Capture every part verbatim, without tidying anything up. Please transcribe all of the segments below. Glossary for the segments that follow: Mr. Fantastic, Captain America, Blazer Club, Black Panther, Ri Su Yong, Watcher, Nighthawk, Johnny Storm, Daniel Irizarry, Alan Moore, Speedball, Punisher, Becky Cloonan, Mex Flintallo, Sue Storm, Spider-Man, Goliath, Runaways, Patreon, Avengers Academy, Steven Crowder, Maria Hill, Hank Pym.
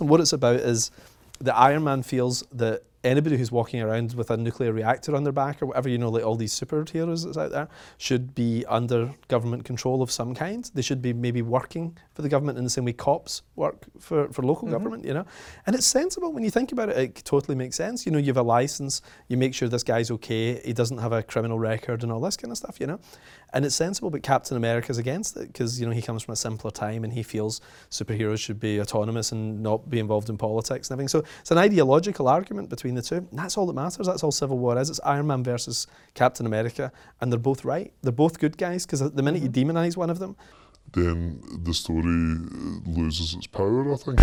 And what it's about is that Iron Man feels that anybody who's walking around with a nuclear reactor on their back or whatever, you know, like all these superheroes that's out there, should be under government control of some kind. They should be maybe working for the government in the same way cops work for, for local mm-hmm. government, you know. And it's sensible when you think about it. It totally makes sense. You know, you have a license, you make sure this guy's okay, he doesn't have a criminal record and all this kind of stuff, you know. And it's sensible, but Captain America's against it because, you know, he comes from a simpler time and he feels superheroes should be autonomous and not be involved in politics and everything. So it's an ideological argument between the two, and that's all that matters. That's all Civil War is. It's Iron Man versus Captain America, and they're both right. They're both good guys, because the minute mm-hmm. you demonize one of them, then the story loses its power, I think.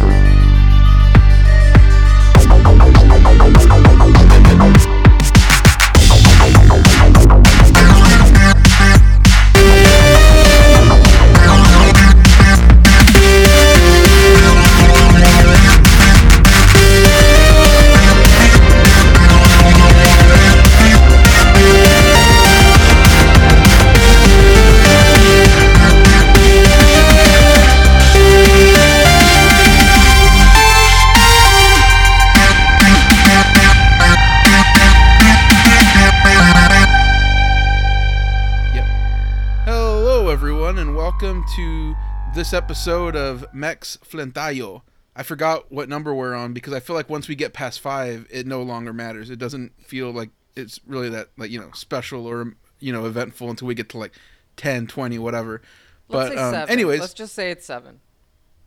Welcome to this episode of Mex Flintallo. I forgot what number we're on because I feel like once we get past five, it no longer matters. It doesn't feel like it's really that, like, you know, special or, you know, eventful until we get to like ten, twenty, whatever. Let's but say um, seven. Anyways, let's just say it's seven.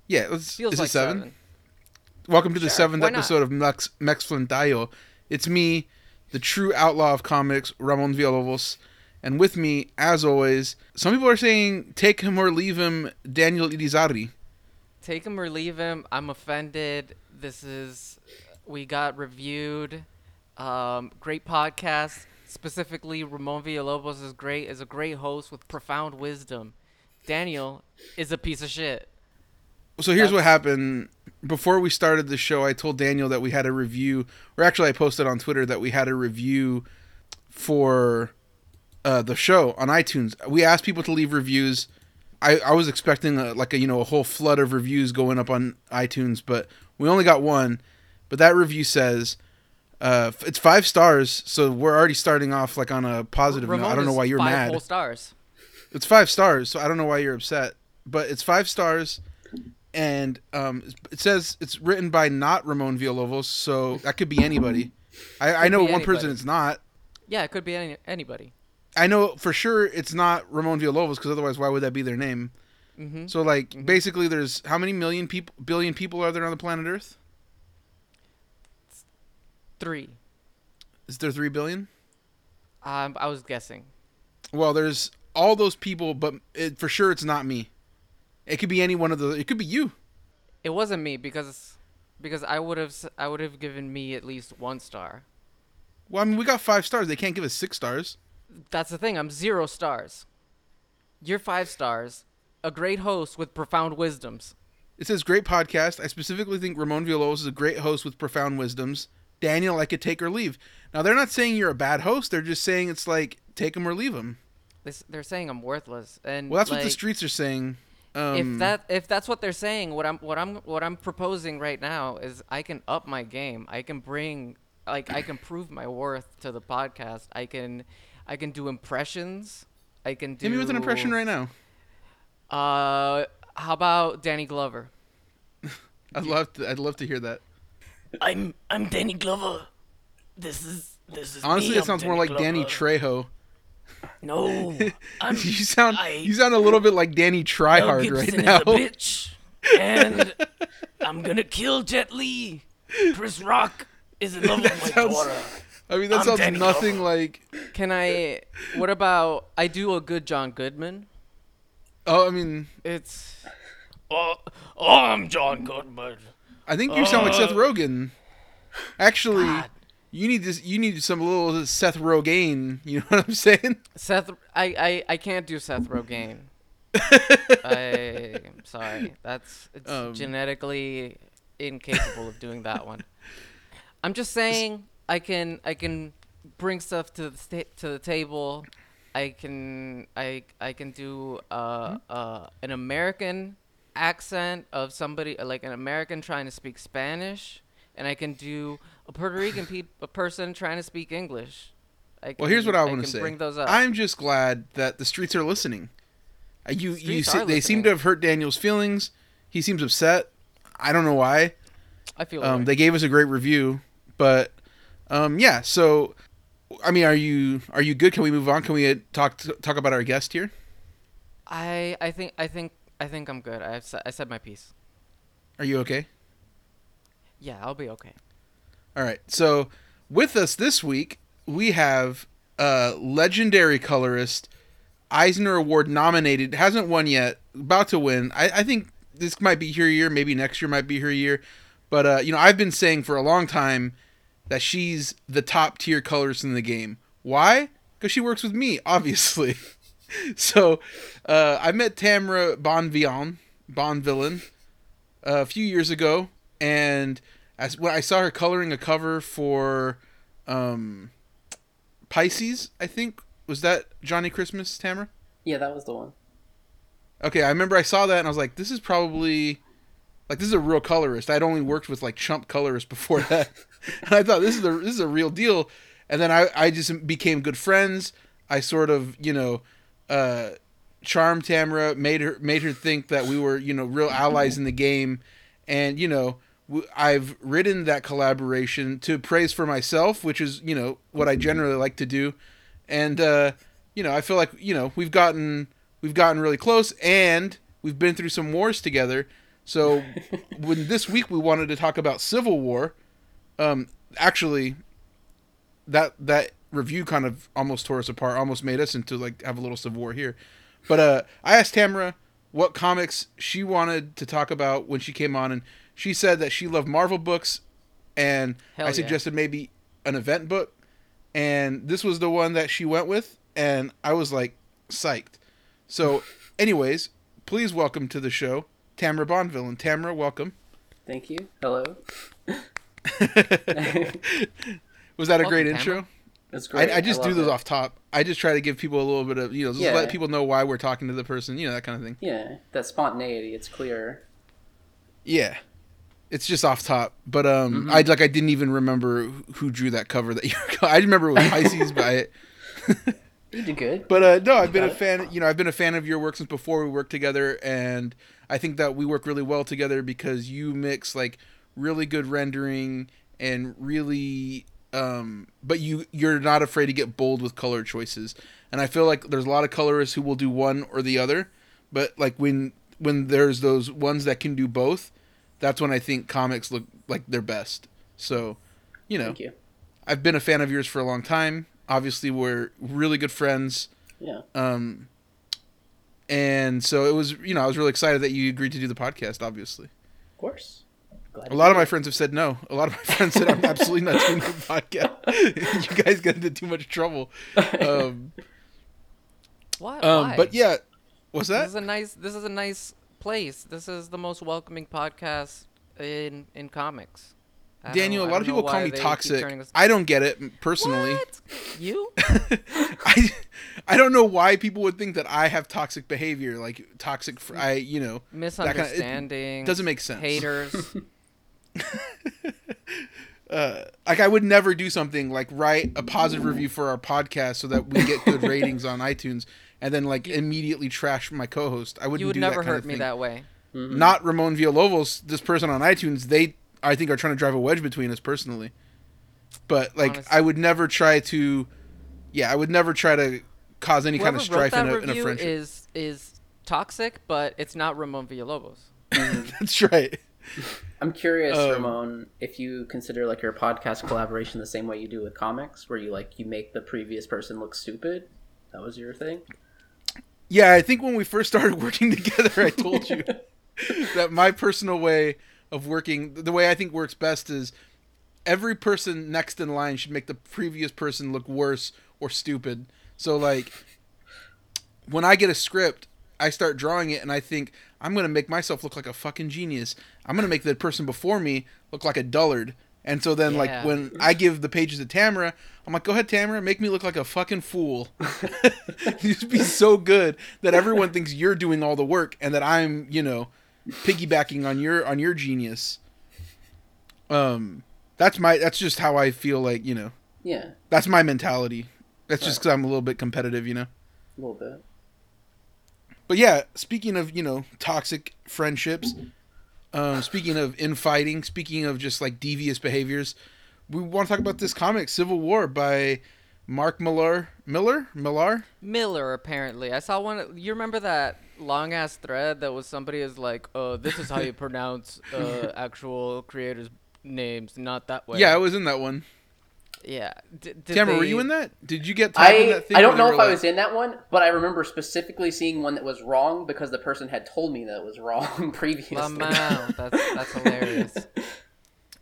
Yeah, let's, feels is like it seven? seven. Welcome to the sure, seventh episode of Mex, Mex Flintallo. It's me, the true outlaw of comics, Ramon Villalobos. And with me, as always, some people are saying, take him or leave him, Daniel Irizarry. Take him or leave him. I'm offended. This is, we got reviewed. Um, great podcast. Specifically, Ramon Villalobos is great, is a great host with profound wisdom. Daniel is a piece of shit. So here's That's- what happened. Before we started the show, I told Daniel that we had a review, or actually I posted on Twitter that we had a review for... Uh, the show on iTunes. We asked people to leave reviews. I, I was expecting a, like a you know a whole flood of reviews going up on iTunes, but we only got one. But that review says uh, it's five stars, so we're already starting off like on a positive Ramon note. I don't know why you're five mad. Whole stars. It's five stars, so I don't know why you're upset. But it's five stars, and um, it says it's written by not Ramon Villalobos, so that could be anybody. I, I know one anybody. person it's not. Yeah, it could be any, anybody. I know for sure it's not Ramon Villalobos because otherwise why would that be their name? Mm-hmm. So like mm-hmm. basically there's how many million people billion people are there on the planet Earth? It's three. Is there three billion? Um, I was guessing. Well, there's all those people, but it, for sure it's not me. It could be any one of the. It could be you. It wasn't me because because I would have I would have given me at least one star. Well, I mean we got five stars. They can't give us six stars. That's the thing. I'm zero stars. You're five stars. A great host with profound wisdoms. It says great podcast. I specifically think Ramon Villalobos is a great host with profound wisdoms. Daniel, I could take or leave. Now, they're not saying you're a bad host. They're just saying it's like, take him or leave him. They're saying I'm worthless. And well, that's like, what the streets are saying. Um, if that if that's what they're saying, what I'm what I'm what I'm proposing right now is I can up my game. I can bring like I can prove my worth to the podcast. I can. I can do impressions. I can do... Hit me with an impression right now. Uh, how about Danny Glover? I'd love to. I'd love to hear that. I'm I'm Danny Glover. This is this is. Honestly, me. it sounds Danny more like Glover. Danny Trejo. No, I'm, you sound I, you sound a little bit like Danny Tryhard right now. Mel Gibson is a bitch, and I'm gonna kill Jet Li. Chris Rock is in love with my sounds- daughter. I mean, that I'm sounds Danny nothing Glover. Like... Can I... What about... I do a good John Goodman. Oh, I mean... It's... Oh, oh I'm John Goodman. I think you uh, sound like Seth Rogen. Actually, God. you need this. You need some little Seth Rogaine. You know what I'm saying? Seth... I, I, I can't do Seth Rogaine. I, I'm sorry. That's... It's um, genetically incapable of doing that one. I'm just saying... I can I can bring stuff to the st- to the table. I can I I can do uh, uh, an American accent of somebody like an American trying to speak Spanish, and I can do a Puerto Rican pe- a person trying to speak English. I can, well, here's what I, I want to say. Bring those up. I'm just glad that the streets are listening. You, you, see, they listening. seem to have hurt Daniel's feelings. He seems upset. I don't know why. I feel. Um, they gave us a great review, but um, yeah. So, I mean, are you are you good? Can we move on? Can we talk talk about our guest here? I I think I think I think I'm good. I I said my piece. Are you okay? Yeah, I'll be okay. All right. So, with us this week, we have a legendary colorist, Eisner Award nominated, hasn't won yet, about to win. I, I think this might be her year, maybe next year might be her year. But, uh, you know, I've been saying for a long time that she's the top tier colorist in the game. Why? Because she works with me, obviously. so, uh, I met Tamara Bonvillain, Bonvillain uh, a few years ago, and as, when I saw her coloring a cover for... Um, Pisces, I think. Was that Johnny Christmas, Tamara? Yeah, that was the one. Okay, I remember I saw that and I was like, this is probably... Like, this is a real colorist. I'd only worked with, like, chump colorists before that. and I thought, this is, a, this is a real deal. And then I, I just became good friends. I sort of, you know, uh, charmed Tamara, made her, made her think that we were, you know, real allies in the game. And, you know... I've written that collaboration to praise for myself, which is, you know, what I generally like to do. And, uh, you know, I feel like, you know, we've gotten, we've gotten really close and we've been through some wars together. So when this week we wanted to talk about Civil War, um, actually that, that review kind of almost tore us apart, almost made us into like, have a little Civil War here. But, uh, I asked Tamara what comics she wanted to talk about when she came on, and she said that she loved Marvel books, and Hell I suggested yeah. maybe an event book, and this was the one that she went with, and I was like, psyched. So, anyways, please welcome to the show, Tamara Bonvillain. Tamara, welcome. Thank you. Hello. Was that welcome, a great Tamara. intro? That's great. I, I just I do those it. off top. I just try to give people a little bit of, you know, just yeah. let people know why we're talking to the person, you know, that kind of thing. Yeah, that spontaneity, it's clear. Yeah, it's just off top, but um, mm-hmm. I like I didn't even remember who drew that cover that you. I remember it was Pisces, but I, you did good. But uh, no, I've been a fan. It. You know, I've been a fan of your work since before we worked together, and I think that we work really well together because you mix like really good rendering and really, um, but you you're not afraid to get bold with color choices, and I feel like there's a lot of colorists who will do one or the other, but like when. when there's those ones that can do both, that's when I think comics look like they're best. So, you know, Thank you. I've been a fan of yours for a long time. Obviously we're really good friends. Yeah. Um, and so it was, you know, I was really excited that you agreed to do the podcast, obviously. Of course. Glad a lot of my it. friends have said no. A lot of my friends said, I'm absolutely not doing the podcast. You guys got into too much trouble. Um, Why? Um, Why? But yeah, What's that? This is a nice. This is a nice place. This is the most welcoming podcast in in comics. I Daniel, a lot of people call me toxic. I don't get it personally. What? You? I I don't know why people would think that I have toxic behavior, like toxic. Fr- I you know misunderstanding. Kind of, doesn't make sense. Haters. uh, like I would never do something like write a positive review for our podcast so that we get good ratings on iTunes. And then, like, you, immediately trash my co-host. I wouldn't do that kind of thing. You would never hurt me that way. Mm-hmm. Not Ramon Villalobos, this person on iTunes. They, I think, are trying to drive a wedge between us personally. But, like, honestly. I would never try to... Yeah, I would never try to cause any Whoever kind of strife in a, in a friendship. Whoever wrote that review is, is toxic, but it's not Ramon Villalobos. That's right. I'm curious, um, Ramon, if you consider, like, your podcast collaboration the same way you do with comics, where you, like, you make the previous person look stupid. That was your thing? Yeah, I think when we first started working together, I told you that my personal way of working, the way I think works best is every person next in line should make the previous person look worse or stupid. So, like, when I get a script, I start drawing it and I think, I'm going to make myself look like a fucking genius. I'm going to make the person before me look like a dullard. And so then, yeah. like, when I give the pages to Tamara, I'm like, go ahead, Tamara, make me look like a fucking fool. You'd be so good that everyone thinks you're doing all the work and that I'm, you know, piggybacking on your on your genius. Um, that's my that's just how I feel, like, you know. Yeah. That's my mentality. That's right. Just because I'm a little bit competitive, you know. A little bit. But yeah, speaking of, you know, toxic friendships, um, speaking of infighting, speaking of just like devious behaviors, we want to talk about this comic, Civil War, by Mark Millar. Millar? Millar? Millar, apparently. I saw one. You remember that long-ass thread that was somebody is like, uh, this is how you pronounce uh, actual creators' names, not that way. Yeah, I was in that one. Yeah. D- Tamara, they... were you in that? Did you get tagged in that thing? I don't know if like... I was in that one, but I remember specifically seeing one that was wrong because the person had told me that it was wrong previously. Um, wow, that's, that's hilarious.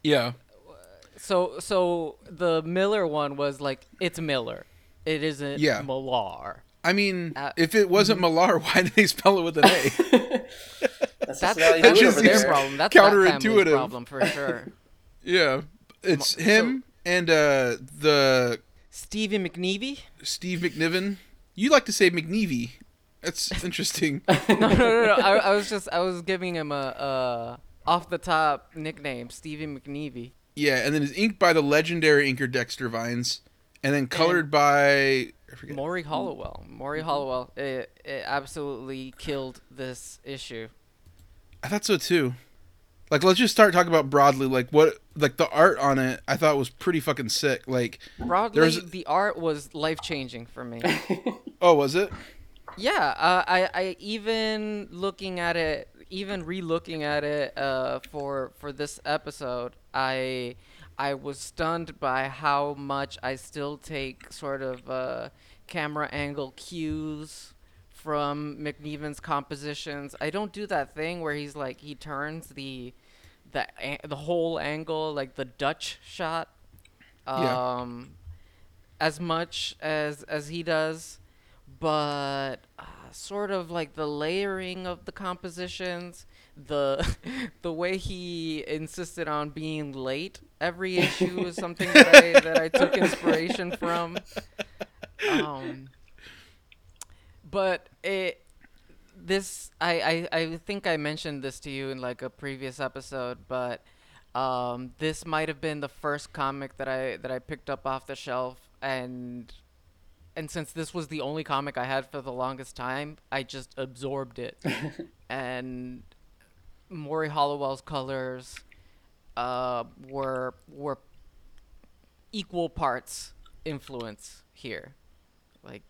Yeah. So so the Millar one was like, it's Millar. It isn't yeah. Millar. I mean, uh, if it wasn't Millar, why did they spell it with an A? that's that's, that's just their problem. That's counterintuitive. That problem for sure. Yeah. It's him. So, And uh, the... Steve McNiven? Steve McNiven. You like to say McNiven. That's interesting. no, no, no, no. I, I was just... I was giving him a, a off-the-top nickname, Steve McNiven. Yeah, and then it's inked by the legendary inker Dexter Vines, and then colored and by... Morry Hollowell. Morry mm-hmm. Hollowell. It, it absolutely killed this issue. I thought so, too. Like, let's just start talking about broadly, like, what, like, the art on it, I thought was pretty fucking sick. Like, broadly, there's... the art was life-changing for me. Oh, was it? Yeah. Uh, I, I even looking at it, even re-looking at it uh, for for this episode, I I was stunned by how much I still take sort of uh, camera angle cues from McNiven's compositions. I don't do that thing where he's like, he turns the the the whole angle, like the Dutch shot, um, yeah. as much as as he does, but uh, sort of like the layering of the compositions, the the way he insisted on being late every issue is something that I that I took inspiration from. Um, but it. This I, I, I think I mentioned this to you in like a previous episode, but um, this might have been the first comic that I that I picked up off the shelf, and and since this was the only comic I had for the longest time, I just absorbed it. And Morry Hollowell's colors uh, were were equal parts influence here, like.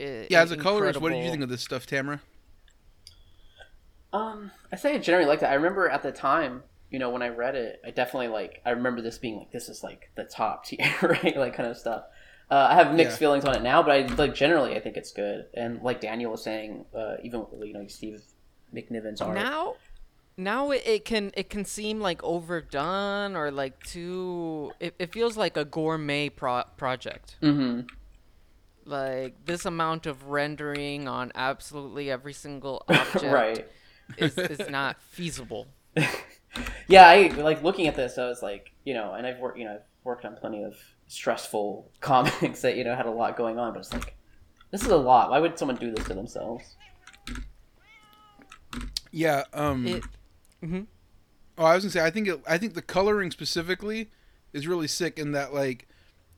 It, yeah, as a colorist, what did you think of this stuff, Tamara? Um, I say I generally liked it. I remember at the time, you know, when I read it, I definitely, like, I remember this being, like, this is, like, the top tier, right? Like, kind of stuff. Uh, I have mixed yeah. feelings on it now, but, I like, generally, I think it's good. And, like Daniel was saying, uh, even, you know, Steve McNiven's art. Now, now it, it can it can seem, like, overdone or, like, too... It, it feels like a gourmet pro- project. Mm-hmm. Like, this amount of rendering on absolutely every single object right. is, is not feasible. Yeah, I like looking at this. I was like, you know, and I've worked, you know, I've worked on plenty of stressful comics that, you know, had a lot going on. But it's like, this is a lot. Why would someone do this to themselves? Yeah. Um, it, mm-hmm. Oh, I was gonna say. I think. It, I think the coloring specifically is really sick in that, like,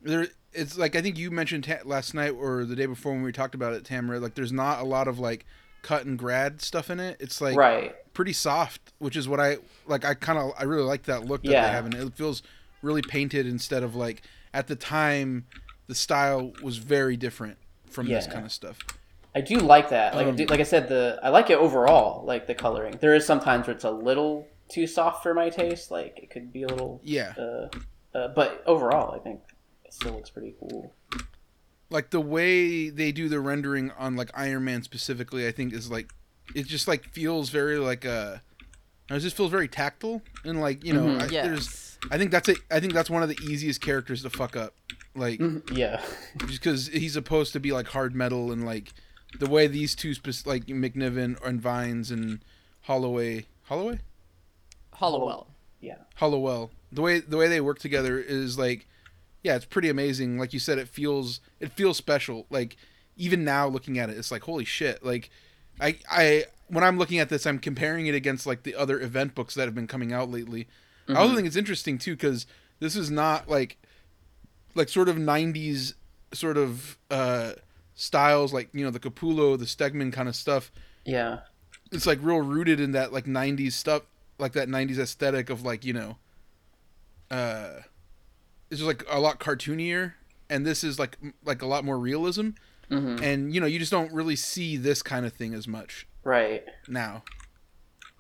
there. It's like, I think you mentioned ta- last night or the day before when we talked about it, Tamara, like there's not a lot of like cut and grad stuff in it. It's like right. pretty soft, which is what I like. I kind of, I really like that look that yeah. they have, and it feels really painted instead of like, at the time, the style was very different from yeah. this kind of stuff. I do like that. Like, um, I do, like I said, the, I like it overall, like the coloring. There is sometimes where it's a little too soft for my taste. Like it could be a little, yeah. Uh, uh, but overall, I think. Still looks pretty cool. Like the way they do the rendering on like Iron Man specifically, I think is like, it just like feels very like a, it just feels very tactile and like, you know, mm-hmm, I, yes. there's, I think that's it. I think that's one of the easiest characters to fuck up. Like, mm-hmm, yeah, just cause he's supposed to be like hard metal, and like the way these two, spe- like McNiven and Vines and Holloway, Holloway, Hollowell. Yeah. Hollowell. The way, the way they work together is like, yeah, it's pretty amazing. Like you said, it feels it feels special. Like even now looking at it, it's like holy shit. Like I I when I'm looking at this, I'm comparing it against like the other event books that have been coming out lately. Mm-hmm. I also think it's interesting too, because this is not like, like sort of nineties sort of uh, styles, like, you know, the Capullo, the Stegman kind of stuff. Yeah. It's like real rooted in that like nineties stuff, like that nineties aesthetic of like, you know, uh, it's just like a lot cartoonier, and this is like, like a lot more realism. Mm-hmm. And, you know, you just don't really see this kind of thing as much. Right. Now.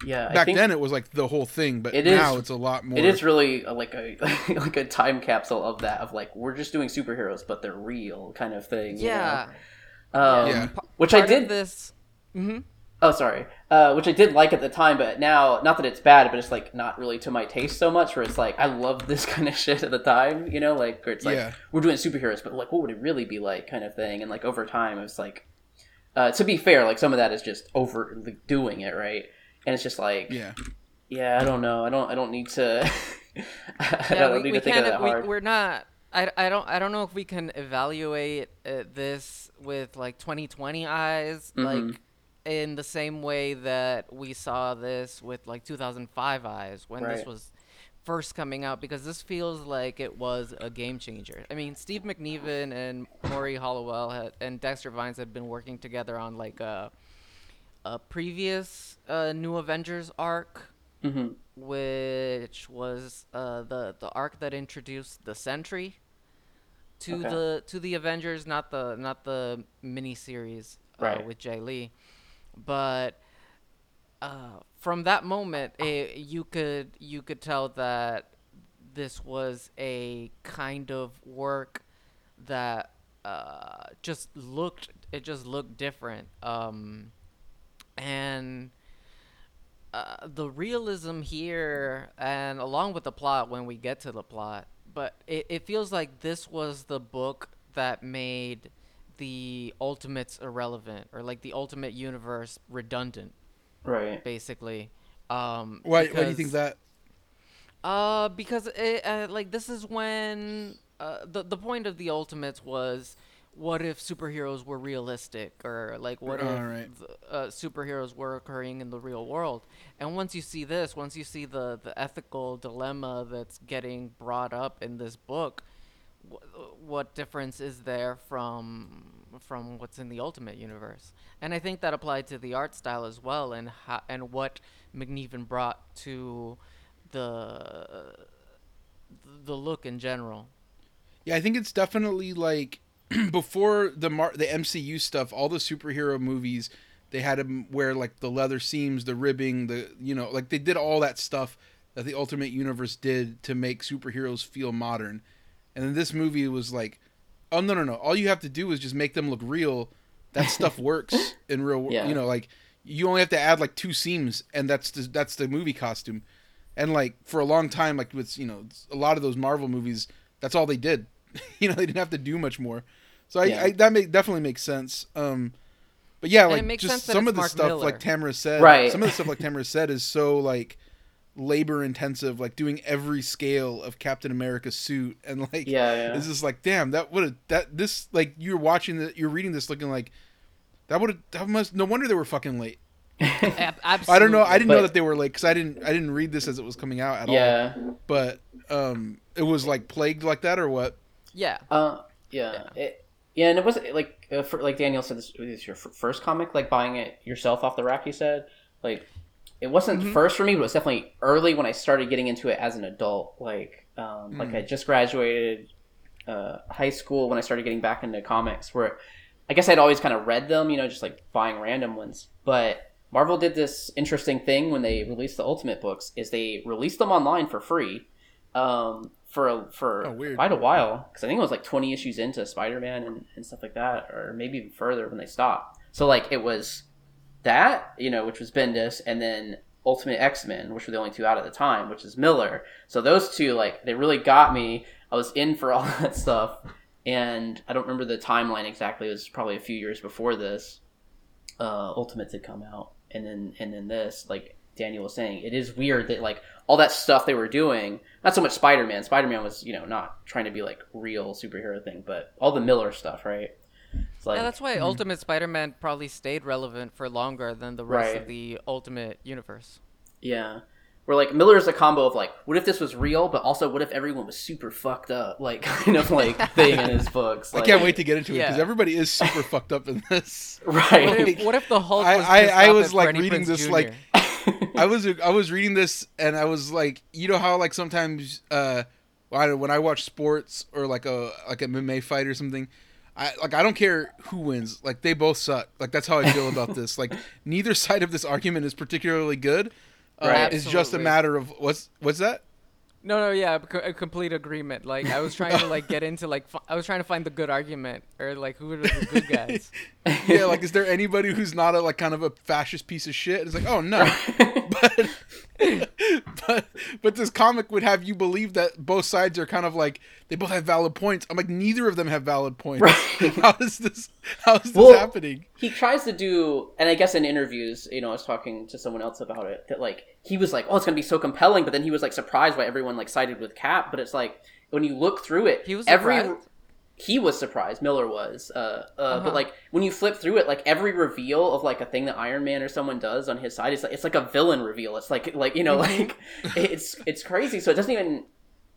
Yeah. Back I think then it was like the whole thing, but it now is, it's a lot more. It is really like a like a time capsule of that, of like, we're just doing superheroes, but they're real kind of thing. Yeah. You know? um, yeah. Which Part I did. Of this. Mm-hmm. Oh, sorry. Uh, which I did like at the time, but now, not that it's bad, but it's like not really to my taste so much, where it's like, I love this kind of shit at the time, you know, like, where it's like, yeah. we're doing superheroes, but like, what would it really be like kind of thing? And like, over time, it's like, uh, to be fair, like some of that is just overly doing it, right? And it's just like, yeah, yeah, I don't know. I don't, I don't need to, I yeah, don't we, need we to think of that we, hard. We're not, I, I don't, I don't know if we can evaluate uh, this with like twenty twenty eyes, mm-hmm. like, in the same way that we saw this with like two thousand five eyes when right. this was first coming out, because this feels like it was a game changer. I mean, Steve McNiven and Morry Hollowell had, and Dexter Vines had been working together on like a, a previous uh, New Avengers arc, mm-hmm. which was uh, the the arc that introduced the Sentry to okay. the to the Avengers, not the not the miniseries uh, right. with Jay Lee. But uh, from that moment, it, you could you could tell that this was a kind of work that uh, just looked it just looked different, um, and uh, the realism here, and along with the plot when we get to the plot. But it, it feels like this was the book that made the Ultimates irrelevant, or like the Ultimate Universe redundant, right? Basically. Um, why? Because, why do you think that? Uh, because it, uh, like this is when uh, the the point of the Ultimates was, what if superheroes were realistic, or like what oh, if right. the, uh, superheroes were occurring in the real world? And once you see this, once you see the the ethical dilemma that's getting brought up in this book, what difference is there from from what's in the Ultimate Universe? And I think that applied to the art style as well, and how, and what McNiven brought to the the look in general. Yeah, I think it's definitely like before the Mar- the M C U stuff, all the superhero movies, they had them wear like the leather seams, the ribbing, the, you know, like they did all that stuff that the Ultimate Universe did to make superheroes feel modern. And then this movie was like, oh, no, no, no. All you have to do is just make them look real. That stuff works in real world. Yeah. You know, like, you only have to add, like, two seams, and that's the, that's the movie costume. And, like, for a long time, like, with, you know, a lot of those Marvel movies, that's all they did. You know, they didn't have to do much more. So I, yeah. I, that make, definitely makes sense. Um, but, yeah, like, just some of the Mark stuff, Miller. like Tamara said. Right. Some of the stuff, like Tamara said, is so, like, labor-intensive, like doing every scale of Captain America's suit, and like yeah, yeah. it's just like, damn, that would have that this like you're watching that you're reading this looking like that would have that must no wonder they were fucking late. Absolutely. I don't know I didn't but, know that they were late because I didn't I didn't read this as it was coming out at yeah. all. But um it was like plagued like that or what? Yeah. Uh, yeah. Yeah. It, yeah, and it wasn't like uh, for, like Daniel said, this is your f- first comic, like buying it yourself off the rack. You said like. It wasn't mm-hmm. first for me, but it was definitely early when I started getting into it as an adult. Like, um, mm. like I just graduated uh, high school when I started getting back into comics, where I guess I'd always kind of read them, you know, just like buying random ones. But Marvel did this interesting thing when they released the Ultimate books, is they released them online for free um, for a, for oh, quite a while. Because I think it was like twenty issues into Spider-Man and, and stuff like that, or maybe even further when they stopped. So like it was... that, you know, which was Bendis, and then Ultimate X-Men, which were the only two out at the time, which is Miller. So those two, like, they really got me. I was in for all that stuff, and I don't remember the timeline exactly. It was probably a few years before this. Uh, Ultimates had come out, and then and then this, like Daniel was saying, it is weird that, like, all that stuff they were doing, not so much Spider-Man. Spider-Man was, you know, not trying to be, like, real superhero thing, but all the Miller stuff, right? It's like, yeah, that's why mm-hmm. Ultimate Spider-Man probably stayed relevant for longer than the rest right. of the Ultimate universe. Yeah. Where, like, Miller's a combo of, like, what if this was real, but also what if everyone was super fucked up, like, kind of, like, thing in his books. Like, I can't wait to get into yeah. it, because everybody is super fucked up in this. Right. What if, what if the Hulk was I, I, I was, like, Freddie reading Prince this, Junior like, I was I was reading this, and I was, like, you know how, like, sometimes, uh, when I watch sports or, like, a like an M M A fight or something, I like, I don't care who wins. Like, they both suck. Like, that's how I feel about this. Like, neither side of this argument is particularly good. Right. Uh, it's just a matter of what's what's that? No, no, yeah, a complete agreement. Like, I was trying to like get into like f- I was trying to find the good argument or like who are the good guys. Yeah, like is there anybody who's not a like kind of a fascist piece of shit? It's like, oh no, but, but but this comic would have you believe that both sides are kind of like they both have valid points. I'm like, neither of them have valid points. Right. How is this? How is this well, happening? He tries to do, and I guess in interviews, you know, I was talking to someone else about it, that like he was like, oh, it's gonna be so compelling, but then he was like surprised by everyone like sided with Cap. But it's like when you look through it, he was every surprised. He was surprised. Miller was, uh, uh, uh-huh. but like when you flip through it, like every reveal of like a thing that Iron Man or someone does on his side, it's like it's like a villain reveal. It's like like you know like it's it's crazy. So it doesn't even,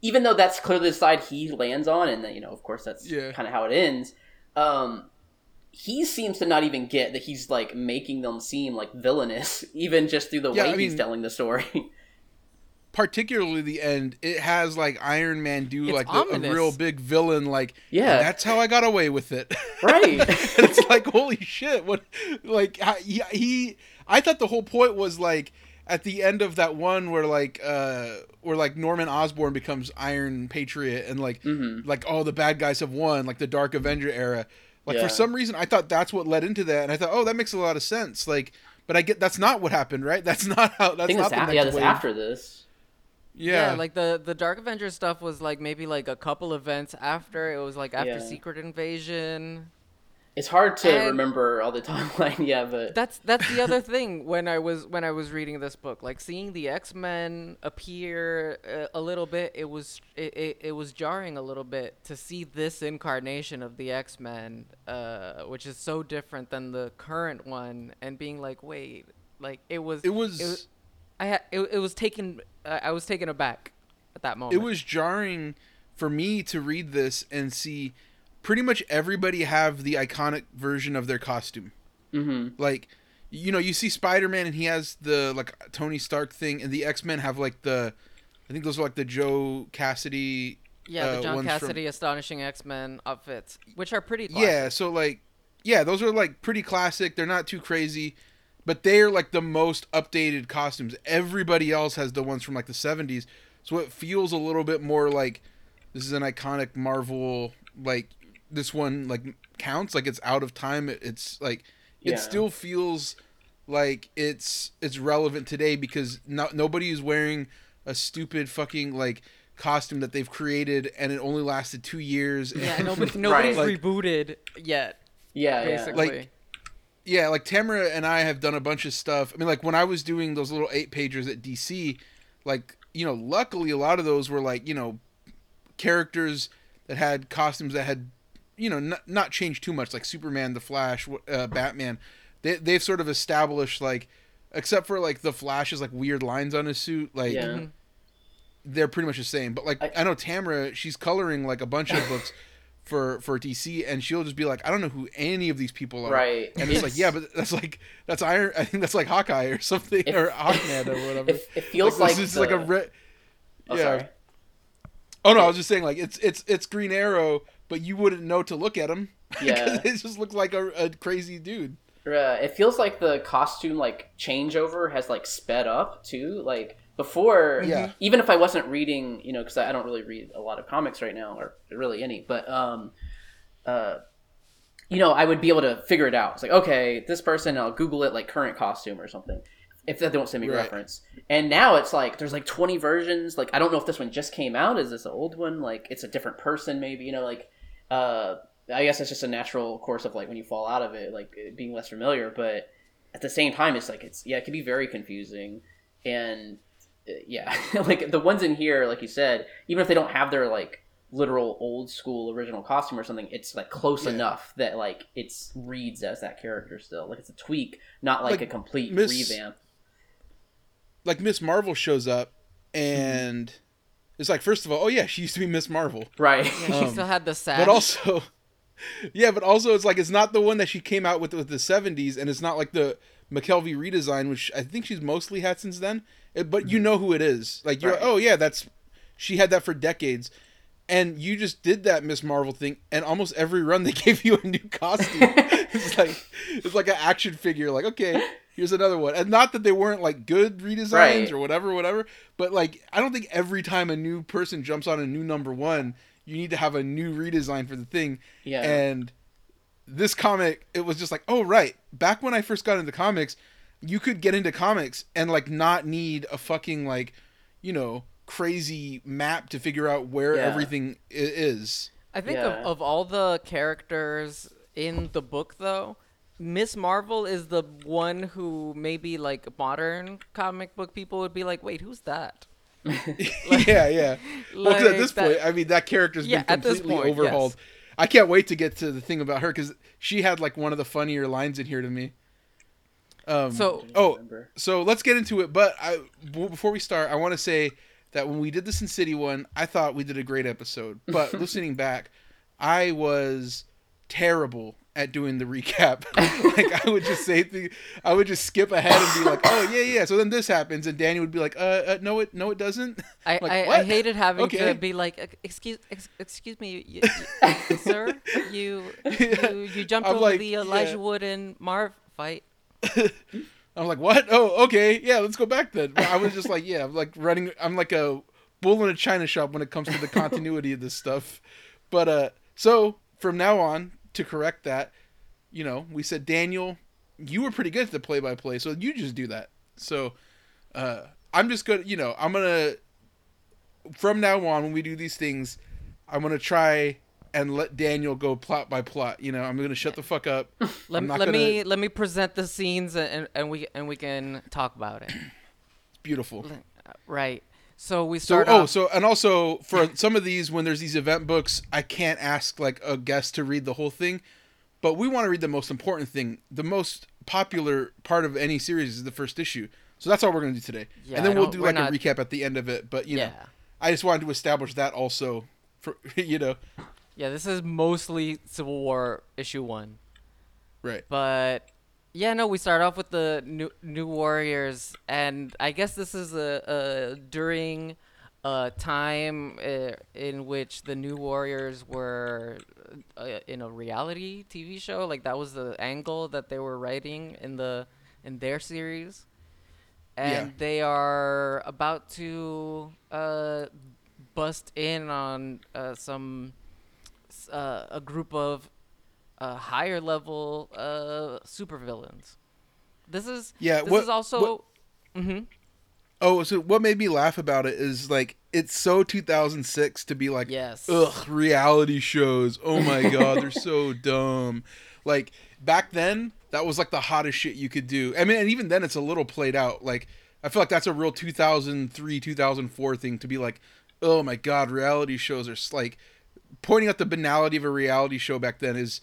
even though that's clearly the side he lands on, and then, you know, of course that's yeah. kind of how it ends. Um, he seems to not even get that he's like making them seem like villainous, even just through the yeah, way I he's mean, telling the story. Particularly the end, it has like Iron Man do it's like the, a real big villain, like yeah, that's how I got away with it, right? It's like holy shit, what? Like he, he, I thought the whole point was like at the end of that one where like uh, where like Norman Osborn becomes Iron Patriot and like mm-hmm. like all the bad guys have won, like the Dark Avenger era. Like yeah. for some reason, I thought that's what led into that, and I thought, oh, that makes a lot of sense. Like, but I get that's not what happened, right? That's not how. That's not the next wave. Yeah, that's after this. Yeah. yeah, like the the Dark Avengers stuff was like maybe like a couple events after. It was like after yeah. Secret Invasion. It's hard to and remember all the timeline. Yeah, but that's that's the other thing when I was when I was reading this book, like seeing the X-Men appear a, a little bit. It was it, it, it was jarring a little bit to see this incarnation of the X-Men, uh, which is so different than the current one, and being like, wait, like it was it was. It was I had, it, it was taken. Uh, I was taken aback at that moment. It was jarring for me to read this and see pretty much everybody have the iconic version of their costume. Mm-hmm. Like, you know, you see Spider-Man and he has the like Tony Stark thing, and the X-Men have like the, I think those are like the Joe Cassidy. Yeah, the uh, John Cassidy from... Astonishing X-Men outfits, which are pretty classic. Yeah, so like, yeah, those are like pretty classic. They're not too crazy. But they are like the most updated costumes. Everybody else has the ones from like the seventies. So it feels a little bit more like this is an iconic Marvel, like this one like counts, like it's out of time. It's like, yeah. it still feels like it's, it's relevant today because not, nobody is wearing a stupid fucking like costume that they've created and it only lasted two years. Yeah, and nobody, nobody's like, rebooted yet. Yeah, basically. Yeah. Like, yeah, like Tamara and I have done a bunch of stuff. I mean, like when I was doing those little eight pagers at D C, like, you know, luckily a lot of those were like, you know, characters that had costumes that had, you know, not, not changed too much, like Superman, The Flash, uh, Batman. They, they've sort of established like, except for like The Flash's like weird lines on his suit, like yeah. they're pretty much the same. But like, I, I know Tamara, she's coloring like a bunch of books. for for D C, and she'll just be like, I don't know who any of these people are, right? And it's, it's like, yeah, but that's like that's Iron I think that's like Hawkeye or something, if, or Hawkman or whatever. If, it feels like, like this the... is like a red oh, yeah sorry. oh no I was just saying like it's it's it's Green Arrow, but you wouldn't know to look at him. Yeah. It just looks like a, a crazy dude. Uh, it feels like the costume like changeover has like sped up too, like before, yeah. even if I wasn't reading, you know, because I don't really read a lot of comics right now, or really any, but, um, uh, you know, I would be able to figure it out. It's like, okay, this person, I'll Google it, like, current costume or something, if they don't send me right. reference. And now it's like, there's like twenty versions, like, I don't know if this one just came out, is this an old one, like, it's a different person maybe, you know, like, uh, I guess it's just a natural course of, like, when you fall out of it, like, it being less familiar, but at the same time, it's like, it's, yeah, it can be very confusing, and... yeah, like the ones in here, like you said, even if they don't have their like literal old school original costume or something, it's like close yeah. enough that like it's reads as that character still. Like it's a tweak, not like, like a complete Miss, revamp. Like Miz Marvel shows up and mm-hmm. it's like, first of all, oh yeah, she used to be Miz Marvel. Right. Yeah, um, she still had the sash. But also yeah, but also it's like it's not the one that she came out with with the seventies, and it's not like the McKelvey redesign, which I think she's mostly had since then. It, but mm-hmm. you know who it is. Like you're right. like, oh yeah, that's she had that for decades. And you just did that Miz Marvel thing, and almost every run they gave you a new costume. It's like it's like an action figure. Like, okay, here's another one. And not that they weren't like good redesigns right. or whatever, whatever. But like, I don't think every time a new person jumps on a new number one, you need to have a new redesign for the thing. Yeah. And this comic, it was just like, oh right, back when I first got into comics, you could get into comics and like not need a fucking like, you know. crazy map to figure out where yeah. everything is. I think yeah. of, of all the characters in the book, though, Miz Marvel is the one who maybe like modern comic book people would be like, wait, who's that? Like, yeah, yeah. Well, like at this that, point, I mean, that character's yeah, been completely point, overhauled. Yes. I can't wait to get to the thing about her because she had like one of the funnier lines in here to me. Um, so, oh, so let's get into it. But I, b- before we start, I want to say that when we did the Sin City one, I thought we did a great episode. But listening back, I was terrible at doing the recap. Like I would just say things, I would just skip ahead and be like, "Oh yeah, yeah." So then this happens, and Danny would be like, "Uh, uh no, it, no, it doesn't." I, like, I, I hated having okay. to be like, "Excuse, ex- excuse me, you, you, sir, you, you, you jumped I'm over like, the Elijah yeah. Wood and Marv fight." I'm like, what? Oh, okay. Yeah, let's go back then. I was just like, yeah, I'm like running. I'm like a bull in a china shop when it comes to the continuity of this stuff. But uh, so from now on, to correct that, you know, we said, Daniel, you were pretty good at the play-by-play, so you just do that. So uh, I'm just going to, you know, I'm going to, from now on, when we do these things, I'm going to try and let Daniel go plot by plot. You know, I'm gonna shut the fuck up. Let, I'm not let gonna... me let me present the scenes and, and we and we can talk about it. It's beautiful, right? So we start. So, off... Oh, so and also for some of these, when there's these event books, I can't ask like a guest to read the whole thing, but we want to read the most important thing. The most popular part of any series is the first issue, so that's all we're gonna do today. Yeah, and then we'll do like not... a recap at the end of it. But you yeah. know, I just wanted to establish that also. For you know. Yeah, this is mostly Civil War issue one. Right. But, yeah, no, we start off with the New, new Warriors, and I guess this is a, a during a time uh, in which the New Warriors were uh, in a reality T V show. Like, that was the angle that they were writing in the in their series. And yeah. they are about to uh, bust in on uh, some... Uh, a group of uh, higher level uh, supervillains. This is yeah. This what, is also. What, mm-hmm. Oh, so what made me laugh about it is like it's so two thousand six to be like, yes, ugh, reality shows. Oh my god, they're so dumb. Like back then, that was like the hottest shit you could do. I mean, and even then, it's a little played out. Like I feel like that's a real two thousand three, two thousand four thing to be like, oh my god, reality shows are like. Pointing out the banality of a reality show back then is,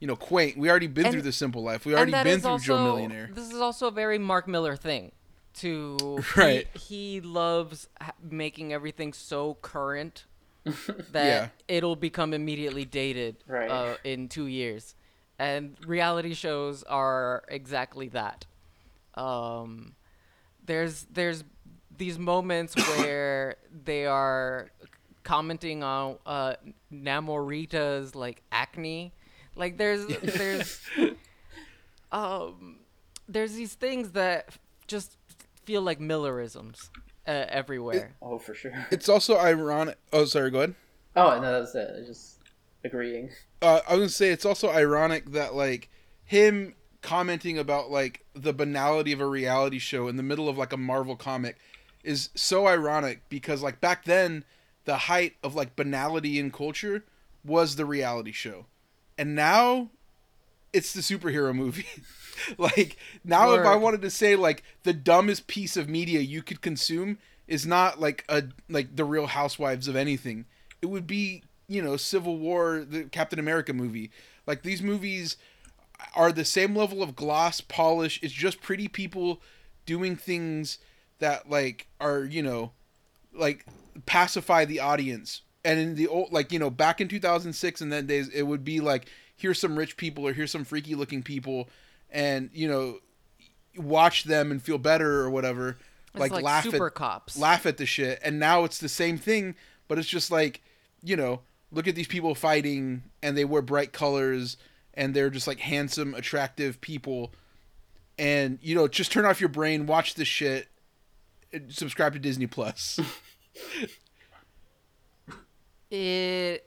you know, quaint. We already been and, through The Simple Life. We already been through also, Joe Millionaire. This is also a very Mark Millar thing. To right, he, he loves making everything so current that yeah. it'll become immediately dated right. uh, in two years, and reality shows are exactly that. Um, there's there's these moments where they are. Commenting on uh, Namorita's like acne, like there's there's um, there's these things that just feel like Millerisms uh, everywhere. It, oh, for sure. It's also ironic. Oh, sorry. Go ahead. Oh no, that's it. I was just agreeing. Uh, I was gonna say it's also ironic that like him commenting about like the banality of a reality show in the middle of like a Marvel comic is so ironic because like back then. The height of like banality in culture was the reality show. And now it's the superhero movie. Like now Word. If I wanted to say like the dumbest piece of media you could consume is not like a, like the Real Housewives of anything. It would be you know, Civil War, the Captain America movie. Like, these movies are the same level of gloss, polish. It's just pretty people doing things that, like, are, you know, like, pacify the audience. And in the old, like, you know, back in two thousand six and then days, it would be like, here's some rich people or here's some freaky looking people, and, you know, watch them and feel better or whatever. It's like, like laugh super at cops. Laugh at the shit. And now it's the same thing, but it's just like, you know, look at these people fighting and they wear bright colors and they're just like handsome, attractive people. And, you know, just turn off your brain, watch this shit, and subscribe to Disney Plus. It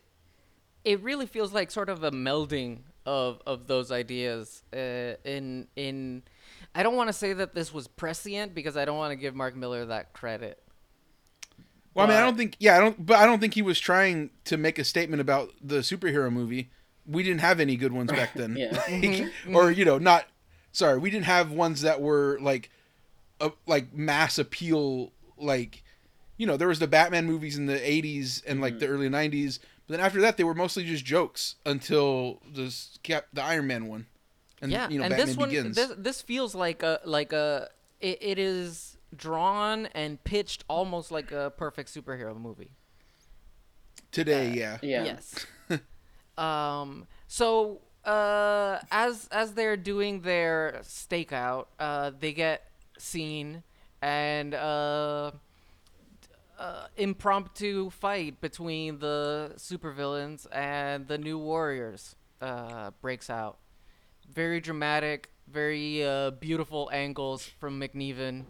it really feels like sort of a melding of of those ideas uh, in in I don't want to say that this was prescient because I don't want to give Mark Millar that credit. Well, but, I mean, I don't think, yeah, I don't, but I don't think he was trying to make a statement about the superhero movie. We didn't have any good ones back then. Yeah. Like, mm-hmm. Or, you know, not, sorry, we didn't have ones that were like, a, like mass appeal. Like, you know, there was the Batman movies in the eighties and like mm-hmm. the early nineties. But then after that, they were mostly just jokes until the, the Iron Man one. And, yeah, you know, and Batman this one, Begins. this this feels like a like a it, it is drawn and pitched almost like a perfect superhero movie. Today, uh, yeah, yeah, yes. um, so uh, as as they're doing their stakeout, uh, they get seen and uh, uh, impromptu fight between the supervillains and the New Warriors uh, breaks out. Very dramatic, very uh, beautiful angles from McNiven.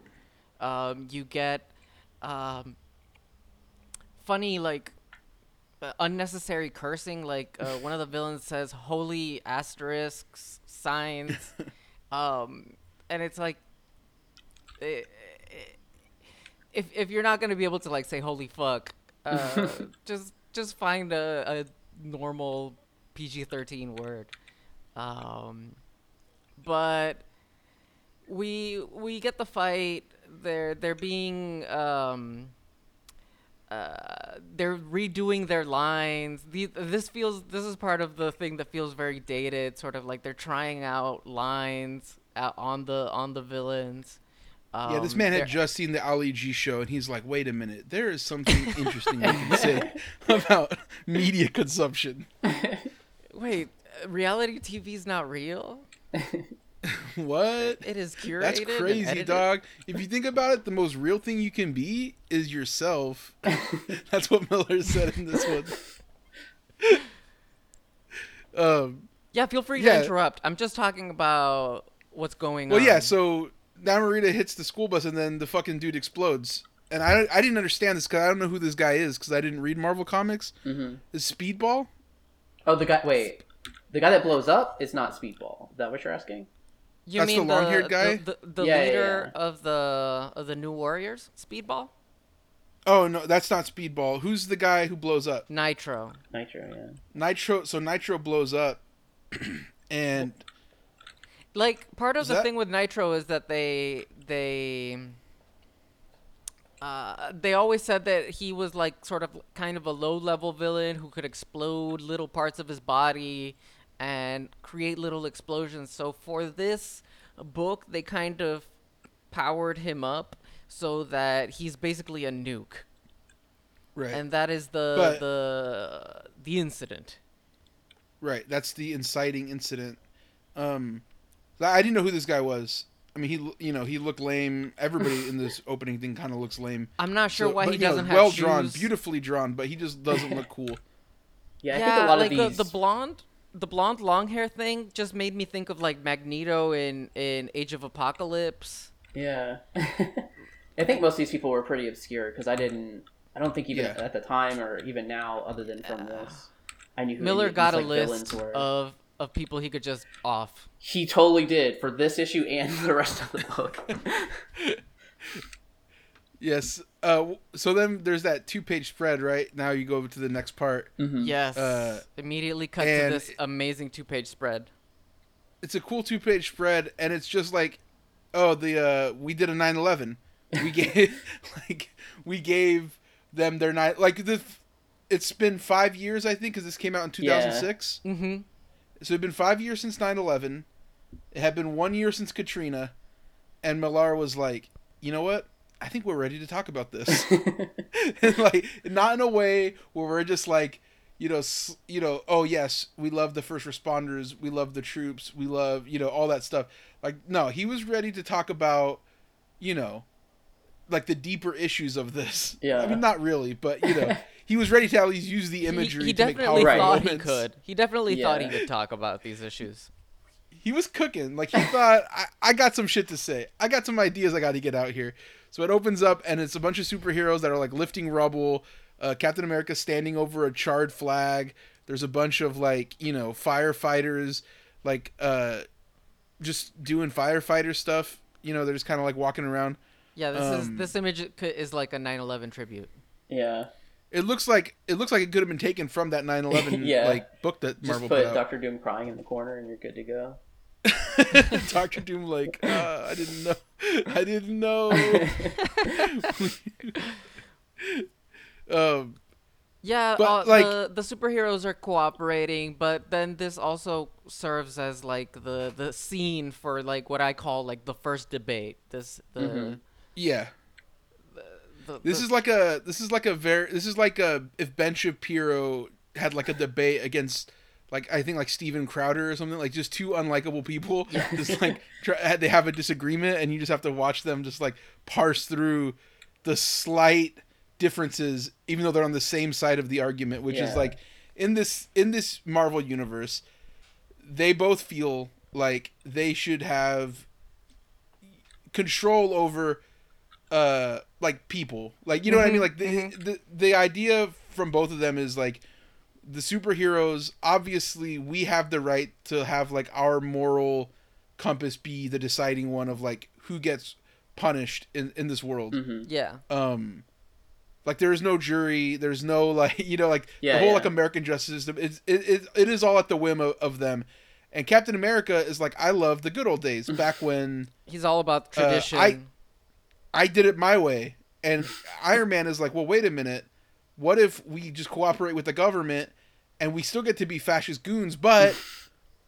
Um, you get um, funny, like, uh, unnecessary cursing. Like, uh, one of the villains says, holy asterisks, signs. um, and it's like, it, it, if if you're not going to be able to, like, say holy fuck, uh, just, just find a, a normal P G thirteen word. Um, but we, we get the fight. They're, they're being, um, uh, they're redoing their lines. The, this feels, this is part of the thing that feels very dated, sort of like they're trying out lines out on the, on the villains. Um, yeah, this man had just seen the Ali G show and he's like, wait a minute, there is something interesting you can say about media consumption. Wait. Reality T V is not real. What? It is curated. That's crazy, dog. If you think about it, the most real thing you can be is yourself. That's what Miller said in this one. um, yeah, feel free yeah. to interrupt. I'm just talking about what's going well, on. Well, yeah, so Namarita hits the school bus and then the fucking dude explodes. And I, I didn't understand this because I don't know who this guy is because I didn't read Marvel Comics. Mm-hmm. Is Speedball? Oh, the guy. Wait. The guy that blows up is not Speedball. Is that what you're asking? You That's mean the long-haired guy? The, the, the yeah, leader yeah, yeah. of the of the New Warriors? Speedball? Oh, no, that's not Speedball. Who's the guy who blows up? Nitro. Nitro, yeah. Nitro, so Nitro blows up, and... Like, part of the that... thing with Nitro is that they... they Uh, they always said that he was like sort of kind of a low-level villain who could explode little parts of his body and create little explosions. So for this book, they kind of powered him up so that he's basically a nuke. Right. And that is the but, the the incident. Right. That's the inciting incident. Um, I didn't know who this guy was. I mean, he, you know, he looked lame. Everybody in this opening thing kind of looks lame. I'm not sure so, why but, he doesn't know, have well shoes. Well drawn, beautifully drawn, but he just doesn't look cool. Yeah, I yeah, think a lot like of these. The, the blonde, the blonde long hair thing just made me think of like Magneto in, in Age of Apocalypse. Yeah, I think most of these people were pretty obscure because I didn't, I don't think even yeah. at the time or even now, other than from uh, this, I knew who Miller these, got like, a list of. Of people he could just off. He totally did for this issue and the rest of the book. Yes. Uh, so then there's that two-page spread, right? Now you go over to the next part. Mm-hmm. Yes. Uh, Immediately cut to this amazing two-page spread. It's a cool two-page spread, and it's just like, oh, the uh, we did a nine eleven. We gave like we gave them their nine like the it's been five years, I think, because this came out in two thousand six. Yeah. Mm-hmm. So it'd been five years since nine eleven. It had been one year since Katrina. And Millar was like, you know what? I think we're ready to talk about this. And like, not in a way where we're just like, you know, you know, oh, yes, we love the first responders. We love the troops. We love, you know, all that stuff. Like, no, he was ready to talk about, you know, like the deeper issues of this. Yeah. I mean, not really, but, you know. He was ready to at least use the imagery he, he to make powerful right. moments. He definitely thought he could. He definitely yeah. thought he could talk about these issues. He was cooking. Like, he thought, I, I got some shit to say. I got some ideas I got to get out here. So it opens up, and it's a bunch of superheroes that are, like, lifting rubble. Uh, Captain America standing over a charred flag. There's a bunch of, like, you know, firefighters, like, uh, just doing firefighter stuff. You know, they're just kind of, like, walking around. Yeah, this um, is this image is, like, a nine eleven tribute. Yeah. It looks like it looks like it could have been taken from that nine eleven yeah. like book that Marvel just put, put out. Doctor Doom crying in the corner, and you're good to go. Doctor Doom, like uh, I didn't know, I didn't know. um, yeah, but, uh, like the, the superheroes are cooperating, but then this also serves as like the, the scene for like what I call like the first debate. This the mm-hmm. yeah. The, this the... is like a this is like a very this is like a if Ben Shapiro had like a debate against like I think like Steven Crowder or something, like just two unlikable people yeah. just like try, they have a disagreement and you just have to watch them just like parse through the slight differences even though they're on the same side of the argument, which yeah. is like in this in this Marvel universe they both feel like they should have control over uh like people, like you know mm-hmm, what I mean, like the, mm-hmm. the the idea from both of them is like the superheroes, obviously we have the right to have like our moral compass be the deciding one of like who gets punished in in this world. Mm-hmm. Yeah. Um like there is no jury, there's no like you know like yeah, the whole yeah. like American justice system, it's it, it, it is all at the whim of, of them. And Captain America is like, I love the good old days back when he's all about tradition. uh, I I did it my way. And Iron Man is like, well, wait a minute. What if we just cooperate with the government and we still get to be fascist goons, but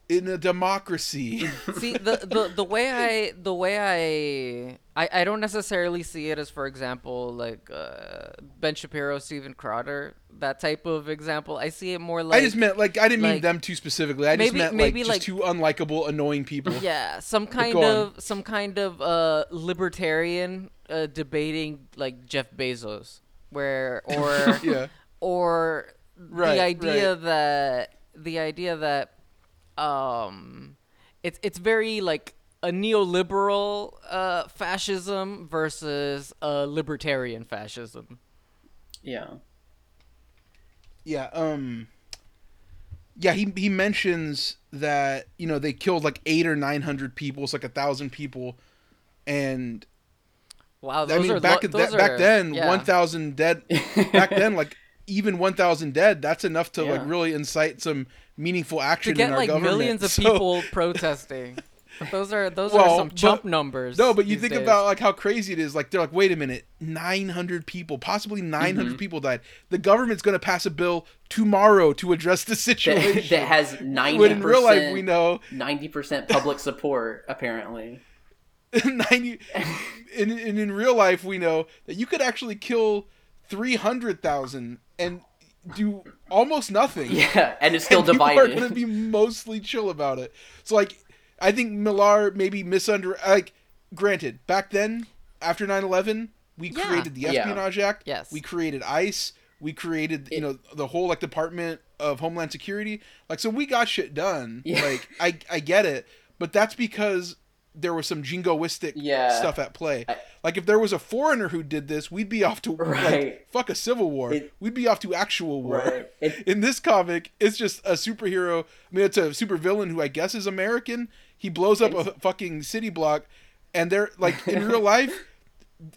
in a democracy? See, the, the, the way I, the way I, I, I don't necessarily see it as, for example, like uh, Ben Shapiro, Steven Crowder, that type of example. I see it more like... I just meant, like, I didn't like, mean them too specifically. I maybe, just meant, maybe like, like, just two unlikable, annoying people. Yeah, some kind of, on. some kind of uh, libertarian... Uh, debating like Jeff Bezos, where or yeah. or right, the idea right. that the idea that um it's it's very like a neoliberal uh, fascism versus a libertarian fascism. Yeah. Yeah. Um. Yeah. He he mentions that you know they killed like eight or nine hundred people, so like a thousand people, and. Wow, those I mean, are back, lo- those that, back are, then, yeah. one thousand dead. Back then, like even one thousand dead, that's enough to yeah. like really incite some meaningful action to get in our like government. Millions of so... people protesting. Those are those well, are some chump but, numbers. No, but you think days. About like how crazy it is. Like they're like, wait a minute, nine hundred people, possibly nine hundred mm-hmm. people died. The government's going to pass a bill tomorrow to address the situation that has ninety percent. When in real life, we know ninety percent public support apparently. ninety and, and in real life we know that you could actually kill three hundred thousand and do almost nothing yeah and it's still and divided. People are gonna be mostly chill about it. So like I think Millar maybe misunder like granted back then after nine eleven we yeah. created the Espionage yeah. Act yes we created ICE we created it, you know the whole like Department of Homeland Security like so we got shit done yeah. like I I get it but that's because there was some jingoistic yeah. stuff at play. I, like if there was a foreigner who did this, we'd be off to right. like fuck a civil war. It, we'd be off to actual war. Right. It, in this comic, it's just a superhero. I mean, it's a supervillain who I guess is American. He blows up a fucking city block, and they're like in real life.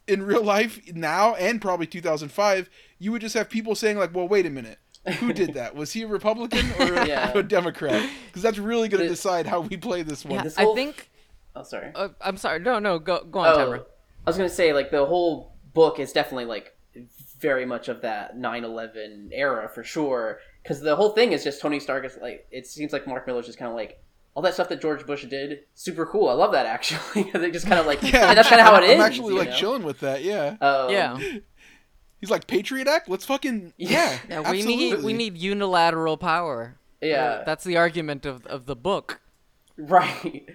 In real life now, and probably two thousand five, you would just have people saying like, "Well, wait a minute." Who did that? Was he a Republican or a, yeah. a Democrat? Because that's really going to decide how we play this one. Yeah, this whole, I think. Oh, sorry. Uh, I'm sorry. No, no. Go, go on, oh, Tamara. I was gonna say, like, the whole book is definitely like very much of that nine eleven era for sure. Because the whole thing is just Tony Stark is like, it seems like Mark Millar's just kind of like, all that stuff that George Bush did, super cool. I love that actually. They just kind of like, yeah, and that's kind of how it I'm is. I'm actually like know? chilling with that. Yeah. Um, yeah. He's like, Patriot Act. Let's fucking yeah. yeah we absolutely. need we need unilateral power. Yeah. Uh, that's the argument of of the book. Right.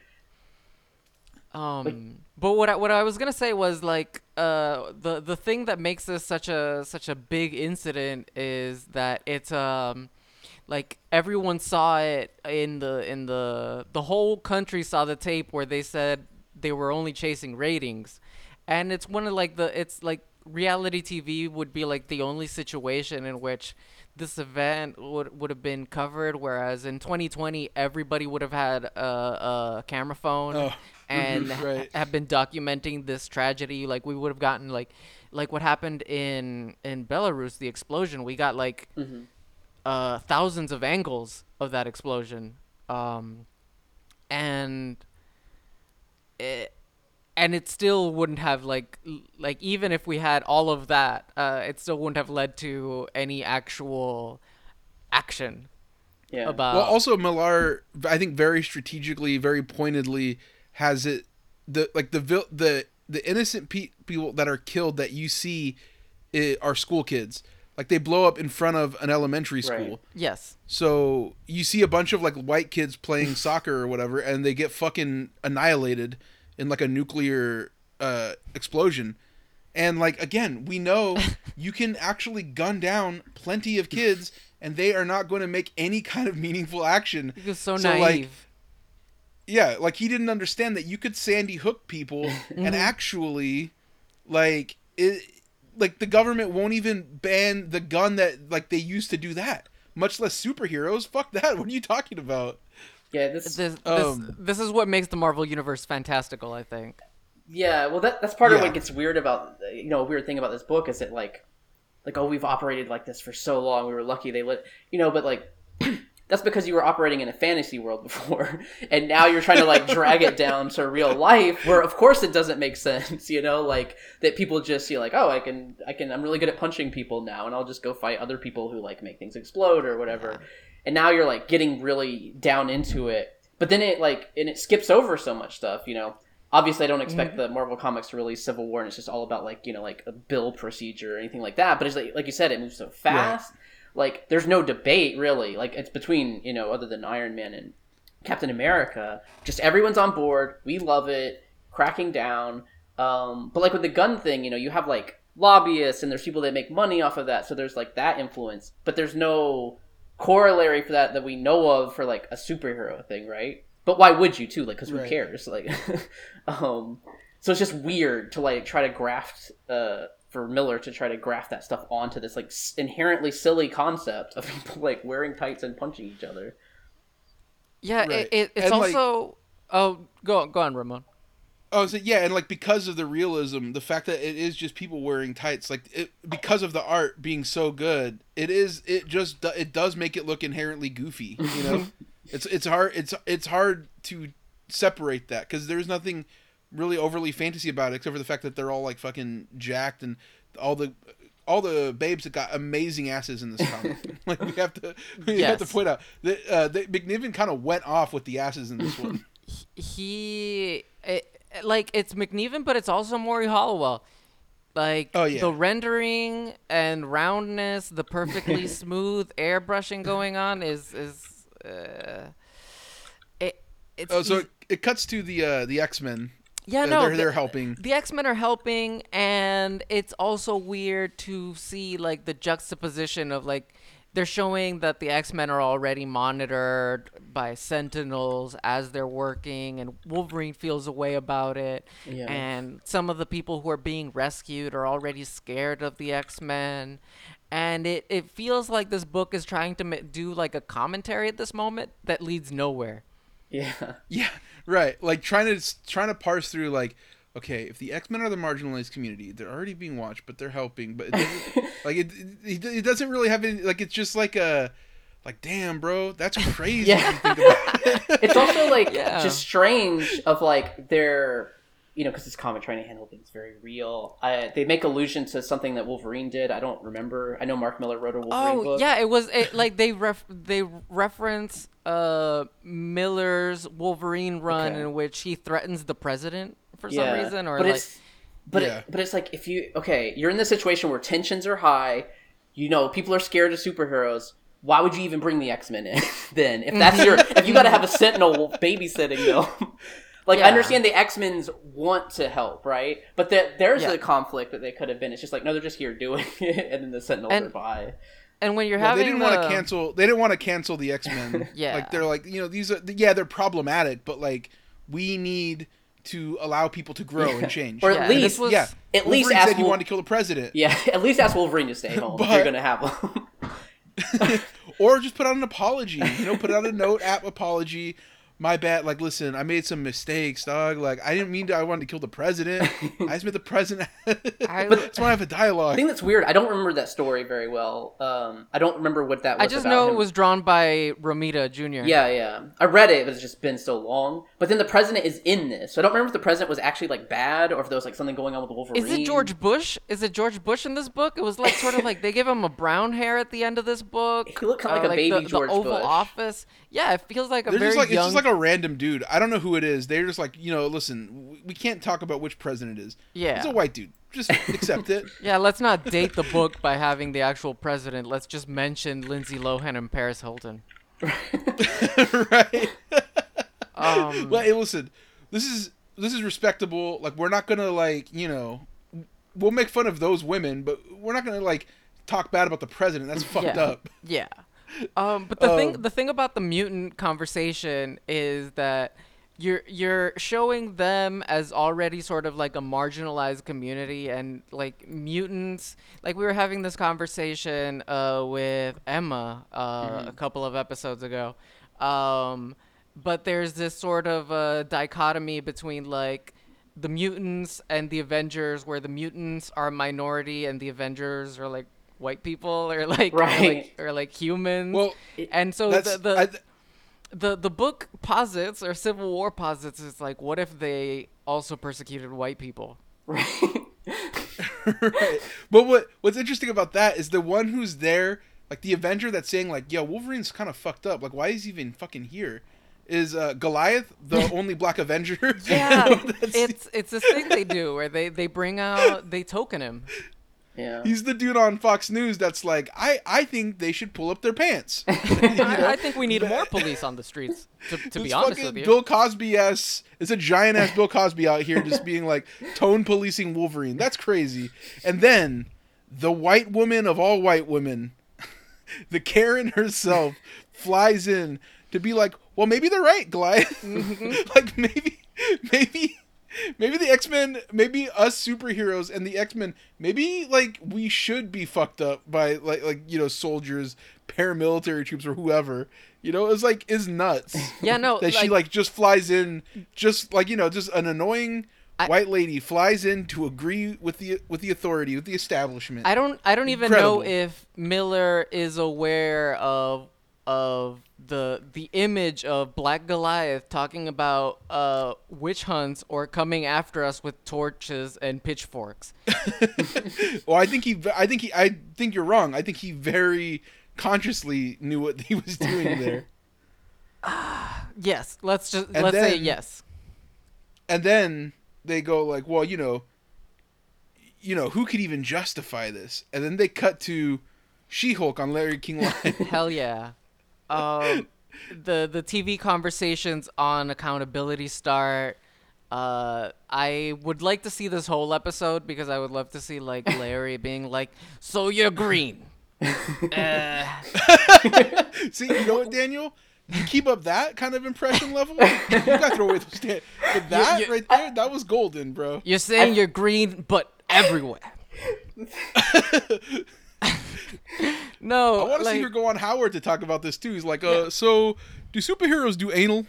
Um. Like, but what I, what I was gonna say was like uh the the thing that makes this such a such a big incident is that it's um. Like everyone saw it in the in the the whole country saw the tape where they said they were only chasing ratings, and it's one of like the it's like reality T V would be like the only situation in which this event would would have been covered. Whereas in twenty twenty, everybody would have had a, a camera phone oh, and right. ha- have been documenting this tragedy. Like we would have gotten like like what happened in in Belarus, the explosion. We got like. Mm-hmm. Uh, thousands of angles of that explosion, um, and it, and it still wouldn't have like like even if we had all of that, uh, it still wouldn't have led to any actual action. Yeah. About well, also Millar, I think, very strategically, very pointedly has it the like the the the innocent pe- people that are killed that you see it, are school kids. Like, they blow up in front of an elementary school. Right. Yes. So, you see a bunch of, like, white kids playing soccer or whatever, and they get fucking annihilated in, like, a nuclear uh, explosion. And, like, again, we know you can actually gun down plenty of kids, and they are not going to make any kind of meaningful action. He was so, so naive. Like, yeah, like, he didn't understand that you could Sandy Hook people, mm-hmm. and actually, like... it. Like, the government won't even ban the gun that, like, they used to do that. Much less superheroes. Fuck that. What are you talking about? Yeah, this... This, um, this, this is what makes the Marvel Universe fantastical, I think. Yeah, well, that that's part yeah. of what gets weird about... You know, a weird thing about this book is that, like... Like, oh, we've operated like this for so long. We were lucky they let... You know, but, like... That's because you were operating in a fantasy world before, and now you're trying to, like, drag it down to real life, where, of course, it doesn't make sense, you know? Like, that people just see, like, oh, I can, I can, I'm really good at punching people now, and I'll just go fight other people who, like, make things explode or whatever. Yeah. And now you're, like, getting really down into it. But then it, like, and it skips over so much stuff, you know? Obviously, I don't expect the Marvel Comics to release Civil War, and it's just all about, like, you know, like, a bill procedure or anything like that. But it's like, like you said, it moves so fast. Yeah. Like, there's no debate, really. Like, it's between, you know, other than Iron Man and Captain America, just everyone's on board. We love it. Cracking down. Um, but, like, with the gun thing, you know, you have, like, lobbyists and there's people that make money off of that. So there's, like, that influence. But there's no corollary for that that we know of for, like, a superhero thing, right? But why would you, too? Like, because who right. cares? Like, um, so it's just weird to, like, try to graft... Uh, for Millar to try to graft that stuff onto this, like, inherently silly concept of people, like, wearing tights and punching each other. Yeah, right. it, it, it's and also... Like, oh, go on, go on, Ramon. Oh, so, yeah, and, like, because of the realism, the fact that it is just people wearing tights, like, it, because of the art being so good, it is, it just, it does make it look inherently goofy, you know? it's it's hard, it's, it's hard to separate that, because there's nothing... really overly fantasy about it, except for the fact that they're all, like, fucking jacked, and all the all the babes that got amazing asses in this comic. Like, we have to we yes. have to point out that uh, that McNiven kind of went off with the asses in this one. He it, like it's McNiven, but it's also Morry Hollowell. Like oh, yeah. the rendering and roundness, the perfectly smooth airbrushing going on is is uh, it. It's oh, so it, it cuts to the uh, the X-Men. Yeah, no, they're, they're the, helping. The X-Men are helping, and it's also weird to see, like, the juxtaposition of, like, they're showing that the X-Men are already monitored by Sentinels as they're working, and Wolverine feels a way about it, yeah. and some of the people who are being rescued are already scared of the X-Men, and it, it feels like this book is trying to do, like, a commentary at this moment that leads nowhere. Yeah. Yeah. Right. Like trying to trying to parse through like, okay, if the X-Men are the marginalized community, they're already being watched, but they're helping, but it doesn't, like it, it it doesn't really have any like it's just like a like damn, bro, that's crazy. Yeah. If you think about it. It's also like yeah. just strange of like their you know, because it's comic, trying to handle things very real. I, they make allusion to something that Wolverine did. I don't remember. I know Mark Millar wrote a Wolverine oh, book. Oh, yeah, it was it, like they ref they reference uh, Millar's Wolverine run okay. in which he threatens the president for yeah. some reason, or but like. It's, but yeah. it, but it's like if you okay, you're in this situation where tensions are high, you know, people are scared of superheroes. Why would you even bring the X-Men in then? If that's your, if you got to have a Sentinel babysitting them. Like, yeah. I understand the X-Men's want to help, right? But the, there's yeah. a conflict that they could have been. It's just like, no, they're just here doing it, and then the Sentinels and, are by. And when you're well, having, they didn't the... want to cancel. They didn't want to cancel the X-Men. yeah, like they're like, you know, these are yeah, they're problematic, but like we need to allow people to grow and change, or at yeah. least was, yeah, at Wolverine least ask said you Wol- wanted to kill the president. Yeah, at least ask Wolverine to stay home. But... if you're gonna have him. Or just put out an apology, you know, put out a note app apology. My bad. Like, listen, I made some mistakes, dog. Like, I didn't mean to. I wanted to kill the president. I just met the president. I just want to have a dialogue. I think that's weird. I don't remember that story very well. Um, I don't remember what that was. I just about know him. It was drawn by Romita Junior Yeah, yeah. I read it, but it's just been so long. But then the president is in this. So I don't remember if the president was actually, like, bad or if there was, like, something going on with Wolverine. Is it George Bush? Is it George Bush in this book? It was, like, sort of like they give him a brown hair at the end of this book. He looked kind of like uh, a like baby the, George the Oval Bush. Office. Yeah, it feels like a They're very like, young... It's just like a random dude. I don't know who it is. They're just like, you know, listen, we can't talk about which president it is. Yeah. It's a white dude. Just accept it. Yeah, let's not date the book by having the actual president. Let's just mention Lindsay Lohan and Paris Hilton. Right. um, well, hey, listen, this is this is respectable. Like, we're not going to, like, you know, we'll make fun of those women, but we're not going to, like, talk bad about the president. That's fucked yeah. up. Yeah. Um, but the um, thing, the thing about the mutant conversation is that you're you're showing them as already sort of like a marginalized community, and like mutants. Like we were having this conversation uh, with Emma uh, mm-hmm. a couple of episodes ago, um, but there's this sort of uh, dichotomy between like the mutants and the Avengers, where the mutants are a minority and the Avengers are like. White people or like, right. or like or like humans. Well, and so the the, th- the the book posits or Civil War posits is like, what if they also persecuted white people? Right. Right. But what what's interesting about that is the one who's there, like the Avenger that's saying like, yo, Wolverine's kind of fucked up. Like, why is he even fucking here? Is uh, Goliath the only Black Avenger? Yeah, it's it's this thing they do where they they bring out they token him. Yeah. He's the dude on Fox News that's like, I, I think they should pull up their pants. I, I think we need more police on the streets, to, to be honest with you. Bill Cosby-ass, it's a giant-ass Bill Cosby out here just being like, tone policing Wolverine. That's crazy. And then, the white woman of all white women, the Karen herself, flies in to be like, well, maybe they're right, Goliath. Mm-hmm. Like, maybe, maybe... Maybe the X-Men, maybe us superheroes and the X-Men, maybe, like, we should be fucked up by, like, like you know, soldiers, paramilitary troops, or whoever. You know, it's, like, is nuts. Yeah, no. That like, she, like, just flies in, just, like, you know, just an annoying I, white lady flies in to agree with the with the authority, with the establishment. I don't I don't even Incredible. know if Miller is aware of... of the the image of Black Goliath talking about uh, witch hunts or coming after us with torches and pitchforks. Well, I think he, I think he, I think you're wrong. I think he very consciously knew what he was doing there. Uh, yes, let's just and let's then, say yes. And then they go like, well, you know, you know, who could even justify this? And then they cut to She-Hulk on Larry King Live. Hell yeah. Um, the the T V conversations on accountability start. Uh, I would like to see this whole episode because I would love to see like Larry being like, "So you're green." uh. See, you know what, Daniel? You keep up that kind of impression level. You got to throw away those da- but that you're, right there. I, that was golden, bro. You're saying I, you're green, but everywhere. No, I want to like, see her go on Howard to talk about this too. He's like, uh, yeah. so do superheroes do anal?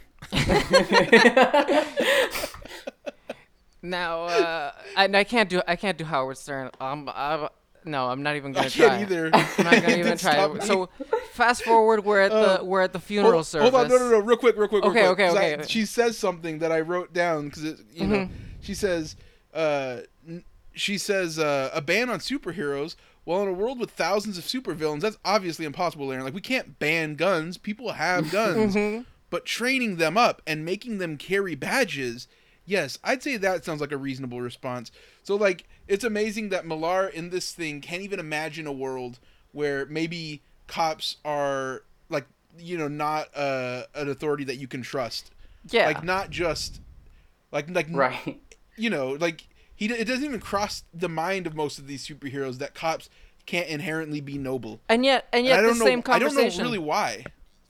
Now, uh, I, I can't do I can't do Howard Stern. Um, I, no, I'm not even gonna I try. I can't either. I'm not gonna even try. Me. So, fast forward, we're at uh, the we're at the funeral hold, service. Hold on, no, no, no, real quick, real quick. Okay, real quick, okay, okay, I, okay. She says something that I wrote down because you mm-hmm. know She says, uh, she says, uh, a ban on superheroes. Well, in a world with thousands of supervillains, that's obviously impossible, Aaron. Like, we can't ban guns. People have guns. Mm-hmm. But training them up and making them carry badges, yes, I'd say that sounds like a reasonable response. So, like, it's amazing that Millar in this thing can't even imagine a world where maybe cops are, like, you know, not uh, an authority that you can trust. Yeah. Like, not just, like, like right. you know, like... He, it doesn't even cross the mind of most of these superheroes that cops can't inherently be noble. And yet, and yet, and the know, same conversation. I don't know really why.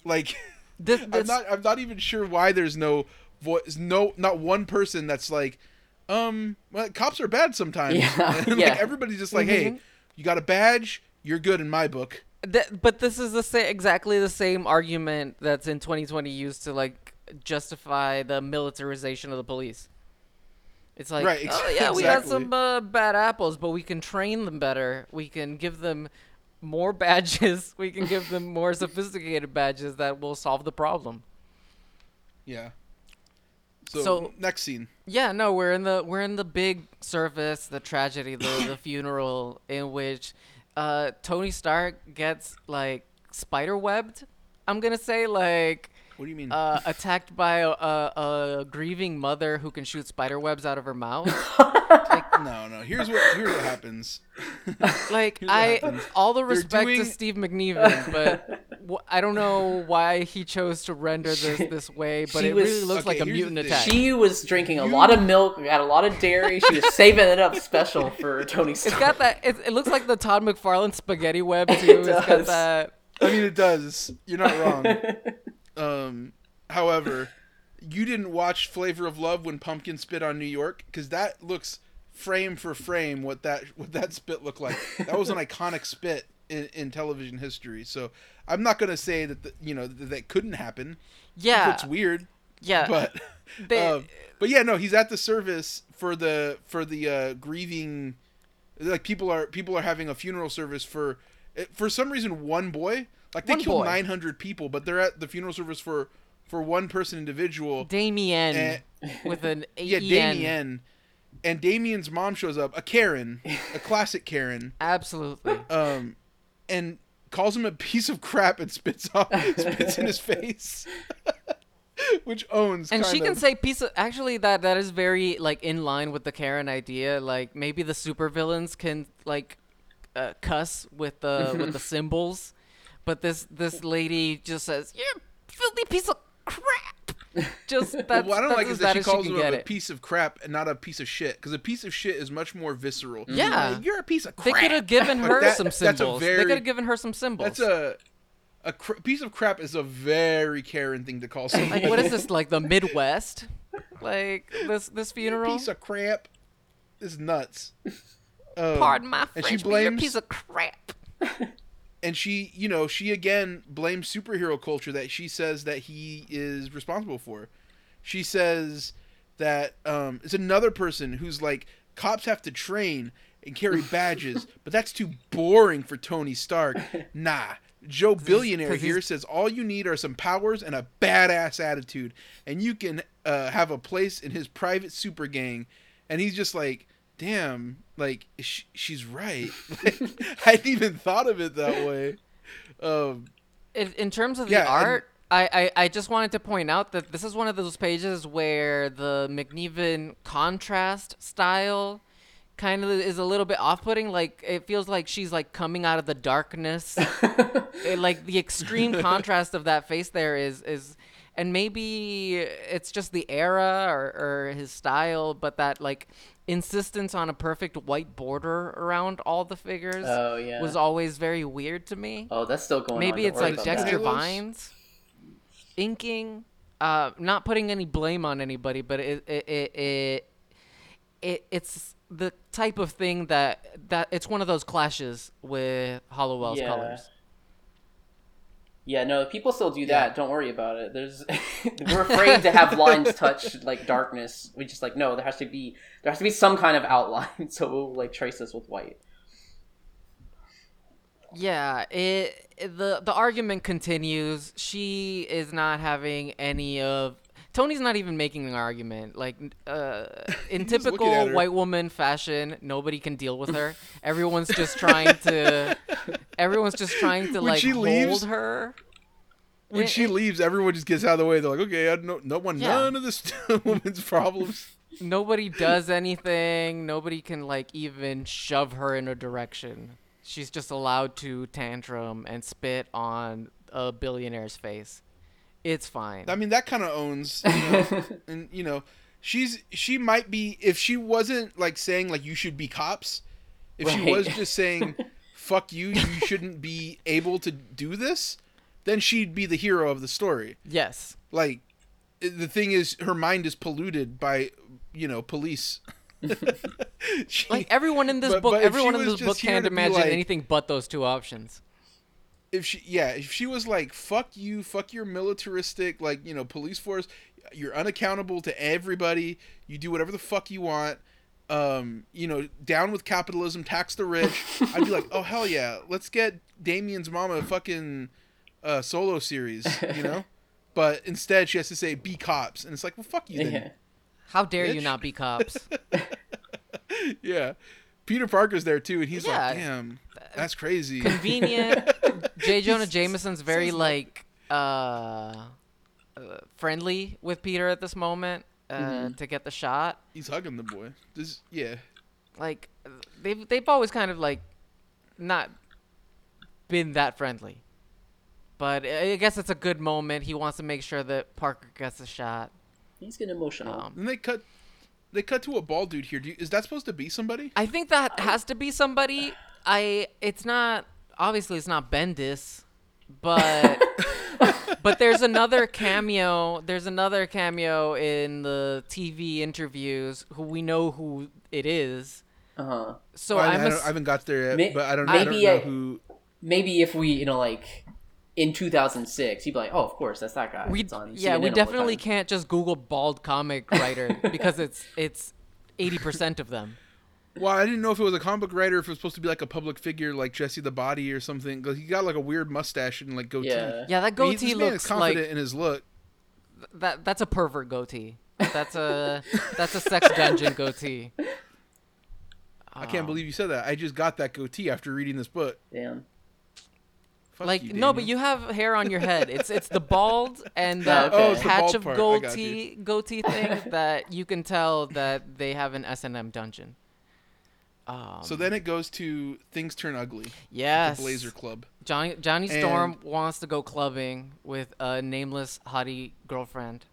Like, this, this... I'm not. I'm not even sure why there's no voice. No, not one person that's like, um, well, cops are bad sometimes. Yeah, and yeah. Like, everybody's just like, mm-hmm. hey, you got a badge, you're good in my book. That, but this is the sa- exactly the same argument that's in twenty twenty used to like justify the militarization of the police. It's like, right, exactly. oh, yeah, we got some uh, bad apples, but we can train them better. We can give them more badges. We can give them more sophisticated badges that will solve the problem. Yeah. So, so next scene. Yeah, no, we're in the we're in the big service, the tragedy, the, the funeral, in which uh, Tony Stark gets like spiderwebbed. I'm gonna say like. What do you mean? Uh, attacked by a, a, a grieving mother who can shoot spider webs out of her mouth. Like, no, no. Here's what here's what happens. Like here's I, happens. All the respect doing... to Steve McNiven, but w- I don't know why he chose to render this this way. But she it was, really looks okay, like a mutant attack. She was drinking a you... lot of milk, had a lot of dairy. She was saving it up special for Tony Stark. It's got that. It, it looks like the Todd McFarlane spaghetti web too. It does. It's got that. I mean, it does. You're not wrong. Um, however, you didn't watch Flavor of Love when Pumpkin spit on New York, because that looks frame for frame what that what that spit looked like. That was an iconic spit in, in television history. So I'm not gonna say that the, you know that, that couldn't happen. Yeah, it's weird. Yeah, but they... um, but yeah, no, he's at the service for the for the uh, grieving. Like people are people are having a funeral service for for some reason one boy. Like, they one killed boy. nine hundred people, but they're at the funeral service for, for one person individual. Damien. And, with an A E N. Yeah, Damien. And Damien's mom shows up, a Karen, a classic Karen. Absolutely. Um, and calls him a piece of crap and spits off, spits in his face. Which owns and she of. Can say piece of actually that that is very, like, in line with the Karen idea. Like, maybe the supervillains can, like, uh, cuss with the with the symbols. But this this lady just says, "You're a filthy piece of crap." Just that's, well, what I don't that's like is that she calls she him a it. piece of crap and not a piece of shit, because a piece of shit is much more visceral. Yeah, like, you're a piece of crap. They could have given her that, some symbols. Very, they could have given her some symbols. That's a a cr- piece of crap is a very Karen thing to call something. Like, what is this, like the Midwest? Like this this funeral? Piece of crap is nuts. Um, Pardon my French, and she blames, you're a piece of crap. And she, you know, she again blames superhero culture that she says that he is responsible for. She says that um, it's another person who's like, cops have to train and carry badges, but that's too boring for Tony Stark. Nah, Joe Billionaire here says all you need are some powers and a badass attitude, and you can uh, have a place in his private super gang. And he's just like, damn, like sh- she's right. Like, I hadn't even thought of it that way. Um, in, in terms of yeah, the art, and- I, I, I just wanted to point out that this is one of those pages where the McNiven contrast style kind of is a little bit off-putting. Like, it feels like she's like coming out of the darkness. It, like the extreme contrast of that face there is is. And maybe it's just the era or, or his style, but that like insistence on a perfect white border around all the figures oh, yeah. was always very weird to me. Oh, that's still going maybe on. Maybe it's like Dexter Vines inking, uh, not putting any blame on anybody, but it it, it it it it's the type of thing that that it's one of those clashes with Hollowell's yeah. colors. Yeah, no, if people still do that, yeah. don't worry about it. There's we're afraid to have lines touch like darkness. We just like, no, there has to be there has to be some kind of outline, so we'll like trace this with white. Yeah, it, it the the argument continues. She is not having any of Tony's not even making an argument. Like, uh, in typical white woman fashion, nobody can deal with her. Everyone's just trying to. Everyone's just trying to when like hold leaves, her. When it, she it, leaves, everyone just gets out of the way. They're like, okay, I no, no one, yeah. none of this woman's problems. Nobody does anything. Nobody can like even shove her in a direction. She's just allowed to tantrum and spit on a billionaire's face. It's fine. I mean, that kind of owns, you know, and you know, she's she might be, if she wasn't like saying like you should be cops, if right. she was just saying fuck you, you shouldn't be able to do this, then she'd be the hero of the story. Yes. Like the thing is, her mind is polluted by, you know, police. she, like everyone in this but, book, but everyone in this book can't imagine like, anything but those two options. If she, yeah, if she was like, fuck you, fuck your militaristic, like, you know, police force, you're unaccountable to everybody, you do whatever the fuck you want, um, you know, down with capitalism, tax the rich, I'd be like, oh, hell yeah, let's get Damien's mama a fucking uh, solo series, you know? But instead she has to say, be cops, and it's like, well, fuck you then. Yeah. How dare bitch. You not be cops? Yeah. Peter Parker's there too, and he's yeah. like, damn, that's crazy. Convenient. J. Jonah Jameson's very like uh, uh, friendly with Peter at this moment uh, mm-hmm. to get the shot. He's hugging the boy. This, yeah. Like they've they've always kind of like not been that friendly, but I guess it's a good moment. He wants to make sure that Parker gets a shot. He's getting emotional. Um, and they cut. They cut to a bald dude here. Do you, is that supposed to be somebody? I think that I, has to be somebody. I. It's not. Obviously, it's not Bendis, but but there's another cameo. There's another cameo in the T V interviews who we know who it is. Uh huh. So well, I'm I, I, don't, I haven't got there yet, may, but I don't, maybe I don't know I, who. Maybe if we, you know, like in two thousand six, you'd be like, oh, of course, that's that guy. We, on yeah, C N N we definitely can't just Google bald comic writer because it's it's eighty percent of them. Well, I didn't know if it was a comic book writer, if it was supposed to be like a public figure, like Jesse the Body or something. He got like a weird mustache and like goatee. Yeah, yeah that goatee I mean, he, looks confident like, in his look. That that's a pervert goatee. That's a that's a sex dungeon goatee. I can't um, believe you said that. I just got that goatee after reading this book. Damn. Fuck like you, no, but you have hair on your head. It's it's the bald and the oh, okay. patch the of goatee goatee thing that you can tell that they have an S and M dungeon. Um, so then it goes to things turn ugly. Yes. The Blazer Club. Johnny, Johnny Storm and wants to go clubbing with a nameless hottie girlfriend.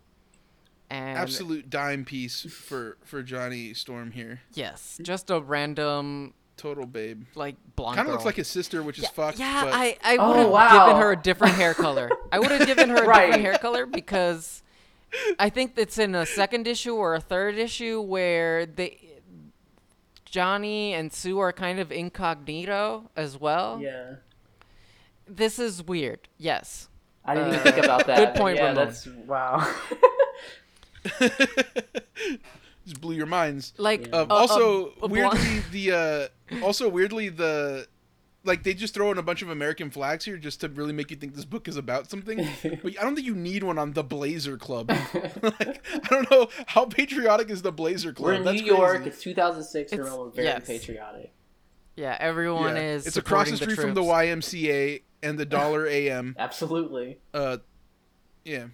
And absolute dime piece for, for Johnny Storm here. Yes. Just a random... Total babe. Like blonde Kind of looks like his sister, which is yeah, fucked. Yeah, but... I, I would have oh, wow. given her a different hair color. I would have given her a right. different hair color because I think it's in a second issue or a third issue where they... Johnny and Sue are kind of incognito as well. Yeah. This is weird. Yes. I didn't even uh, think about that. Good point, yeah, Ramon. That's, wow. Just blew your minds. Like, yeah. um, uh, also, uh, weirdly, the, uh, also, weirdly, the, like, they just throw in a bunch of American flags here just to really make you think this book is about something. But I don't think you need one on the Blazer Club. Like, I don't know. How patriotic is the Blazer Club? We're in That's New York. Crazy. It's two thousand six. It's, we're very yes. patriotic. Yeah, everyone yeah. is It's across the street the from the Y M C A and the Dollar A M. Absolutely. Uh, yeah.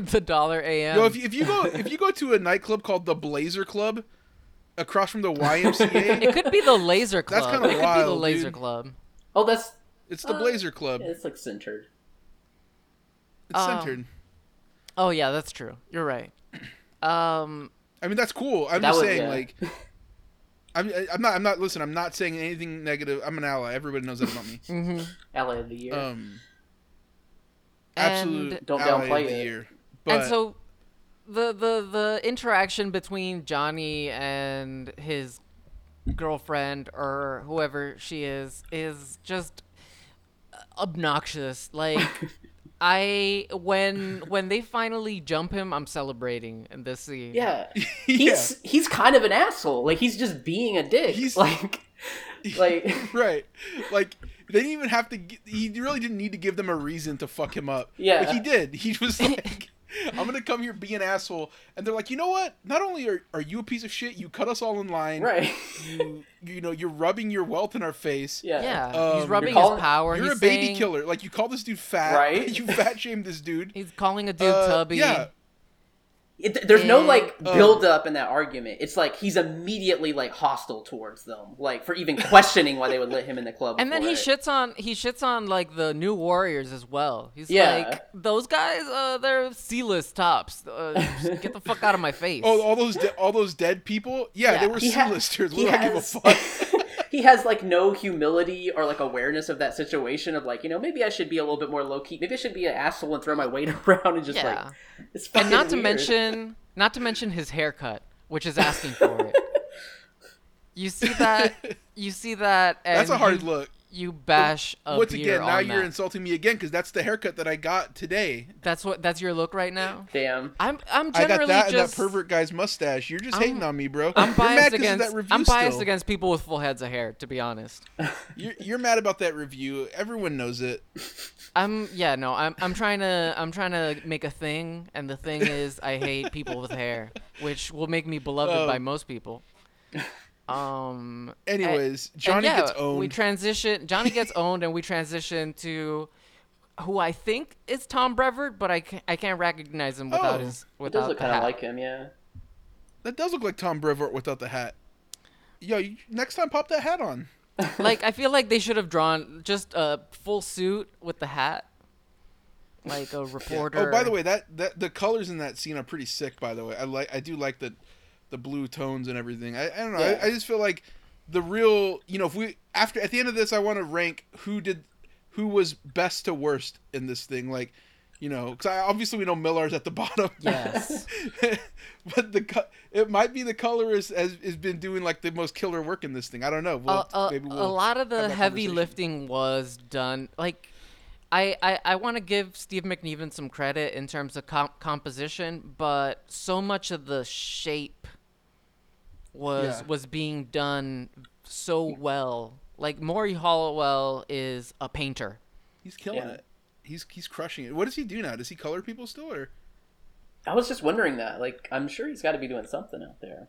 The Dollar A M. Yo, if, if you go, if you go to a nightclub called the Blazer Club across from the Y M C A. It could be the Laser Club. That's kind of wild. It could be the Laser dude. Club. Oh, that's... It's the uh, Blazer Club. Yeah, it's, like, centered. It's um, centered. Oh, yeah, that's true. You're right. Um, I mean, that's cool. I'm that just was, saying, yeah. like... I'm, I'm not... I'm not. Listen, I'm not saying anything negative. I'm an ally. Everybody knows that about me. Mm-hmm. Ally of the year. Um, absolute don't downplay it. Year, but... And so, the, the, the interaction between Johnny and his... girlfriend or whoever she is is just obnoxious. Like I when when they finally jump him, I'm celebrating in this scene. Yeah. He's yeah. he's kind of an asshole. Like he's just being a dick. He's like like right. Like they didn't even have to g- he really didn't need to give them a reason to fuck him up. Yeah. But he did. He was like I'm gonna come here, be an asshole, and they're like, you know what? Not only are are you a piece of shit, you cut us all in line, right? You you know you're rubbing your wealth in our face. Yeah, yeah. Um, he's rubbing calling, his power. You're he's a baby saying... killer. Like you call this dude fat, right? You fat shamed this dude. He's calling a dude uh, tubby. Yeah. It, there's no like build up in that argument. It's like he's immediately like hostile towards them, like for even questioning why they would let him in the club. And then he it. shits on he shits on like the New Warriors as well. He's yeah. like, those guys, uh, they're C-list tops. Uh, just get the fuck out of my face. Oh, all those de- all those dead people. Yeah, yeah. They were C-listers. We don't give a fuck. He has, like, no humility or, like, awareness of that situation of, like, you know, maybe I should be a little bit more low-key. Maybe I should be an asshole and throw my weight around and just, yeah. like, it's fucking And not weird. to mention, not to mention his haircut, which is asking for it. You see that? You see that? And that's a hard you, look. You bash a Once beer again, now on you're that. insulting me again because that's the haircut that I got today. That's what. That's your look right now? Damn. I'm I'm generally I got that just, and that pervert guy's mustache. You're just I'm, hating on me, bro. I'm biased, against, that I'm biased against people with full heads of hair, to be honest. You're, you're mad about that review. Everyone knows it. I'm yeah no I'm I'm trying to I'm trying to make a thing, and the thing is I hate people with hair, which will make me beloved um, by most people. Um, Anyways, and, Johnny and yeah, gets owned. We transition. Johnny gets owned, and we transition to who I think is Tom Brevoort, but I can't, I can't recognize him without oh, his without it does look kind of like him, yeah. That does look like Tom Brevoort without the hat. Yo, you, next time pop that hat on. Like I feel like they should have drawn just a full suit with the hat, like a reporter. Yeah. Oh, by the way, that, that the colors in that scene are pretty sick. By the way, I like I do like the. the blue tones and everything. I, I don't know. Yeah. I, I just feel like the real, you know, if we, after, at the end of this, I want to rank who did, who was best to worst in this thing. Like, you know, cause I, obviously we know Millar's at the bottom. Yes. But the, it might be the colorist has, has been doing like the most killer work in this thing. I don't know. We'll, uh, maybe we'll a lot of the heavy lifting was done. Like I, I, I want to give Steve McNiven some credit in terms of comp- composition, but so much of the shape was yeah. was being done so well. Like Morry Hollowell is a painter. He's killing yeah. it. He's he's crushing it. What does he do now? Does he color people still, or? I was just wondering that. Like I'm sure he's got to be doing something out there.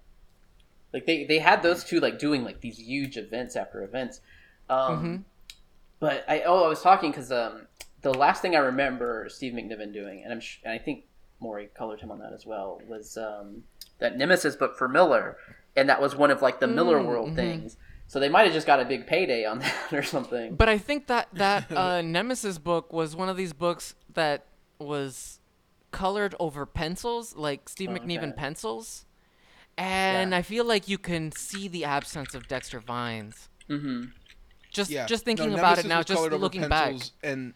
Like they, they had those two like doing like these huge events after events. Um mm-hmm. But I oh I was talking because um the last thing I remember Steve McNiven doing, and I'm sh- and I think Morry colored him on that as well, was um that Nemesis book for Miller. And that was one of, like, the Miller World mm-hmm. things. So they might have just got a big payday on that or something. But I think that, that uh, Nemesis book was one of these books that was colored over pencils, like Steve oh, McNiven okay. pencils. And yeah. I feel like you can see the absence of Dexter Vines. Mm-hmm. Just yeah. just thinking no, about Nemesis it now, just looking back. And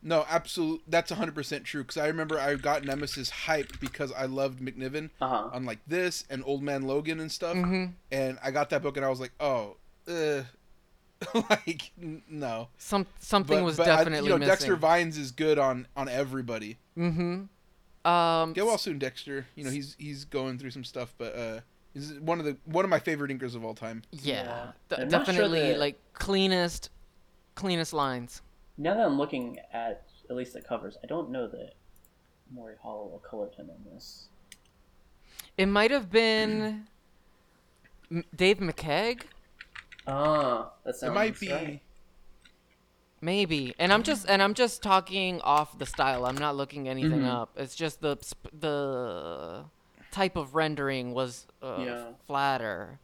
no, absolutely. That's one hundred percent true. Because I remember I got Nemesis hyped because I loved McNiven uh-huh. on like this and Old Man Logan and stuff. Mm-hmm. And I got that book and I was like, oh, uh, like, n- no. Some Something but, was but definitely I, you know, missing. Dexter Vines is good on, on everybody. Mm-hmm. Um, Get well soon, Dexter. You know, he's he's going through some stuff, but uh, he's one of the one of my favorite inkers of all time. Yeah. yeah. D- definitely sure that... like cleanest, cleanest lines. Now that I'm looking at at least the covers, I don't know that Morry Hollowell colored him on this. It might have been mm. Dave McKeag. Ah, that sounds. It might be. Right. Maybe, and I'm just and I'm just talking off the style. I'm not looking anything mm-hmm. up. It's just the the type of rendering was uh, yeah. flatter.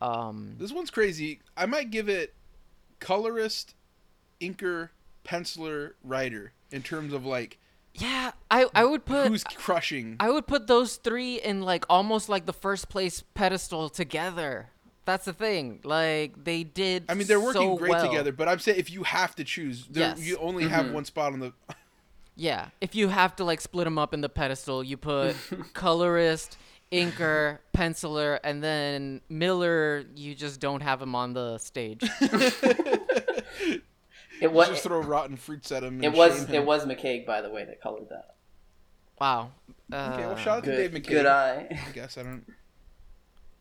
Um, this one's crazy. I might give it colorist, inker, penciler, writer in terms of like yeah I, I would put who's crushing. I would put those three in like almost like the first place pedestal together. That's the thing, like they did I mean they're working so great well. together, but I'm saying if you have to choose yes. you only mm-hmm. have one spot on the yeah if you have to like split them up in the pedestal, you put colorist, inker, penciler, and then Miller. You just don't have him on the stage. It was just throw rotten fruits at him. It was him. It was McCaig, by the way, that colored that. Wow. Uh, okay, well, shout out good, to Dave McCaig. Good eye. I guess I don't.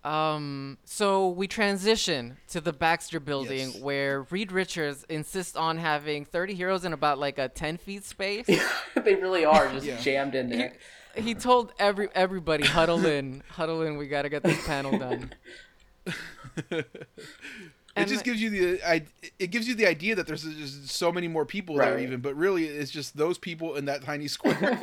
Um, so we transition to the Baxter building, yes, where Reed Richards insists on having thirty heroes in about like a ten feet space. They really are just yeah. jammed in there. He, he told every everybody, huddle in, huddle in. We got to get this panel done. It and just gives you the I, it gives you the idea that there's just so many more people right. there even, but really it's just those people in that tiny square.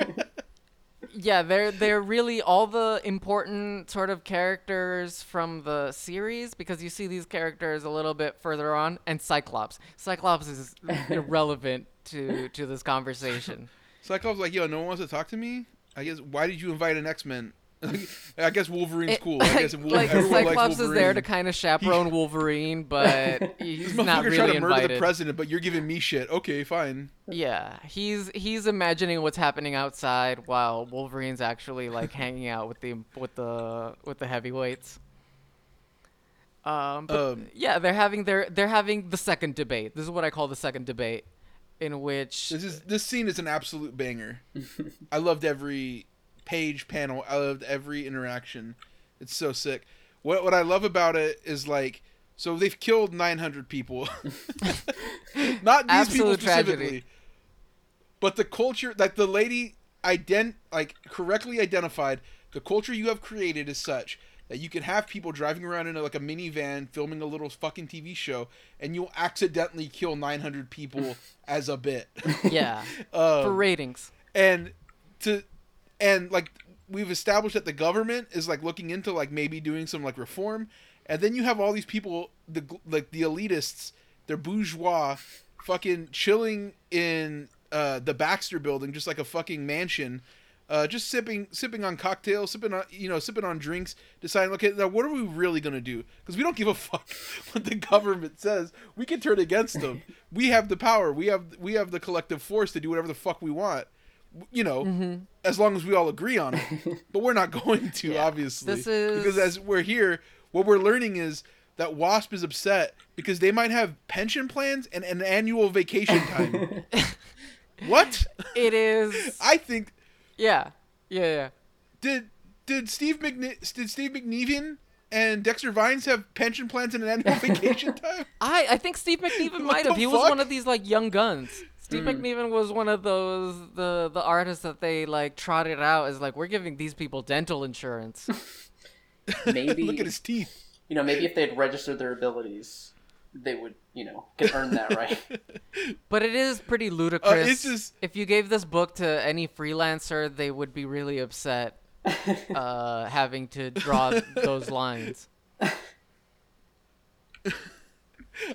Yeah, they're they're really all the important sort of characters from the series, because you see these characters a little bit further on, and Cyclops. Cyclops is irrelevant to, to this conversation. Cyclops like, yo, no one wants to talk to me? I guess, why did you invite an X-Men? I guess Wolverine's it, cool. I guess Wolver- like, everyone Cyclops likes Wolverine. Is there to kind of chaperone he, Wolverine, but he's not really invited. This motherfucker tried to murder the president, but you're giving me shit. Okay, fine. Yeah, he's he's imagining what's happening outside while Wolverine's actually like hanging out with the with the with the heavyweights. Um, but um yeah, they're having their they're having the second debate. This is what I call the second debate, in which this is this scene is an absolute banger. I loved every page panel. I loved every interaction. It's so sick. What what I love about it is like, so they've killed nine hundred people. Not these Absolute people specifically. Tragedy. But the culture, like the lady ident like correctly identified, the culture you have created is such that you can have people driving around in a, like a minivan filming a little fucking T V show, and you'll accidentally kill nine hundred people as a bit. Yeah. um, For ratings. And to And, like, we've established that the government is, like, looking into, like, maybe doing some, like, reform. And then you have all these people, the like, the elitists, they're bourgeois, fucking chilling in uh, the Baxter building, just like a fucking mansion, uh, just sipping sipping on cocktails, sipping on, you know, sipping on drinks, deciding, okay, now what are we really going to do? Because we don't give a fuck what the government says. We can turn against them. We have the power. We have we have the collective force to do whatever the fuck we want. You know, mm-hmm. as long as we all agree on it, but we're not going to, yeah, obviously, this is... because as we're here, what we're learning is that WASP is upset because they might have pension plans and an annual vacation time. What? It is. I think. Yeah. Yeah. Yeah. Did did Steve McNi- did Steve McNiven and Dexter Vines have pension plans and an annual vacation time? I I think Steve McNiven might have. He fuck? was one of these like young guns. Steve mm. McNiven was one of those the the artists that they like trotted out as like, we're giving these people dental insurance. Maybe look at his teeth. You know, maybe if they had registered their abilities, they would, you know, could earn that right. But it is pretty ludicrous. Uh, it's just... If you gave this book to any freelancer, they would be really upset uh, having to draw those lines.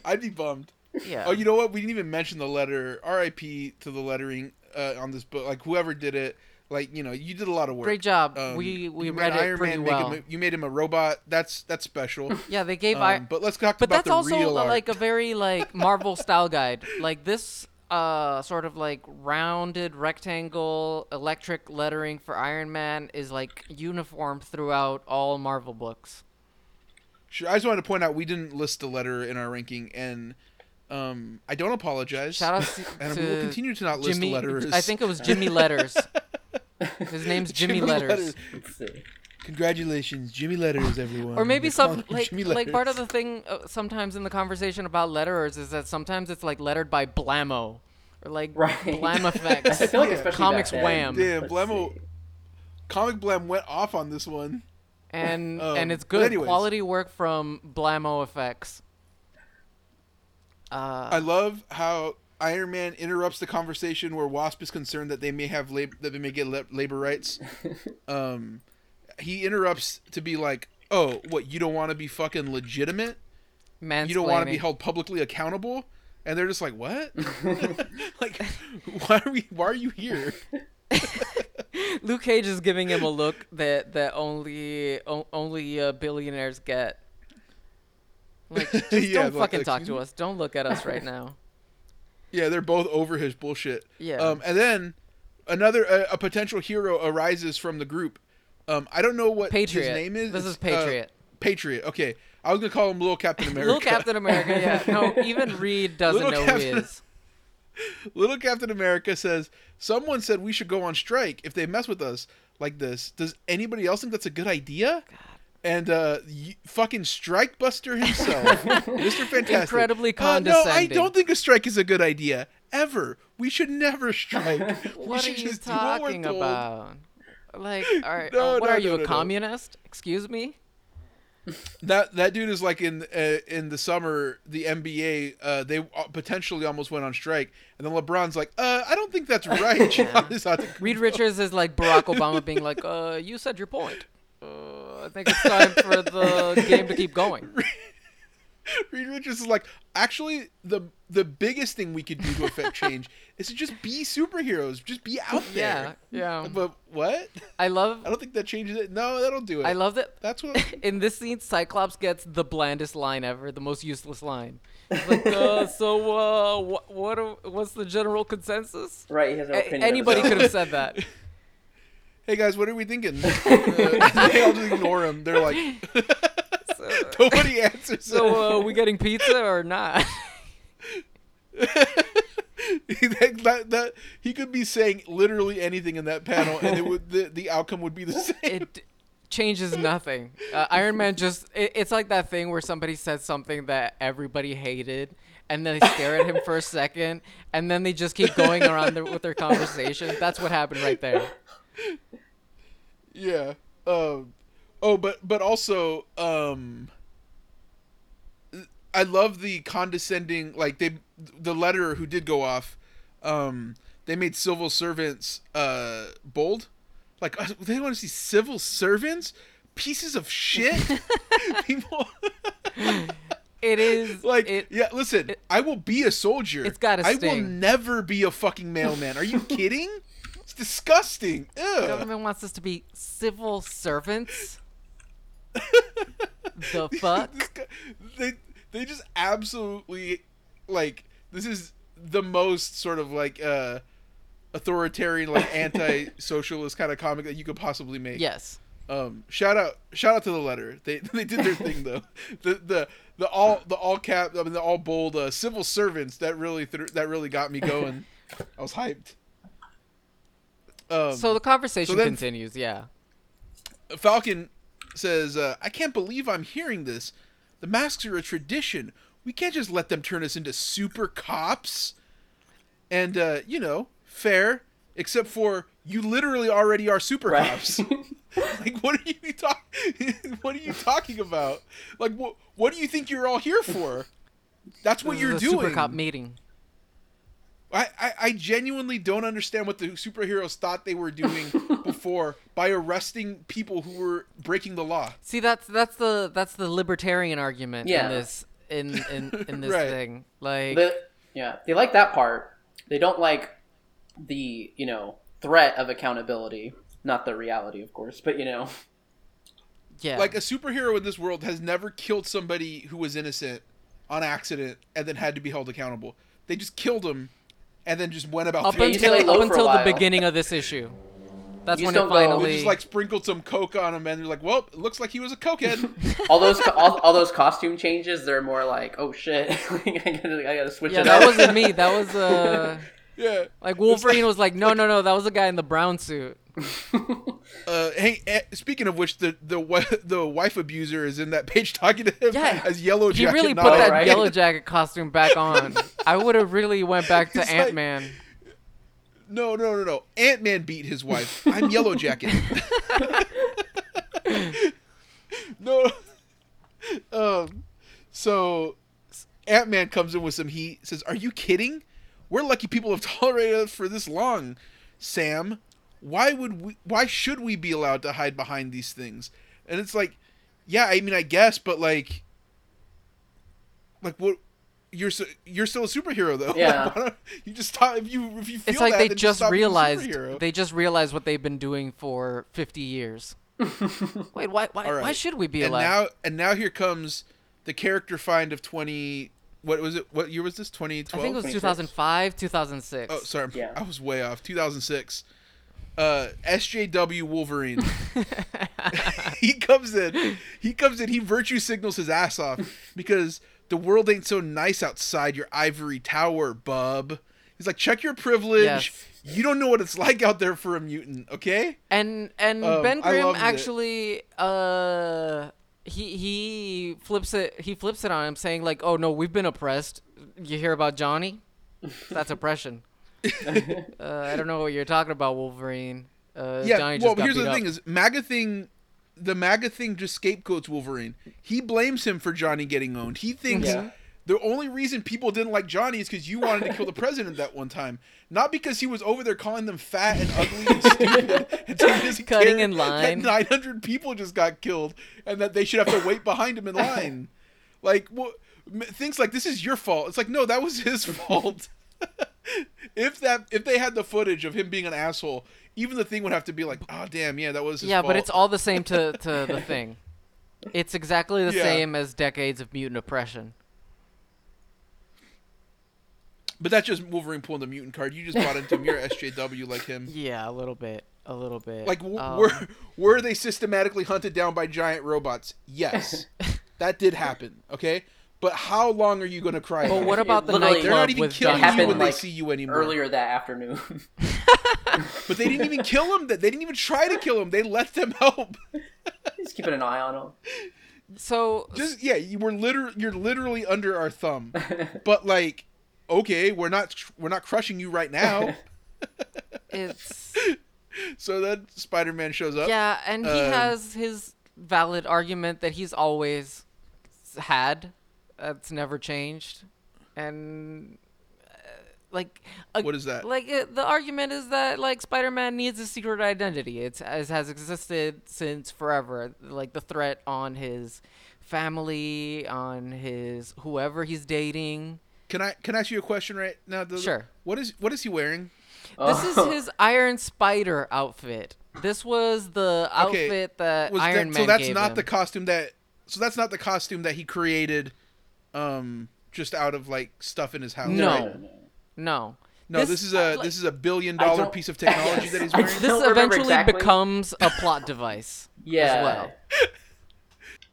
I'd be bummed. Yeah. Oh, you know what? We didn't even mention the letter. R I P to the lettering uh, on this book. Like, whoever did it, like, you know, you did a lot of work. Great job. Um, we we read it pretty well. Him, you made him a robot. That's that's special. Yeah, they gave. Um, I- but let's talk but about the real art. But that's also like a very like Marvel style guide. Like this uh, sort of like rounded rectangle electric lettering for Iron Man is like uniform throughout all Marvel books. Sure. I just wanted to point out we didn't list the letter in our ranking, and. Um, I don't apologize. Shout out to, and we will continue to not list Jimmy, letters. I think it was Jimmy Letters. His name's Jimmy, Jimmy Letters. Letters. Congratulations, Jimmy Letters, everyone. Or maybe They're some like like part of the thing uh, sometimes in the conversation about letterers is that sometimes it's like lettered by Blammo or like right. Blam Effects. I feel like yeah. especially Comics back then. Wham. Damn, Blammo. Comic Blam went off on this one. And um, and it's good quality work from Blammo Effects. Uh, I love how Iron Man interrupts the conversation where Wasp is concerned that they may have lab- that they may get le- labor rights. Um, he interrupts to be like, "Oh, what? You don't want to be fucking legitimate? You don't want to be held publicly accountable?" And they're just like, "What? Like, why are we? Why are you here?" Luke Cage is giving him a look that that only o- only uh, billionaires get. Like, just yeah, don't like, fucking like, talk to me? us. Don't look at us right now. Yeah, they're both over his bullshit. Yeah. Um, and then another a, a potential hero arises from the group. Um, I don't know what Patriot. his name is. This it's, is Patriot. Uh, Patriot. Okay, I was gonna call him Little Captain America. Little Captain America. Yeah. No, even Reed doesn't Little know Captain, who he is. Little Captain America says, "Someone said we should go on strike if they mess with us like this. Does anybody else think that's a good idea?" God. And uh, fucking Strike Buster himself, Mister Fantastic. Incredibly condescending. Uh, no, I don't think a strike is a good idea, ever. We should never strike. What are you talking about? Like, are, no, uh, what no, are you, no, no, a communist? No. Excuse me? That that dude is like in uh, in the summer, the N B A, uh, they potentially almost went on strike. And then LeBron's like, uh, I don't think that's right. Yeah. Reed Richards is like Barack Obama being like, uh, you said your point. Uh, I think it's time for the game to keep going. Reed Richards is like, actually, the the biggest thing we could do to affect change is to just be superheroes. Just be out there. Yeah, yeah. But what? I love... I don't think that changes it. No, that'll do it. I love that... That's what... In this scene, Cyclops gets the blandest line ever, the most useless line. He's like, uh, so uh, what, what are, what's the general consensus? Right, he has no opinion. A- anybody could have said that. Hey, guys, what are we thinking? Uh, they all just ignore him. They're like... Nobody answers. So uh, we getting pizza or not? that, that, that, he could be saying literally anything in that panel, and it would the, the outcome would be the same. It changes nothing. Uh, Iron Man just it, it's like that thing where somebody says something that everybody hated, and then they stare at him for a second, and then they just keep going around their, with their conversation. That's what happened right there. Yeah. Um. Oh, but but also, um, I love the condescending, like, they the letter who did go off, um, they made civil servants uh, bold. Like, they want to see civil servants? Pieces of shit? People. It is. Like, it, yeah, listen, it, I will be a soldier. It's got to sting. I will never be a fucking mailman. Are you kidding? It's disgusting. Ew. The government wants us to be civil servants? The fuck? Guy, they they just absolutely, like, this is the most sort of like uh authoritarian, like anti-socialist kind of comic that you could possibly make. Yes. Um shout out shout out to the letter. They they did their thing though. The the the all the all cap I mean the all bold uh, civil servants that really th- that really got me going. I was hyped. Um, so the conversation so then, continues, yeah. Falcon says, uh, I can't believe I'm hearing this. The masks are a tradition. We can't just let them turn us into super cops. And, uh, you know, fair, except for you literally already are super right. cops. Like, what are you talking? What are you talking about? Like, what? What do you think you're all here for? That's what this you're is a doing. Super cop meeting. I, I, I genuinely don't understand what the superheroes thought they were doing before by arresting people who were breaking the law. See, that's that's the that's the libertarian argument yeah. in this in in, in this right. thing. Like, the, yeah, they like that part. They don't like the you know threat of accountability, not the reality, of course. But you know, yeah, like a superhero in this world has never killed somebody who was innocent on accident and then had to be held accountable. They just killed him. And then just went about up until, up until the beginning of this issue. That's when it finally. They just like sprinkled some coke on him, and they're like, "Well, it looks like he was a cokehead." all those all, all those costume changes, they're more like, "Oh shit, I gotta I gotta switch yeah, it up." That wasn't me. That was uh. Yeah. Like Wolverine like, was like, "No, like, no, no, that was the guy in the brown suit." uh, hey, speaking of which, the the the wife abuser is in that page talking to him yeah. as Yellow Jacket. He really put that right. Yellow Jacket costume back on. I would have really went back to it's Ant-Man. Like, no, no, no, no. Ant-Man beat his wife. I'm Yellow Jacket. No. Um. So Ant-Man comes in with some heat. Says, "Are you kidding? We're lucky people have tolerated us for this long, Sam. Why would we, why should we be allowed to hide behind these things?" And it's like, yeah, I mean, I guess, but like, like what, you're, so, you're still a superhero though. Yeah. Like, you just stop, if you, if you feel it's like that, they just, just realized, they just realized what they've been doing for fifty years. Wait, why, why, right. why should we be allowed? And now, and now here comes the character find of twenty What was it? What year was this? twenty twelve I think it was two thousand five two thousand six Oh, sorry. Yeah. I was way off. two thousand six Uh, S J W Wolverine. He comes in. He comes in. He virtue signals his ass off because the world ain't so nice outside your ivory tower, bub. He's like, check your privilege. Yes. You don't know what it's like out there for a mutant, okay? And and um, Ben Grimm actually it. uh he he flips it he flips it on him, saying like, oh no, we've been oppressed. You hear about Johnny? That's oppression. uh, I don't know what you're talking about, Wolverine. Uh, yeah, Johnny just well, got here's the up. thing: is MAGA thing, the MAGA thing just scapegoats Wolverine. He blames him for Johnny getting owned. He thinks. Yeah. The only reason people didn't like Johnny is because you wanted to kill the president that one time, not because he was over there calling them fat and ugly and stupid and taking his cutting in line. That nine hundred people just got killed, and that they should have to wait behind him in line. Like well, things like this is your fault. It's like no, that was his fault. if that if they had the footage of him being an asshole, even the thing would have to be like, oh damn, yeah, that was his yeah, fault. Yeah, but it's all the same to to the thing. It's exactly the yeah. same as decades of mutant oppression. But that's just Wolverine pulling the mutant card. You just bought into him. You're S J W like him. Yeah, a little bit. A little bit. Like, w- um, were were they systematically hunted down by giant robots? Yes. That did happen, okay? But how long are you going to cry Well, about what about it? the nightclub? They're not even killing John. you when like they see you anymore. Earlier that afternoon. But they didn't even kill him. They didn't even try to kill him. They let them help. Just keeping an eye on him. So... Just, yeah, you were liter- you're literally under our thumb. But, like... Okay, we're not we're not crushing you right now. It's so that Spider-Man shows up. Yeah, and he um, has his valid argument that he's always had. That's never changed. And uh, like a, what is that? Like uh, the argument is that like Spider-Man needs a secret identity. It's as it has existed since forever. Like the threat on his family, on his whoever he's dating. Can I can I ask you a question right now? Does, sure. What is what is he wearing? This oh. is his Iron Spider outfit. This was the outfit okay. that was Iron that, Man. So that's gave not him. the costume that. So that's not the costume that he created, um, just out of like stuff in his house. No, right? no, no. This, this is a like, this is a billion dollar piece of technology that he's wearing. This eventually exactly. becomes a plot device. Yeah. As well.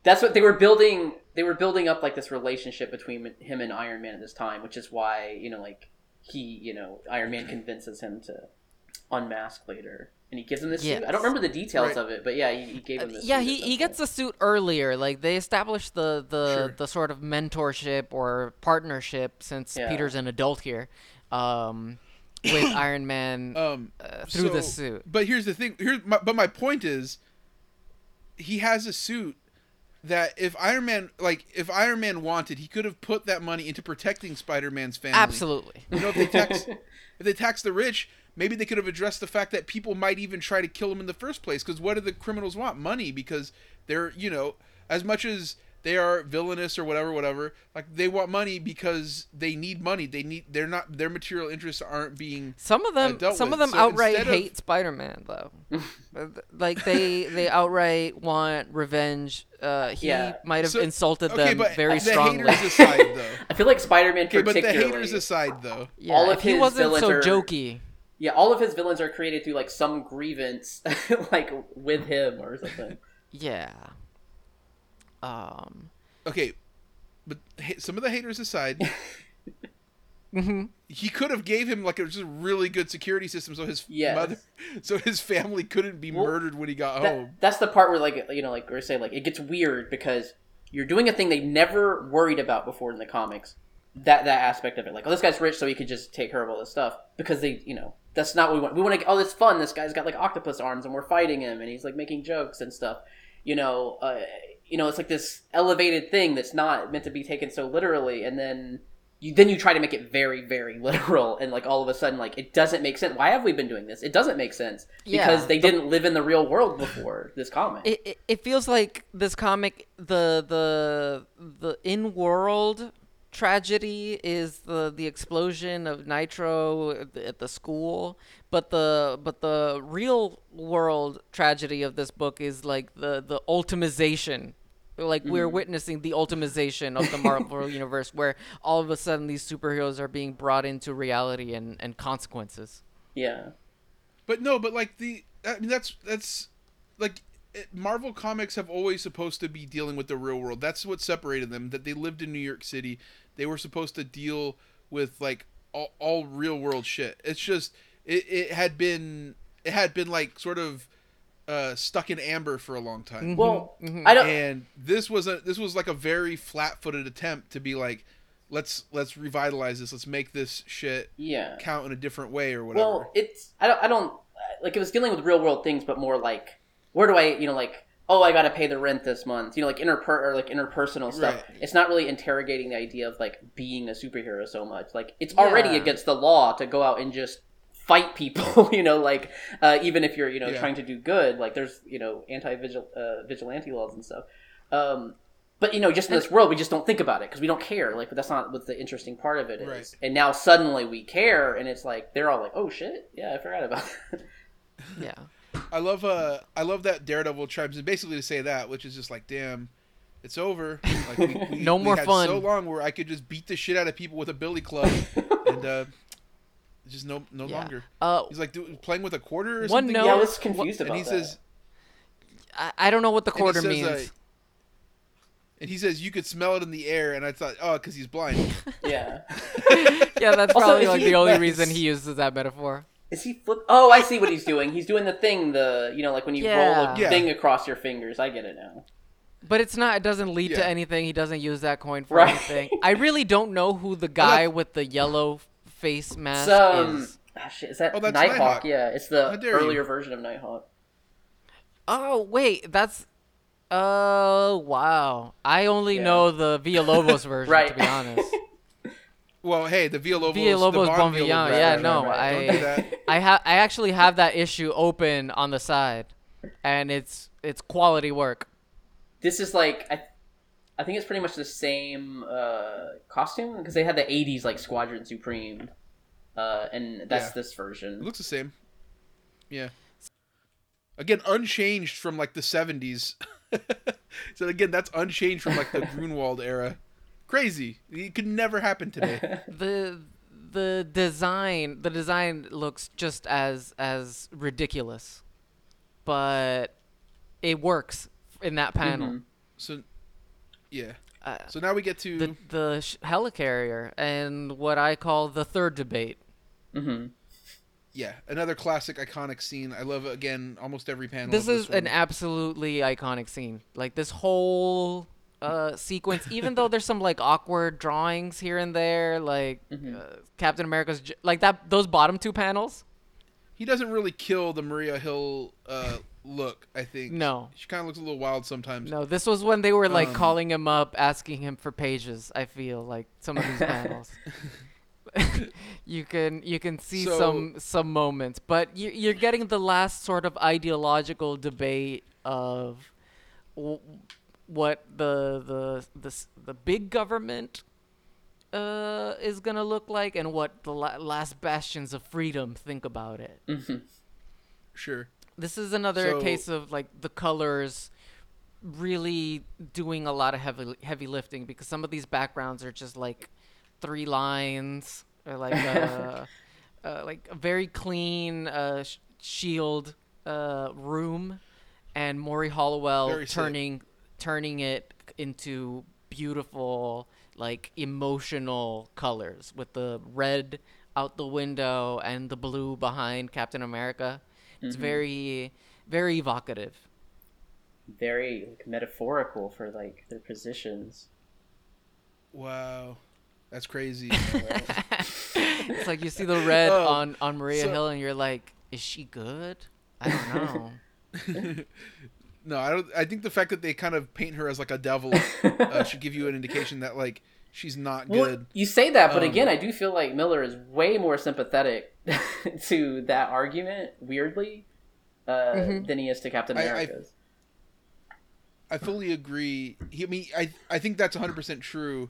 That's what they were building. They were building up like this relationship between him and Iron Man at this time, which is why, you know, like he, you know, Iron Man convinces him to unmask later and he gives him this yes. suit. I don't remember the details right. of it, but yeah, he, he gave him this uh, yeah, suit. Yeah, he, he gets the suit earlier. Like they established the, the, sure. the sort of mentorship or partnership since yeah. Peter's an adult here um, with Iron Man um, uh, through so, the suit. But here's the thing. Here's my, but my point is he has a suit. That if Iron Man, like, if Iron Man wanted, he could have put that money into protecting Spider-Man's family. Absolutely. You know, if they tax, if they tax the rich, maybe they could have addressed the fact that people might even try to kill him in the first place. Because what do the criminals want? Money. Because they're, you know, as much as they are villainous or whatever, whatever, like, they want money because they need money. They need, they're not, their material interests aren't being Some of them, uh, some with. of them so outright hate of... Spider-Man, though. Like, they, they outright want revenge. Uh, he yeah. might have so, insulted okay, them but very the strongly. Haters aside, though. I feel like Spider-Man okay, particularly. But the haters aside, though. Yeah, all of his he wasn't so are, jokey. Yeah, all of his villains are created through, like, some grievance, like, with him or something. Yeah. Um. Okay, but ha- some of the haters aside... Mm-hmm. He could have gave him like a just really good security system, so his yes. mother, so his family couldn't be well, murdered when he got that, home. That's the part where, like, you know, like we're saying, like it gets weird because you're doing a thing they never worried about before in the comics. That that aspect of it, like, oh, this guy's rich, so he could just take care of all this stuff because they, you know, that's not what we want. We want to, oh, that's fun. This guy's got like octopus arms, and we're fighting him, and he's like making jokes and stuff. You know, uh, you know, it's like this elevated thing that's not meant to be taken so literally, and then. You, then you try to make it very, very literal, and like all of a sudden, like it doesn't make sense. Why have we been doing this? It doesn't make sense because yeah, they the, didn't live in the real world before this comic. It, it it feels like this comic, the the the in-world tragedy is the the explosion of Nitro at the, at the school, but the but the real world tragedy of this book is like the the ultimization. Like we're mm. witnessing the ultimization of the Marvel universe where all of a sudden these superheroes are being brought into reality and, and consequences. Yeah. But no, but like the, I mean, that's, that's like it, Marvel comics have always supposed to be dealing with the real world. That's what separated them, that they lived in New York City. They were supposed to deal with like all, all real world shit. It's just it, it had been it had been like sort of uh, stuck in amber for a long time. Well, mm-hmm. I don't. And this was a this was like a very flat footed attempt to be like, let's let's revitalize this. Let's make this shit yeah. count in a different way or whatever. Well, it's I don't I don't like it was dealing with real world things, but more like where do I you know like. oh, I got to pay the rent this month, you know, like interper or like interpersonal stuff. Right. It's not really interrogating the idea of like being a superhero so much. Like it's yeah. already against the law to go out and just fight people, you know, like uh, even if you're, you know, yeah. trying to do good, like there's, you know, anti-vigil uh, vigilante laws and stuff. Um, but, you know, just in this world, we just don't think about it because we don't care. Like, but that's not what the interesting part of it is. Right. And now suddenly we care and it's like, they're all like, oh shit. Yeah. I forgot about that. Yeah. I love uh, I love that Daredevil chimes in basically to say that, which is just like, damn, it's over. Like, we, we, no we more had fun. So long where I could just beat the shit out of people with a billy club, and uh, just no no yeah. longer. Uh, he's like do, playing with a quarter or one something. Note, yeah, I was confused about and he that. Says, I, I don't know what the quarter and says, means. Uh, and he says you could smell it in the air, and I thought, oh, because he's blind. Yeah. Yeah, that's also, probably like the only best. reason he uses that metaphor. Is he flip? Oh, I see what he's doing. He's doing the thing, the you know, like when you yeah. roll a yeah. thing across your fingers. I get it now. But it's not. It doesn't lead yeah. to anything. He doesn't use that coin for right. anything. I really don't know who the guy with the yellow face mask Some, is. Oh, shit, is that oh, Nighthawk? Nighthawk? Yeah, it's the earlier you. version of Nighthawk. Oh wait, that's. Oh uh, wow! I only yeah. know the Villalobos version, right. to be honest. Well, hey, the Villalobos, Villalobos the Bonvillain. Yeah, right, no, right, right. I, do I have, I actually have that issue open on the side, and it's it's quality work. This is like, I, I think it's pretty much the same uh, costume because they had the eighties like Squadron Supreme, uh, and that's yeah. this version. It looks the same. Yeah. Again, unchanged from like the seventies. So again, that's unchanged from like the Grunewald era. Crazy. It could never happen today. the the design the design looks just as as ridiculous, but it works in that panel. Mm-hmm. So yeah. Uh, so now we get to the, the helicarrier and what I call the third debate. Mm-hmm. Yeah, another classic iconic scene. I love again almost every panel. This, this is one. An absolutely iconic scene. Like this whole Uh, sequence, even though there's some like awkward drawings here and there, like mm-hmm. uh, Captain America's like that. Those bottom two panels, he doesn't really kill the Maria Hill uh, look. I think no, she kind of looks a little wild sometimes. No, this was when they were like um, calling him up, asking him for pages. I feel like some of these panels, you can you can see so, some some moments, but you, you're getting the last sort of ideological debate of. W- what the, the the the big government uh, is going to look like and what the la- last bastions of freedom think about it. Mm-hmm. Sure. This is another so, case of like the colors really doing a lot of heavy heavy lifting because some of these backgrounds are just like three lines or like a, uh, like a very clean uh, sh- shield uh, room and Morry Hollowell turning... Sick. turning it into beautiful, like emotional colors with the red out the window and the blue behind Captain America. It's mm-hmm. very, very evocative. Very like, metaphorical for like their positions. Wow. That's crazy. It's like you see the red oh, on, on Maria so... Hill and you're like, is she good? I don't know. No, I don't. I think the fact that they kind of paint her as like a devil uh, should give you an indication that like she's not well, good. You say that, but um, again, I do feel like Miller is way more sympathetic to that argument, weirdly, uh, mm-hmm. than he is to Captain America's. I, I, I fully agree. He, I mean, I I think that's one hundred percent true.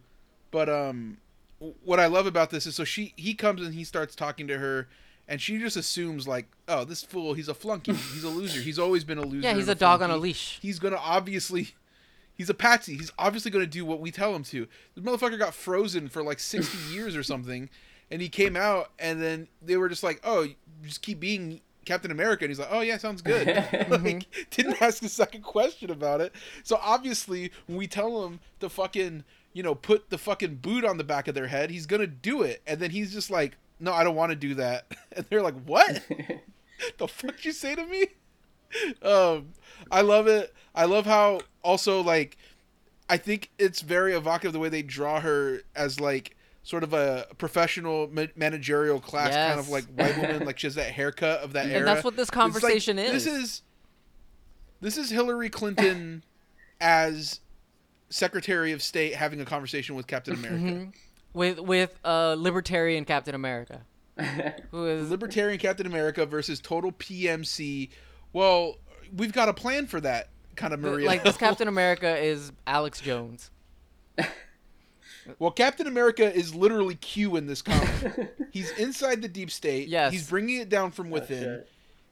But um, what I love about this is so she he comes and he starts talking to her. And she just assumes, like, oh, this fool, he's a flunky. He's a loser. He's always been a loser. Yeah, he's a, a dog flunky. on a leash. He's going to obviously – he's a patsy. He's obviously going to do what we tell him to. The motherfucker got frozen for, like, sixty years or something. And he came out, and then they were just like, oh, just keep being Captain America. And he's like, oh, yeah, sounds good. Like, didn't ask a second question about it. So, obviously, when we tell him to fucking – you know, put the fucking boot on the back of their head, he's going to do it. And then he's just like, no, I don't want to do that. And they're like, what? The fuck you say to me? Um, I love it. I love how also, like, I think it's very evocative the way they draw her as, like, sort of a professional managerial class, yes, kind of like white woman. Like, she has that haircut of that and era. And that's what this conversation like, is. This is, this is Hillary Clinton as Secretary of State having a conversation with Captain America. Mm-hmm. With with uh, Libertarian Captain America. Who is... Libertarian Captain America versus total P M C. Well, we've got a plan for that kind of Maria. Like, this Captain America is Alex Jones. Well, Captain America is literally Q in this comic. He's inside the deep state. Yes. He's bringing it down from within. Oh,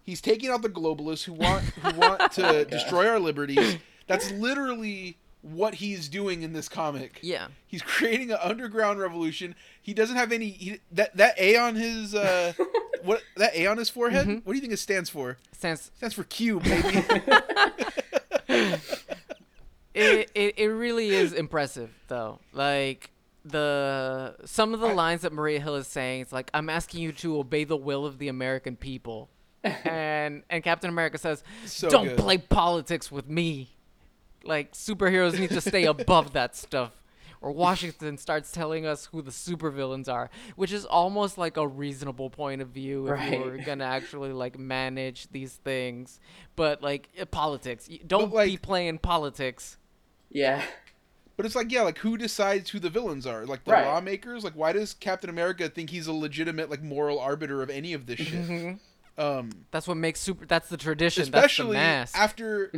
he's taking out the globalists who want who want to oh, destroy our liberties. That's literally what he's doing in this comic. Yeah. He's creating an underground revolution. He doesn't have any he, that that A on his uh what that A on his forehead? Mm-hmm. What do you think it stands for? Stands stands for Q, baby. It, it it really is impressive, though. Like, the some of the I, lines that Maria Hill is saying, it's like, I'm asking you to obey the will of the American people. And and Captain America says, so don't good. play politics with me. Like, superheroes need to stay above that stuff. Or Washington starts telling us who the supervillains are, which is almost like a reasonable point of view if right. you're going to actually, like, manage these things. But, like, politics. Don't like, be playing politics. Yeah. But it's like, yeah, like, who decides who the villains are? Like, the right. lawmakers? Like, why does Captain America think he's a legitimate, like, moral arbiter of any of this shit? Mm-hmm. Um, that's what makes super... That's the tradition. Especially that's the mask. After...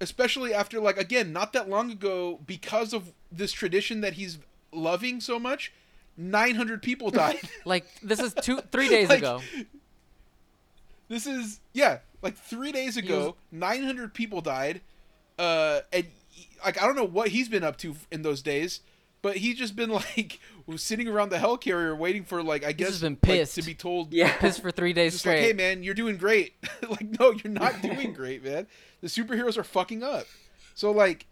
Especially after, like, again, not that long ago, because of this tradition that he's loving so much, nine hundred people died. Like, this is two, three days like, ago. This is, yeah, like, three days ago, was... nine hundred people died. Uh, and, like, I don't know what he's been up to in those days, but he's just been, like, sitting around the hell carrier waiting for, like, I guess, been pissed. Like, to be told. Yeah, pissed for three days straight. Like, hey, man, you're doing great. Like, no, you're not doing great, man. The superheroes are fucking up. So, like,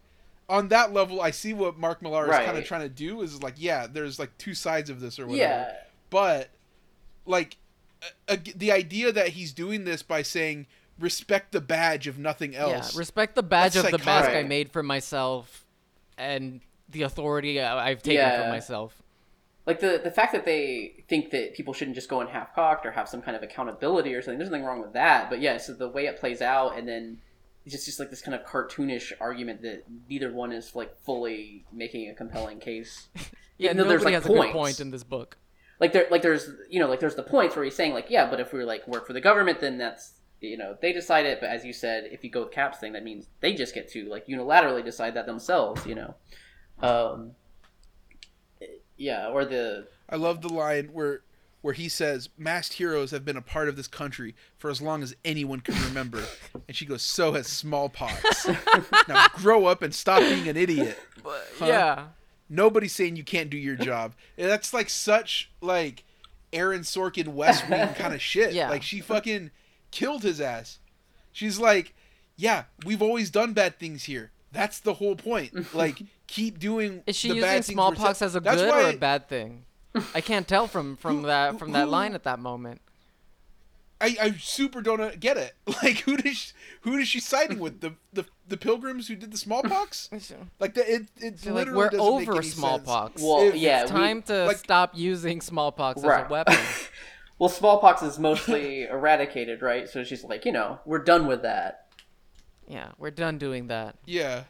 on that level, I see what Mark Millar right. is kind of trying to do is, like, yeah, there's, like, two sides of this or whatever. Yeah. But, like, a, a, the idea that he's doing this by saying, respect the badge of nothing else. Yeah, respect the badge of psychotic. The mask I made for myself and the authority I've taken yeah. for myself. Like, the, the fact that they think that people shouldn't just go in half-cocked or have some kind of accountability or something, there's nothing wrong with that. But, yeah, so the way it plays out and then... It's just, just like this kind of cartoonish argument that neither one is like fully making a compelling case. Yeah, and then there's like has points. A good point in this book. Like there, like there's you know like there's the points where he's saying like yeah, but if we like work for the government, then that's you know they decide it. But as you said, if you go with Cap's thing, that means they just get to like unilaterally decide that themselves. You know, um, yeah. Or the I love the line where. where he says, masked heroes have been a part of this country for as long as anyone can remember. And she goes, so has smallpox. Now grow up and stop being an idiot. Huh? Yeah. Nobody's saying you can't do your job. And that's like such like Aaron Sorkin, West Wing kind of shit. Yeah. Like she fucking killed his ass. She's like, yeah, we've always done bad things here. That's the whole point. Like keep doing Is she the using bad smallpox as a that's good or a bad thing? I can't tell from, from who, that from who, that line at that moment. I, I super don't get it. Like who does she, who is she siding with? The the the pilgrims who did the smallpox? Like the, it it so literally like we're doesn't over make any smallpox. Sense. Well, if, yeah, it's time we, to like, stop using smallpox right. as a weapon. Well, smallpox is mostly eradicated, right? So she's like, you know, we're done with that. Yeah, we're done doing that. Yeah.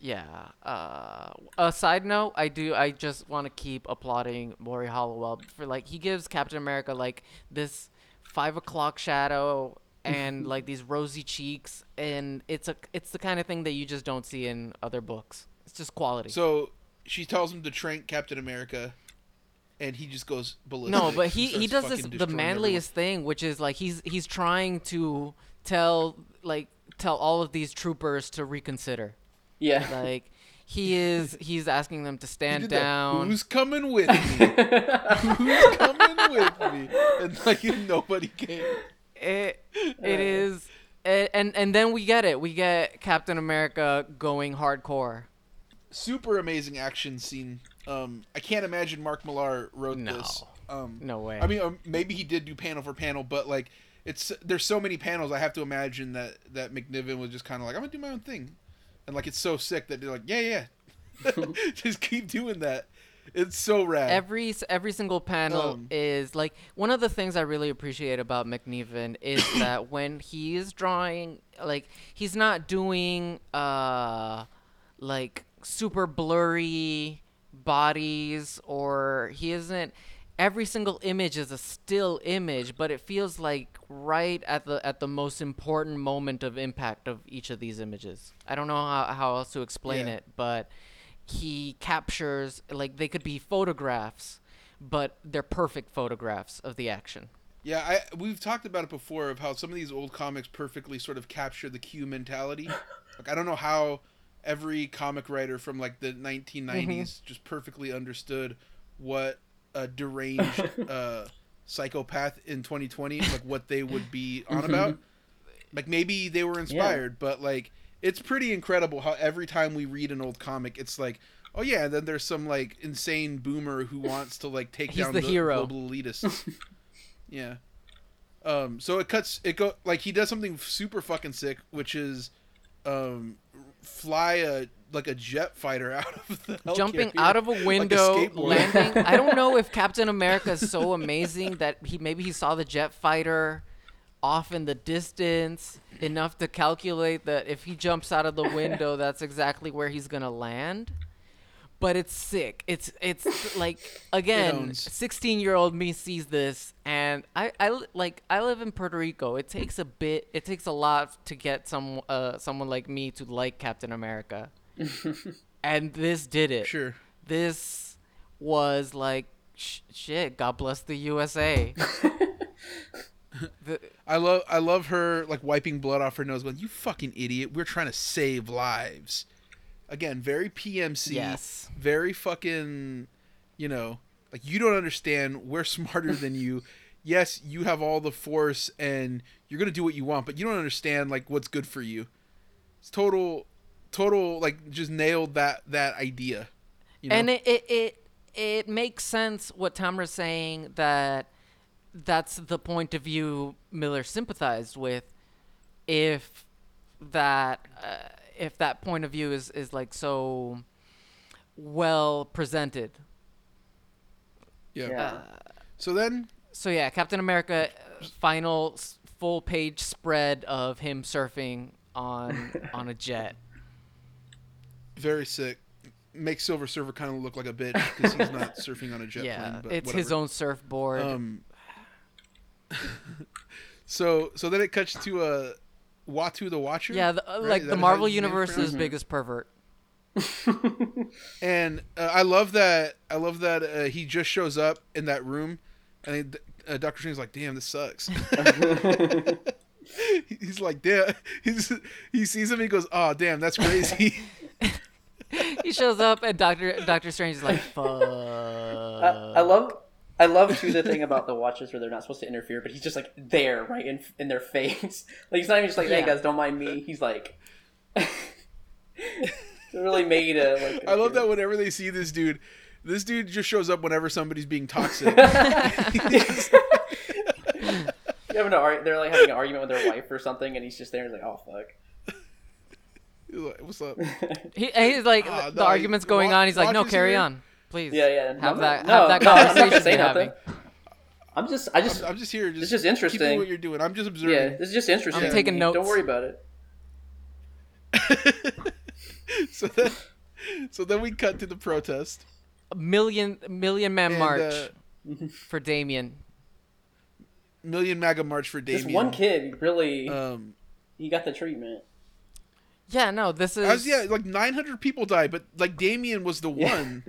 Yeah. Uh, a side note, I do. I just want to keep applauding Morry Hollowell for like he gives Captain America like this five o'clock shadow and like these rosy cheeks, and it's a it's the kind of thing that you just don't see in other books. It's just quality. So she tells him to trank Captain America, and he just goes ballistic. No, but he, he does this the manliest everyone. thing, which is like he's he's trying to tell like tell all of these troopers to reconsider. Yeah, like he is—he's asking them to stand down. Who's coming with me? Who's coming with me? And like nobody came. It—it it is, it, and and then we get it. We get Captain America going hardcore. super amazing action scene. Um, I can't imagine Mark Millar wrote no. this. Um, no way. I mean, um, maybe he did do panel for panel, but like, it's there's so many panels. I have to imagine that that McNiven was just kind of like, I'm gonna do my own thing, and like it's so sick that they're like, yeah, yeah, just keep doing that. It's so rad. Every every single panel um, is like one of the things I really appreciate about McNiven is that when he is drawing, like he's not doing uh like super blurry bodies, or he isn't. Every single image is a still image, but it feels like right at the at the most important moment of impact of each of these images. I don't know how, how else to explain yeah. it, but. He captures, like, they could be photographs, but they're perfect photographs of the action. Yeah, I we've talked about it before of how some of these old comics perfectly sort of capture the Q mentality. Like, I don't know how every comic writer from, like, the nineteen nineties mm-hmm. just perfectly understood what a deranged uh, psychopath in twenty twenty, like, what they would be on mm-hmm. about. Like, maybe they were inspired, yeah. but, like... It's pretty incredible how every time we read an old comic, it's like, oh yeah, and then there's some like insane boomer who wants to like take down the, the hero. Global elitists. yeah. Um. So it cuts. It go like he does something super fucking sick, which is, um, fly a like a jet fighter out of the jumping out of a window, like a landing. I don't know if Captain America is so amazing that he maybe he saw the jet fighter off in the distance enough to calculate that if he jumps out of the window, that's exactly where he's gonna land. But it's sick. It's it's like, again, sixteen year old me sees this, and I, I like I live in Puerto Rico. It takes a bit. It takes a lot to get some uh, someone like me to like Captain America, and this did it. Sure, this was like sh- shit. God bless the U S A. The, I love I love her like wiping blood off her nose going, you fucking idiot, we're trying to save lives. Again, very P M C, yes. very fucking, you know, like, you don't understand, we're smarter than you. Yes, you have all the force and you're gonna do what you want, but you don't understand like what's good for you. It's total total like just nailed that that idea, you know? And it it, it it makes sense what Tamara's saying, that that's the point of view Miller sympathized with. If that, uh, if that point of view is, is like so well presented. Yeah. yeah. Uh, so then. So yeah, Captain America, final full page spread of him surfing on on a jet. Very sick. Makes Silver Surfer kind of look like a bitch because he's not surfing on a jet. Yeah, plane, but it's whatever. His own surfboard. Um, so so then it cuts to a uh, Watu the Watcher. Yeah, the, uh, right? Like the Marvel Universe's biggest pervert. And uh, I love that. I love that uh, he just shows up in that room, and uh, Doctor Strange's like, "Damn, this sucks." He's like, "Damn." He's, he sees him. He goes, "Oh, damn, that's crazy." He shows up, and Doctor Doctor Strange is like, "Fuck." I, I love. I love, too, the thing about the Watchers where they're not supposed to interfere, but he's just, like, there, right, in in their face. Like, he's not even just like, hey, yeah. guys, don't mind me. He's, like, really made a, like... I love that whenever they see this dude, this dude just shows up whenever somebody's being toxic. just... having an ar- they're, like, having an argument with their wife or something, and he's just there, and he's like, oh, fuck. He's like, what's up? He, he's, like, ah, the no, argument's going watch, on. He's like, no, carry here. on. Please. Yeah, yeah. No, have that. No, have that no, conversation I'm not saying nothing. I'm just, I just, I'm, I'm just here. Just, it's just interesting. Keep doing what you're doing. I'm just observing. Yeah, this is just interesting. I'm taking notes. Don't worry about it. so then, so then we cut to the protest. A million, million man and, march uh, for Damien. Million MAGA march for Damien. This one kid really, um, he got the treatment. Yeah, no, this is. I was, yeah, like nine hundred people died, but like Damien was the yeah. one.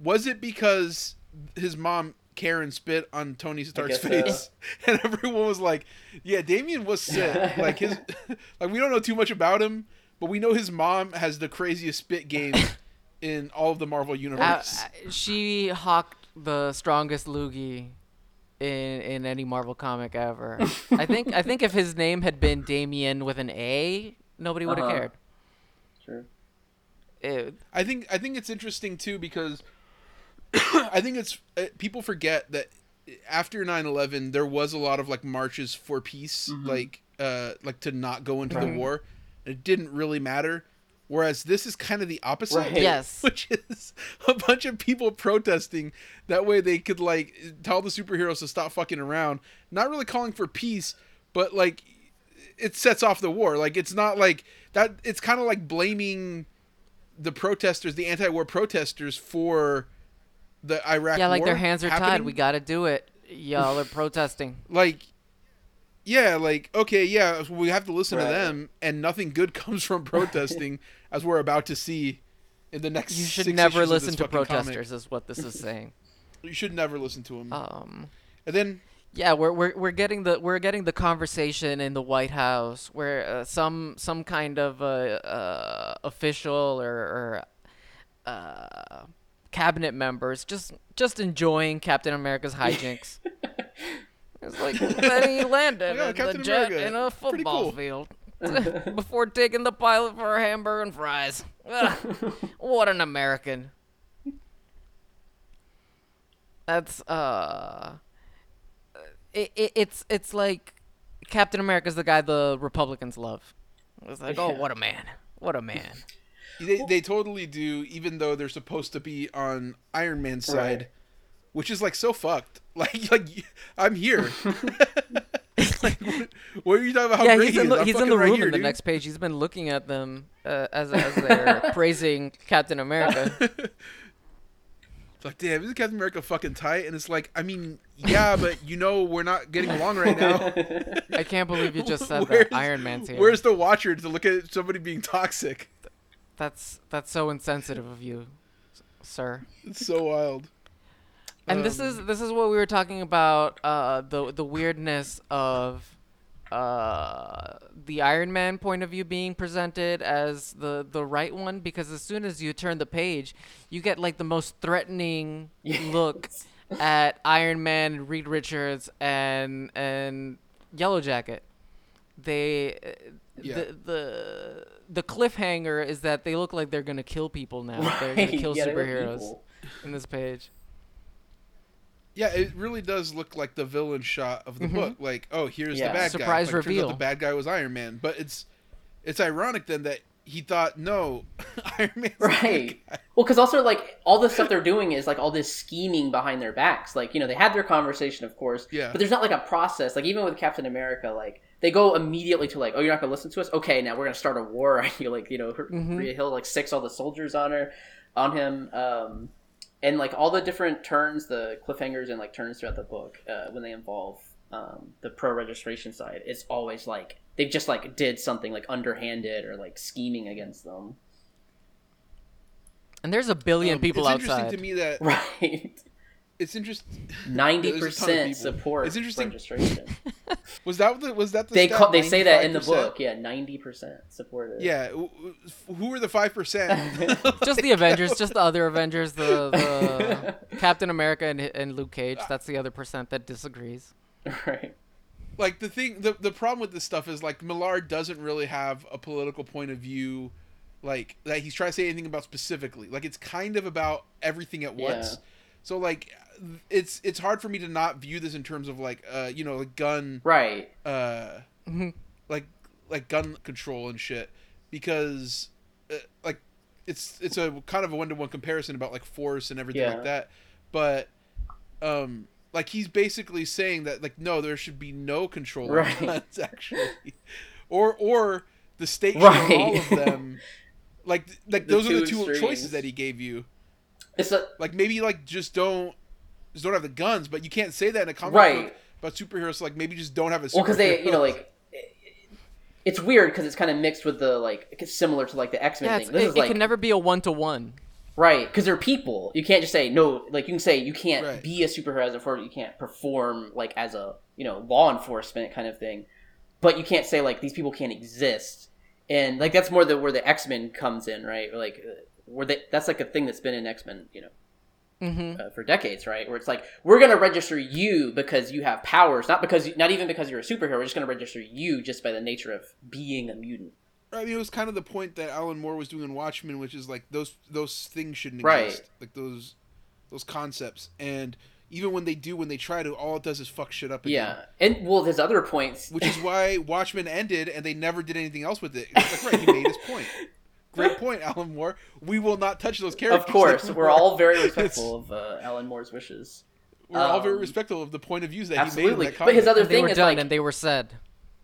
Was it because his mom, Karen, spit on Tony Stark's face? So. And everyone was like, yeah, Damien was sick. Like, his, like we don't know too much about him, but we know his mom has the craziest spit game in all of the Marvel Universe. Uh, she hawked the strongest loogie in in any Marvel comic ever. I think I think if his name had been Damien with an A, nobody would have uh-huh. cared. Sure. Ew. I think I think it's interesting too because I think it's uh, people forget that after nine eleven there was a lot of like marches for peace, mm-hmm. like uh, like to not go into right. the war. It didn't really matter. Whereas this is kind of the opposite, right. yes. which is a bunch of people protesting. That way they could like tell the superheroes to stop fucking around. Not really calling for peace, but like it sets off the war. Like it's not like that. It's kind of like blaming the protesters, the anti-war protesters, for the Iraq war. Yeah, like war their hands are happening. Tied. We got to do it. Y'all are protesting. Like. Yeah, like, okay, yeah, we have to listen right. to them, and nothing good comes from protesting, as we're about to see in the next six issues. You should never listen to protesters, comic. Is what this is saying. You should never listen to them. Um, and then, yeah, we're we're we're getting the we're getting the conversation in the White House where uh, some some kind of uh, uh, official or, or uh, cabinet members just just enjoying Captain America's hijinks. It's like then he landed yeah, in Captain the jet America. In a football cool. field before taking the pilot for a hamburger and fries. Ugh, what an American! That's uh, it, it it's it's like Captain America's the guy the Republicans love. It's like yeah. oh, what a man, what a man. They they totally do, even though they're supposed to be on Iron Man's right. side. Which is like so fucked. Like, like I'm here. Like, what, what are you talking about? How yeah, great he's in, he is. He's in the right room here, in the dude. Next page. He's been looking at them uh, as as they're praising Captain America. It's like, damn, isn't Captain America fucking tight? And it's like, I mean, yeah, but you know, we're not getting along right now. I can't believe you just said where's, that. Iron Man's here. Where's the Watcher to look at somebody being toxic? That's that's so insensitive of you, sir. It's so wild. And this is this is what we were talking about, uh, the the weirdness of uh, the Iron Man point of view being presented as the, the right one, because as soon as you turn the page, you get like the most threatening yes. look at Iron Man, Reed Richards, and and Yellow Jacket. They yeah. the the the cliffhanger is that they look like they're gonna kill people now. Right. They're gonna kill yeah, superheroes in this page. Yeah, it really does look like the villain shot of the mm-hmm. book. Like, oh, here's yeah. the bad surprise guy. Surprise like, reveal. Turns out the bad guy was Iron Man. But it's it's ironic then that he thought, no, Iron Man's right. guy. Well, because also, like, all the stuff they're doing is, like, all this scheming behind their backs. Like, you know, they had their conversation, of course. Yeah. But there's not, like, a process. Like, even with Captain America, like, they go immediately to, like, oh, you're not going to listen to us? Okay, now we're going to start a war on you. Like, you know, mm-hmm. Rhea Hill, like, sicks all the soldiers on her, on him. Um... And, like, all the different turns, the cliffhangers and, like, turns throughout the book, uh, when they involve um, the pro-registration side, it's always, like, they just, like, did something, like, underhanded or, like, scheming against them. And there's a billion um, people it's outside. It's interesting to me that... Right. It's interesting... ninety percent support it's interesting. Registration. was, that the, was that the They call, They say that in the book. Yeah, ninety percent supported. Yeah. Who are the five percent? Like, just the Avengers. Just the other Avengers. The, the Captain America and, and Luke Cage. That's the other percent that disagrees. Right. Like, the thing... The, the problem with this stuff is, like, Millar doesn't really have a political point of view, like, that he's trying to say anything about specifically. Like, it's kind of about everything at once. Yeah. So, like, it's it's hard for me to not view this in terms of, like, uh, you know, like gun... Right. Uh, mm-hmm. Like, like gun control and shit. Because, uh, like, it's it's a kind of a one-to-one comparison about, like, force and everything yeah. like that. But, um, like, he's basically saying that, like, no, there should be no control right. on guns, actually. or, or the state should right. all of them. Like, like the those are the two extremes. Choices that he gave you. It's a, like maybe like just don't just don't have the guns, but you can't say that in a comic right. book about superheroes. So like maybe just don't have a superhero. Well, because they, you know, like it's weird because it's kind of mixed with the like similar to like the X-Men yeah, thing. This it, is it like, can never be a one to one, right? Because they're people. You can't just say no. Like you can say you can't right. be a superhero as a force. You can't perform like as a you know law enforcement kind of thing, but you can't say like these people can't exist. And like that's more the where the X-Men comes in, right? Or, like. Where they, that's like a thing that's been in X-Men, you know, mm-hmm. uh, for decades, right? Where it's like we're gonna register you because you have powers, not because, you, not even because you're a superhero. We're just gonna register you just by the nature of being a mutant. I mean, it was kind of the point that Alan Moore was doing in Watchmen, which is like those those things shouldn't exist, right. like those those concepts. And even when they do, when they try to, all it does is fuck shit up again. Yeah, and well, there's other points, which is why Watchmen ended, and they never did anything else with it. It's like, right, he made his point. Great point, Alan Moore. We will not touch those characters. Of course, anymore. We're all very respectful of uh, Alan Moore's wishes. We're um, all very respectful of the point of views that absolutely. he made. Absolutely, but his other and thing they were is done like, and they were said.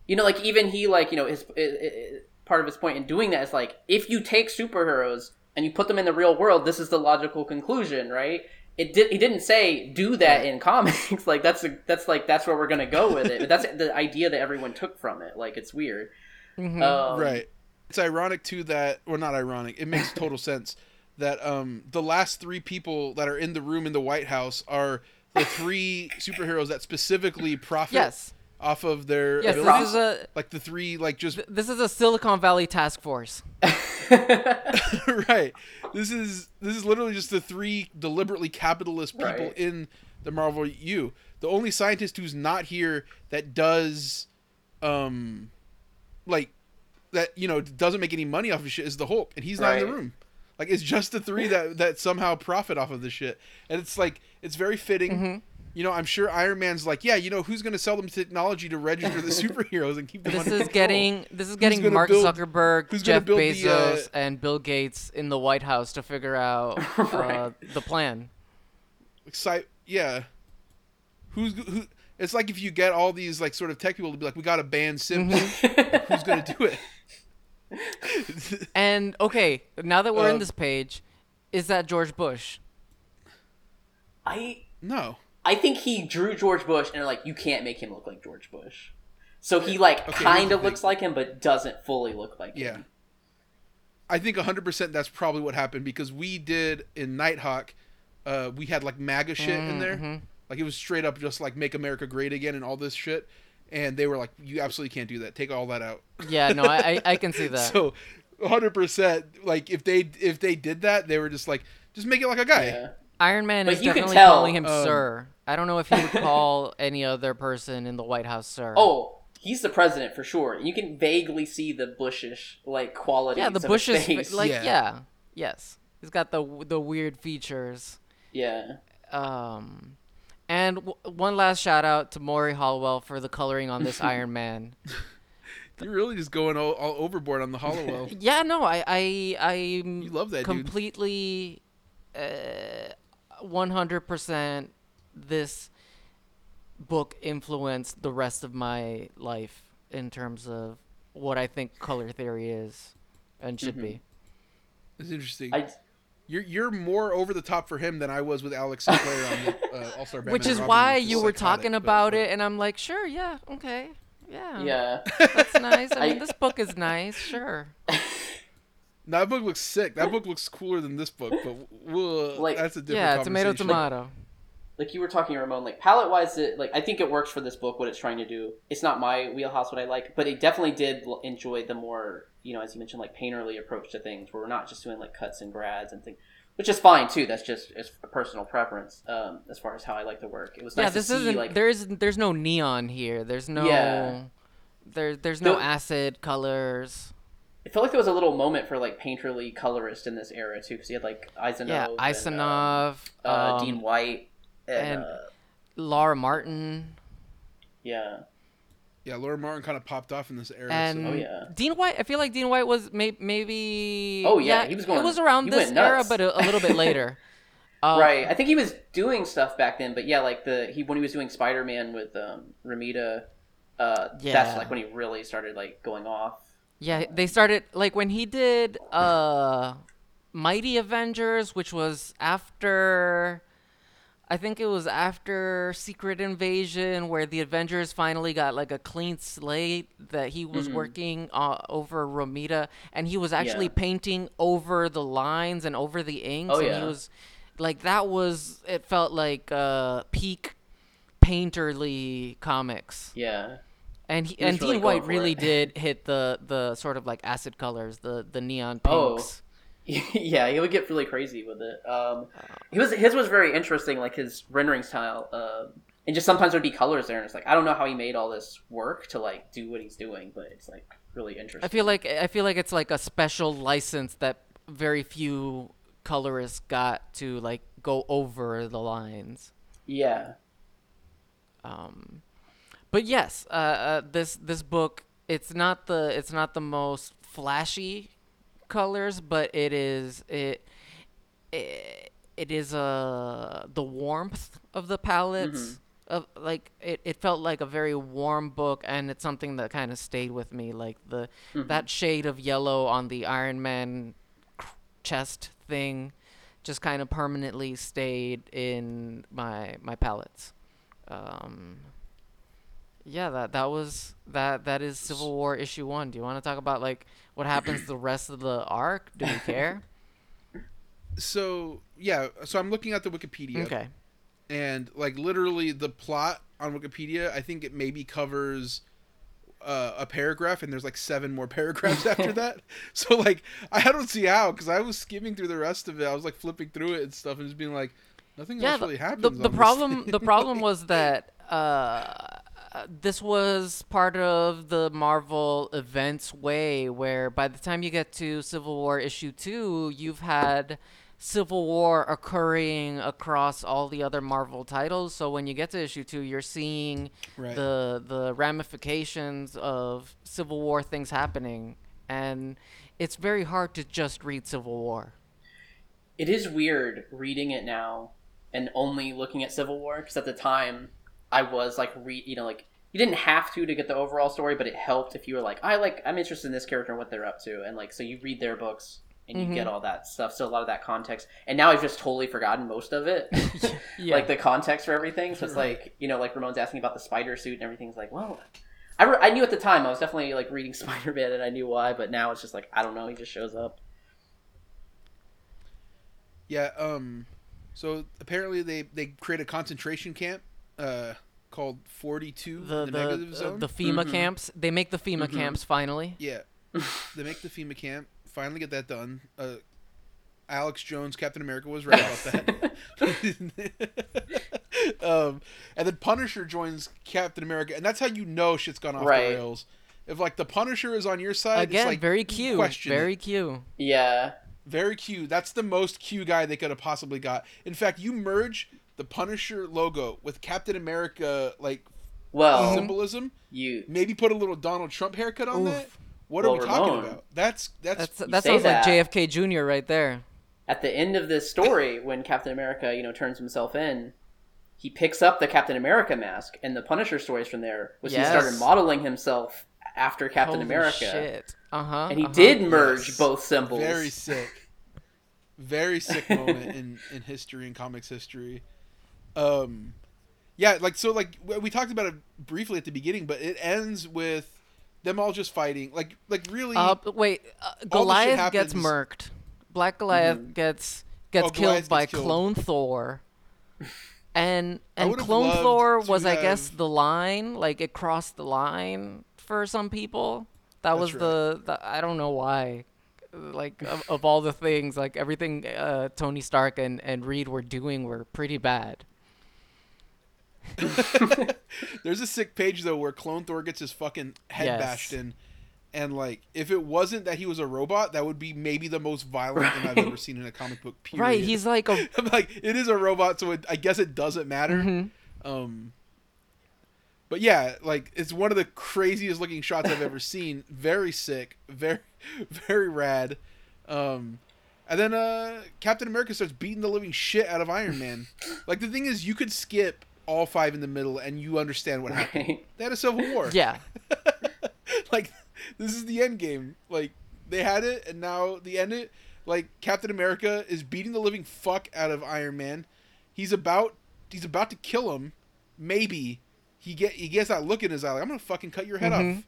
You know, like even he, like you know, his it, it, part of his point in doing that is like if you take superheroes and you put them in the real world, this is the logical conclusion, right? It did. He didn't say do that right. in comics. Like that's a, that's like that's where we're gonna go with it. But that's the idea that everyone took from it. Like it's weird, mm-hmm. um, right? It's ironic too that, or not ironic, it makes total sense that um, the last three people that are in the room in the White House are the three superheroes that specifically profit yes. off of their yes, abilities. This is a, like the three, like just th- this is a Silicon Valley task force, right? This is this is literally just the three deliberately capitalist people right. in the Marvel U. The only scientist who's not here that does, um, like. that, you know, doesn't make any money off of shit is the Hulk, and he's not right. in the room. Like, it's just the three that, that somehow profit off of this shit. And it's like, it's very fitting. Mm-hmm. You know, I'm sure Iron Man's like, yeah, you know, who's going to sell them technology to register the superheroes and keep them this on is getting This is getting Mark build, Zuckerberg, Jeff Bezos, the, uh... and Bill Gates in the White House to figure out right. uh, the plan. Like, yeah. Who's... Who, it's like if you get all these like sort of tech people to be like, we got to ban Sims. Mm-hmm. Who's going to do it? And, okay, now that we're um, in this page, is that George Bush? I No. I think he drew George Bush and like, you can't make him look like George Bush. So he like okay, kind of looks like him, but doesn't fully look like yeah. him. I think one hundred percent that's probably what happened because we did in Nighthawk, uh, we had like MAGA shit mm-hmm. in there. Like, it was straight up just, like, make America great again and all this shit. And they were like, you absolutely can't do that. Take all that out. Yeah, no, I, I can see that. So, one hundred percent, like, if they if they did that, they were just like, just make it like a guy. Yeah. Iron Man but is definitely calling him um, sir. I don't know if he would call any other person in the White House sir. Oh, he's the president for sure. You can vaguely see the Bushish, like, qualities yeah, the of Bushish, his face. Like, yeah. yeah, yes. He's got the the weird features. Yeah. Um... And w- one last shout out to Morry Hollowell for the coloring on this Iron Man. You're really just going all, all overboard on the Hollowell. yeah, no, I, I, I'm you love that, completely, one hundred percent. This book influenced the rest of my life in terms of what I think color theory is and should mm-hmm. be. It's interesting. I- You're you're more over the top for him than I was with Alex Sinclair on the, uh, All-Star Batman. Which is Robin, why which is you were talking about but, it, and I'm like, sure, yeah, okay, yeah, yeah, that's nice. I mean, I, this book is nice, sure. That book looks sick. That book looks cooler than this book, but we'll, like, that's a different yeah, tomato, tomato. Like, like you were talking, Ramon, like palette-wise, it, like I think it works for this book what it's trying to do. It's not my wheelhouse, what I like, but it definitely did enjoy the more. You know, as you mentioned, like painterly approach to things where we're not just doing like cuts and grads and things, which is fine too. That's just it's a personal preference um, as far as how I like to work. It was nice yeah, this to see like there's there's no neon here. There's no yeah. there there's no the, acid colors. It felt like there was a little moment for like painterly colorist in this era too, because you had like Eisenov, yeah, Eisenov, and, um, um, uh, Dean White, and, and uh, Laura Martin. Yeah. Yeah, Laura Martin kind of popped off in this era. And so. oh, yeah. Dean White, I feel like Dean White was may- maybe... Oh, yeah, yeah, he was going... It was around this era, but a, a little bit later. um, right, I think he was doing stuff back then, but yeah, like the he when he was doing Spider-Man with um, Ramita, uh, yeah. that's like when he really started like going off. Yeah, they started... Like when he did uh, Mighty Avengers, which was after... I think it was after Secret Invasion where the Avengers finally got like a clean slate that he was mm-hmm. working uh, over Romita, and he was actually yeah. painting over the lines and over the inks. Oh, and yeah. he was like, that was, it felt like uh, peak painterly comics. Yeah. And he, he and really Dean White really did hit the, the sort of like acid colors, the, the neon pinks. Oh. Yeah, he would get really crazy with it. Um, he was his was very interesting, like his rendering style. Um, And just sometimes there'd be colors there, and it's like, I don't know how he made all this work to, like, do what he's doing, but it's, like, really interesting. I feel like I feel like it's, like, a special license that very few colorists got to, like, go over the lines. Yeah. Um, but, yes, uh, uh, this this book, it's not the it's not the most flashy colors, but it is it it, it is uh, the warmth of the palettes. Mm-hmm. Of, like it, it felt like a very warm book, and it's something that kind of stayed with me, like the mm-hmm. that shade of yellow on the Iron Man chest thing just kind of permanently stayed in my my palettes. Um, yeah, that that was that that is Civil War issue one. Do you want to talk about like what happens the rest of the arc? Do we care? So yeah, so I'm looking at the Wikipedia. Okay. And, like, literally the plot on Wikipedia, I think it maybe covers uh, a paragraph, and there's, like, seven more paragraphs after that. So, like, I don't see how, because I was skimming through the rest of it. I was, like, flipping through it and stuff and just being like, nothing yeah, else really happens. The, the, problem, the problem was that uh, this was part of the Marvel events way, where by the time you get to Civil War issue two, you've had Civil War occurring across all the other Marvel titles, so when you get to issue two, you're seeing right. the the ramifications of Civil War things happening, and it's very hard to just read Civil War. It is weird reading it now and only looking at Civil War, because at the time I was like, read you know, like you didn't have to to get the overall story, but it helped if you were like, I like I'm interested in this character and what they're up to, and like so you read their books. And you mm-hmm. get all that stuff, so a lot of that context. And now I've just totally forgotten most of it, yeah. like the context for everything. So it's like, you know, like Ramon's asking about the spider suit and everything's like, well, I, re- I knew at the time I was definitely like reading Spider-Man and I knew why, but now it's just like, I don't know, he just shows up. Yeah, um, so apparently they, they create a concentration camp uh, called forty-two, the, the, the negative zone. Uh, the FEMA mm-hmm. camps. They make the FEMA mm-hmm. camps finally. Yeah, they make the FEMA camp. Finally get that done. Uh, Alex Jones, Captain America, was right about that. um, and then Punisher joins Captain America, and that's how you know shit's gone off right. the rails. If like the Punisher is on your side, again, it's like very Q, very Q, yeah, very Q. That's the most Q guy they could have possibly got. In fact, you merge the Punisher logo with Captain America, like well, symbolism. You maybe put a little Donald Trump haircut on Oof. that. What well, are we Ramon. talking about? That's that's that's, that sounds that. like J F K Junior right there. At the end of this story, when Captain America, you know, turns himself in, he picks up the Captain America mask, and the Punisher stories from there was yes. he started modeling himself after Captain Holy America. Shit. Uh-huh. And he uh-huh. did merge yes. both symbols. Very sick. Very sick moment in, in history and comics history. Um yeah, like so like we talked about it briefly at the beginning, but it ends with them all just fighting, like, like really. Uh, wait, uh, Goliath gets murked. Black Goliath mm-hmm. gets gets oh, killed Goliath by gets killed. Clone Thor, and and Clone Thor was, have... I guess, the line. Like it crossed the line for some people. That That's was right. the, the. I don't know why. Like of, of all the things, like everything uh, Tony Stark and, and Reed were doing were pretty bad. There's a sick page though where Clone Thor gets his fucking head yes. bashed in, and like if it wasn't that he was a robot, that would be maybe the most violent right. thing I've ever seen in a comic book period. Right, he's like a... I'm like, it is a robot, so it, I guess it doesn't matter. Mm-hmm. Um, but yeah, like it's one of the craziest looking shots I've ever seen. Very sick, very very rad. Um, and then uh, Captain America starts beating the living shit out of Iron Man. Like the thing is, you could skip all five in the middle and you understand what happened. Right. They had a civil war. Yeah. Like this is the end game. Like they had it and now the end it. Like Captain America is beating the living fuck out of Iron Man. He's about he's about to kill him. Maybe he get he gets that look in his eye like, I'm gonna fucking cut your head mm-hmm. off.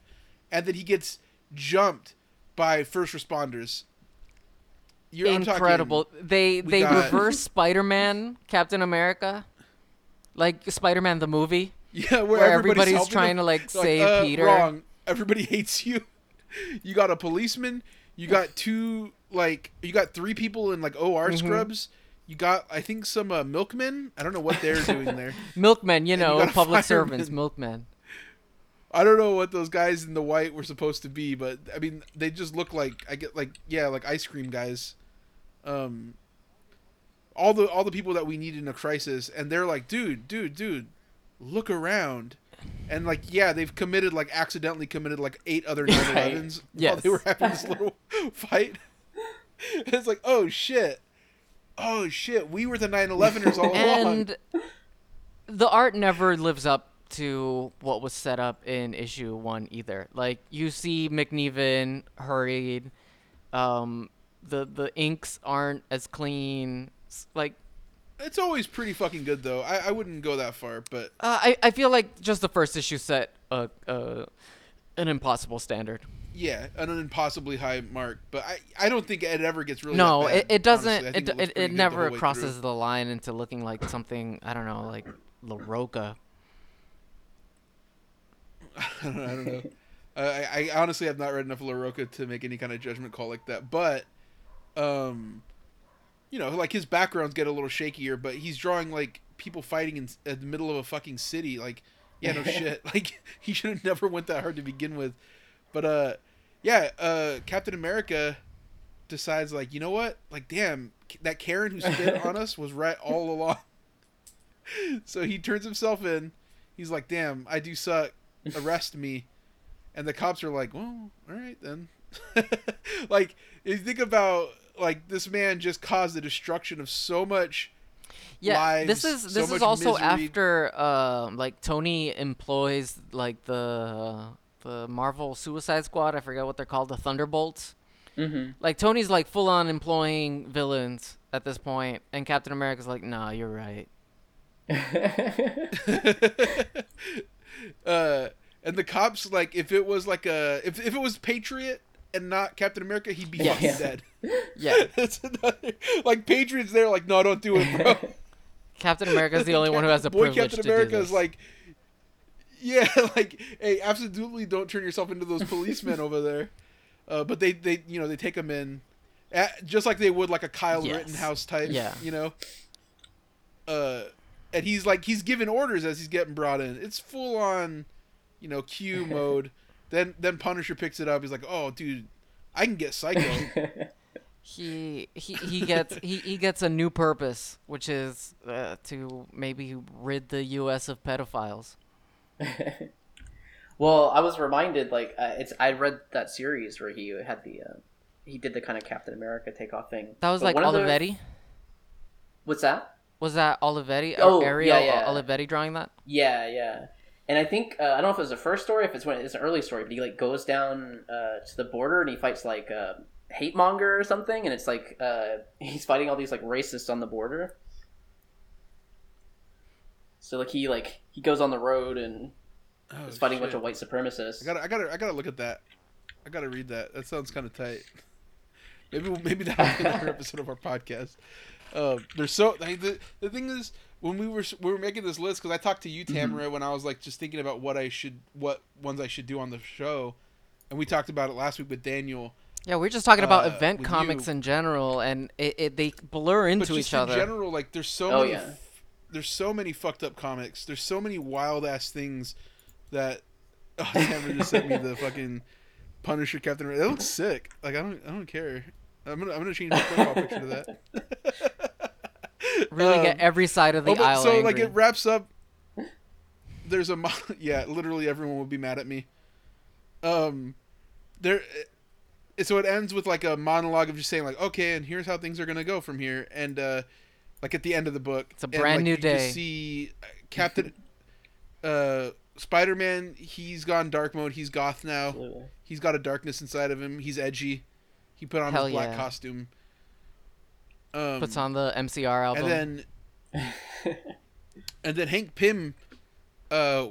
And then he gets jumped by first responders. You're incredible. Talking, they they got... reverse Spider-Man, Captain America. Like Spider-Man the movie, yeah, where, where everybody's, everybody's trying them. to like They're save like, uh, Peter. Wrong. Everybody hates you. You got a policeman. You got two like you got three people in like O R mm-hmm. scrubs. You got, I think, some uh, milkmen. I don't know what they're doing there. Milkmen, you and know, you public servants, milkmen. I don't know what those guys in the white were supposed to be, but I mean, they just look like I get like yeah, like ice cream guys. Um, all the all the people that we need in a crisis, and they're like, dude, dude, dude, look around, and like yeah, they've committed like accidentally committed like eight other nine elevens yes. while they were having this little fight. And it's like, oh shit. Oh shit, we were the nine eleveners all along. And the art never lives up to what was set up in issue one either. Like, you see McNiven hurried. Um, the, the inks aren't as clean. Like, it's always pretty fucking good, though. I, I wouldn't go that far, but... Uh, I, I feel like just the first issue set a, a, an impossible standard. Yeah, an impossibly high mark, but I, I don't think it ever gets really. No, that bad, it, it doesn't. It it, it, it never the crosses through. the line into looking like something I don't know, like La Roca. I don't know. I, don't know. uh, I, I honestly have not read enough La Roca to make any kind of judgment call like that. But, um, you know, like his backgrounds get a little shakier, but he's drawing like people fighting in, in the middle of a fucking city. Like, yeah, no shit. Like he should have never went that hard to begin with. But uh. Yeah, uh, Captain America decides, like, you know what? Like, damn, that Karen who spit on us was right all along. So he turns himself in. He's like, damn, I do suck. Arrest me. And the cops are like, well, all right, then. Like, if you think about, like, this man just caused the destruction of so much yeah, lives. This is, this so is also misery. after, uh, like, Tony employs, like, the... the Marvel Suicide Squad, I forget what they're called, the Thunderbolts. Mm-hmm. Like, Tony's, like, full-on employing villains at this point, and Captain America's like, nah, you're right. uh, and the cops, like, if it was, like, a... If, if it was Patriot and not Captain America, he'd be fucking yeah. dead. Yeah. That's another... Like, Patriot's there, like, no, don't do it, bro. Captain America's the only Captain, one who has the privilege Captain to do America's, this. like... Yeah, like, hey, absolutely don't turn yourself into those policemen over there. Uh, but they, they, you know, they take them in at, just like they would like a Kyle yes. Rittenhouse type, yeah. you know? Uh, and he's like, he's giving orders as he's getting brought in. It's full on, you know, Q mode. Then then Punisher picks it up. He's like, oh, dude, I can get psycho. He he he gets he, he gets a new purpose, which is uh, to maybe rid the U S of pedophiles. Well, I was reminded, like, uh, it's I read that series where he had the uh, he did the kind of Captain America takeoff thing. That was but like Olivetti. The... What's that? Was that Olivetti? Oh, Ariel yeah, yeah. Olivetti drawing that. Yeah, yeah. And I think uh, I don't know if it was the first story, if it's when it's an early story, but he like goes down uh, to the border and he fights like uh, Hatemonger or something, and it's like uh, he's fighting all these like racists on the border. So like he like he goes on the road and oh, is fighting shit. a bunch of white supremacists. I gotta I gotta I gotta look at that. I gotta read that. That sounds kind of tight. Maybe maybe that'll be another episode of our podcast. Um, there's so like, the the thing is when we were we were making this list because I talked to you Tamara mm-hmm. when I was like just thinking about what I should what ones I should do on the show, and we talked about it last week with Daniel. Yeah, we we're just talking about uh, event comics you. in general, and it, it they blur into but just each in other. In general, like there's so oh, many. Yeah. There's so many fucked up comics. There's so many wild ass things that oh, Tamara just sent me the fucking Punisher Captain America. That looks sick. Like I don't I don't care. I'm gonna I'm gonna change my profile picture to that. Really um, get every side of the oh, but, aisle. So angry. Like it wraps up. There's a yeah, literally everyone would be mad at me. Um, there. So it ends with like a monologue of just saying like okay, and here's how things are gonna go from here, and. uh Like at the end of the book, it's a brand and like new you day. You see Captain uh, Spider-Man. He's gone dark mode. He's goth now. Absolutely. He's got a darkness inside of him. He's edgy. He put on Hell his black yeah. costume. Um, Puts on the M C R album. And then, and then Hank Pym, uh,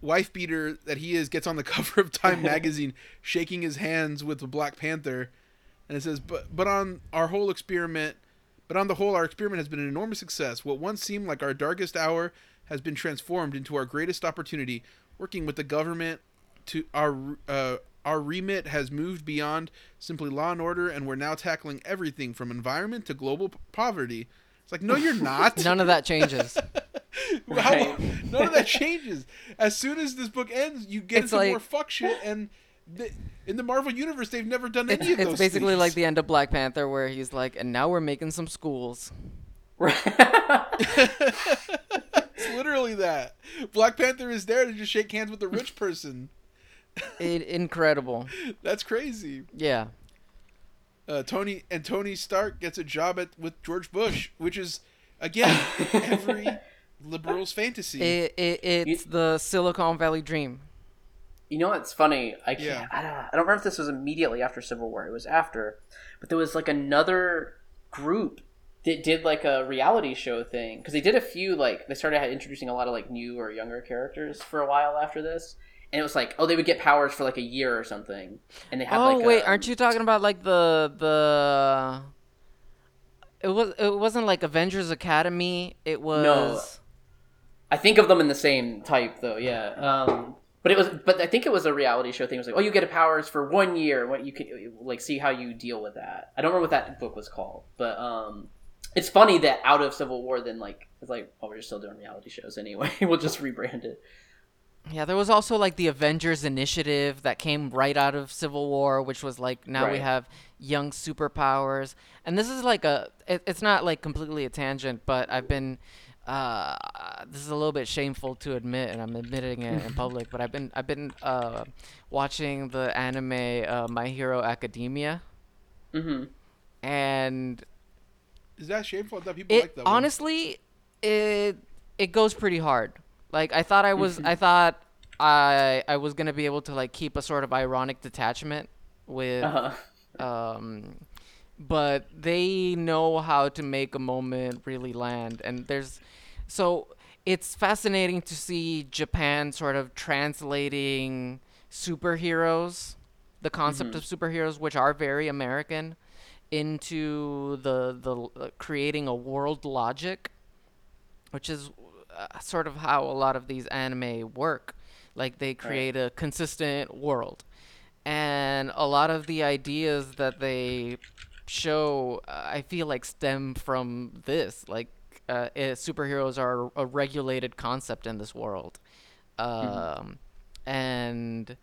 wife beater that he is, gets on the cover of Time magazine, shaking his hands with the Black Panther, and it says, "But but on our whole experiment." But on the whole, our experiment has been an enormous success. What once seemed like our darkest hour has been transformed into our greatest opportunity. Working with the government, to our uh, our remit has moved beyond simply law and order, and we're now tackling everything from environment to global p- poverty. It's like, no, you're not. None of that changes. Right. None of that changes. As soon as this book ends, you get it's into like, more fuck shit, and the, in the Marvel Universe, they've never done any of those things. It's basically like the end of Black Panther, where he's like, and now we're making some schools. Right. It's literally that. Black Panther is there to just shake hands with a rich person. It, incredible. That's crazy. Yeah. Uh, Tony and Tony Stark gets a job at with George Bush, which is, again, every liberal's fantasy. It, it, it's you, the Silicon Valley dream. You know what's funny? I can't. Yeah. I, don't, I don't remember if this was immediately after Civil War. It was after, but there was like another group that did like a reality show thing, because they did a few like they started introducing a lot of like new or younger characters for a while after this. And it was like, oh, they would get powers for like a year or something, and they had oh, like. Oh wait, a, aren't you talking about like the the? It was it wasn't like Avengers Academy. It was. No, I think of them in the same type though. Yeah, um, but it was. But I think it was a reality show thing. It was like, oh, you get powers for one year. What you could like see how you deal with that. I don't remember what that book was called, but um, it's funny that out of Civil War, then like it's like, oh, we're still doing reality shows anyway. We'll just rebrand it. Yeah, there was also like the Avengers Initiative that came right out of Civil War, which was like now right. we have young superpowers, and this is like a it, it's not like completely a tangent, but I've been uh, this is a little bit shameful to admit, and I'm admitting it in public, but I've been I've been uh, watching the anime uh, My Hero Academia, mm-hmm. and is that shameful? I thought people it, like that. Honestly, one. it it goes pretty hard. Like I thought I was, I thought I I was gonna be able to like keep a sort of ironic detachment with, uh-huh. um, but they know how to make a moment really land, and there's, so it's fascinating to see Japan sort of translating superheroes, the concept mm-hmm. of superheroes, which are very American, into the the uh, creating a world logic, which is. Uh, sort of how a lot of these anime work. Like they create right. a consistent world, and a lot of the ideas that they show uh, I feel like stem from this, like uh, it, superheroes are a regulated concept in this world, um, mm-hmm. and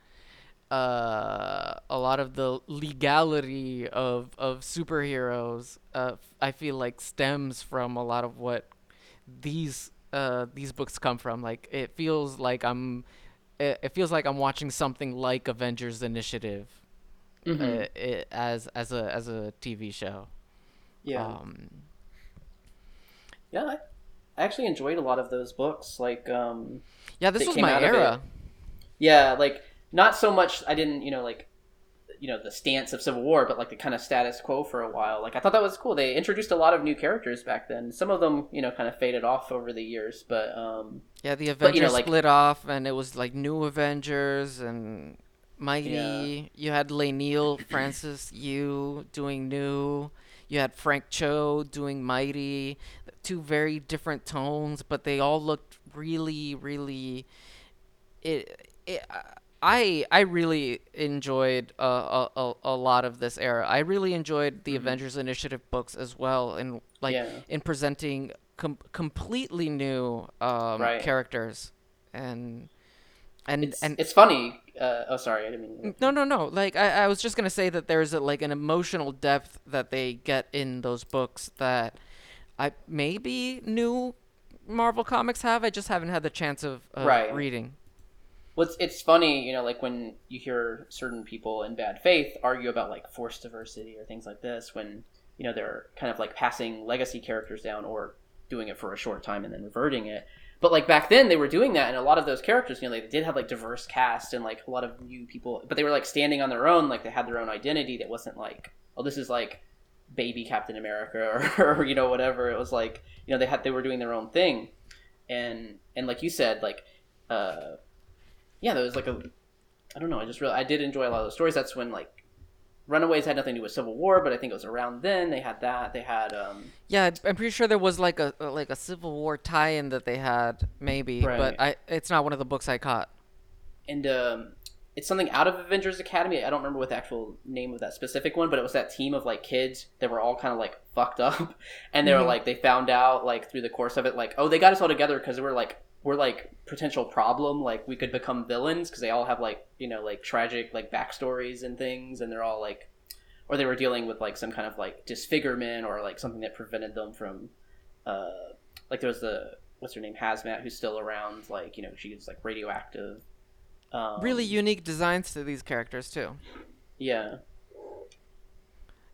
uh, a lot of the legality of, of superheroes uh, I feel like stems from a lot of what these Uh, these books come from. Like it feels like I'm it, it feels like I'm watching something like Avengers Initiative mm-hmm. uh, it, as as a as a T V show. Yeah. Um, yeah, I, I actually enjoyed a lot of those books. Like um yeah, this was my era. Yeah, like not so much I didn't, you know, like you know, the stance of Civil War, but like the kind of status quo for a while. Like I thought that was cool. They introduced a lot of new characters back then. Some of them, you know, kind of faded off over the years, but um yeah, the Avengers but, you know, like, split off, and it was like New Avengers and Mighty. Yeah. You had Lainil Francis Yu doing New. You had Frank Cho doing Mighty. Two very different tones, but they all looked really, really. It. it uh, I I really enjoyed uh, a, a lot of this era. I really enjoyed the mm-hmm. Avengers Initiative books as well, and like yeah. in presenting com- completely new um, right. characters, and and it's, and it's funny. Uh, oh, sorry, I didn't mean. No, no, no. Like I, I was just gonna say that there's a, like an emotional depth that they get in those books that I maybe new Marvel comics have. I just haven't had the chance of uh, right. reading. Well, it's, it's funny, you know, like when you hear certain people in bad faith argue about like forced diversity or things like this, when, you know, they're kind of like passing legacy characters down or doing it for a short time and then reverting it. But like back then they were doing that, and a lot of those characters, you know, like, they did have like diverse cast and like a lot of new people, but they were like standing on their own, like they had their own identity that wasn't like, oh, this is like baby Captain America or, or you know, whatever. It was like, you know, they had, they were doing their own thing. And, and like you said, like, uh, yeah, there was like a, I don't know, I just really, I did enjoy a lot of those stories. That's when like Runaways had nothing to do with Civil War, but I think it was around then. They had that, they had, um. Yeah, I'm pretty sure there was like a, like a Civil War tie-in that they had, maybe, right. but I, it's not one of the books I caught. And um, it's something out of Avengers Academy. I don't remember what the actual name of that specific one, but it was that team of, like, kids that were all kind of, like, fucked up. And they mm-hmm. were, like, they found out, like, through the course of it, like, oh, they got us all together because we're, like, we're, like, potential problem. Like, we could become villains because they all have, like, you know, like, tragic, like, backstories and things. And they're all, like, or they were dealing with, like, some kind of, like, disfigurement or, like, something that prevented them from, uh, like, there was the, what's her name, Hazmat, who's still around. Like, you know, she's, like, radioactive. Um, really unique designs to these characters too. Yeah.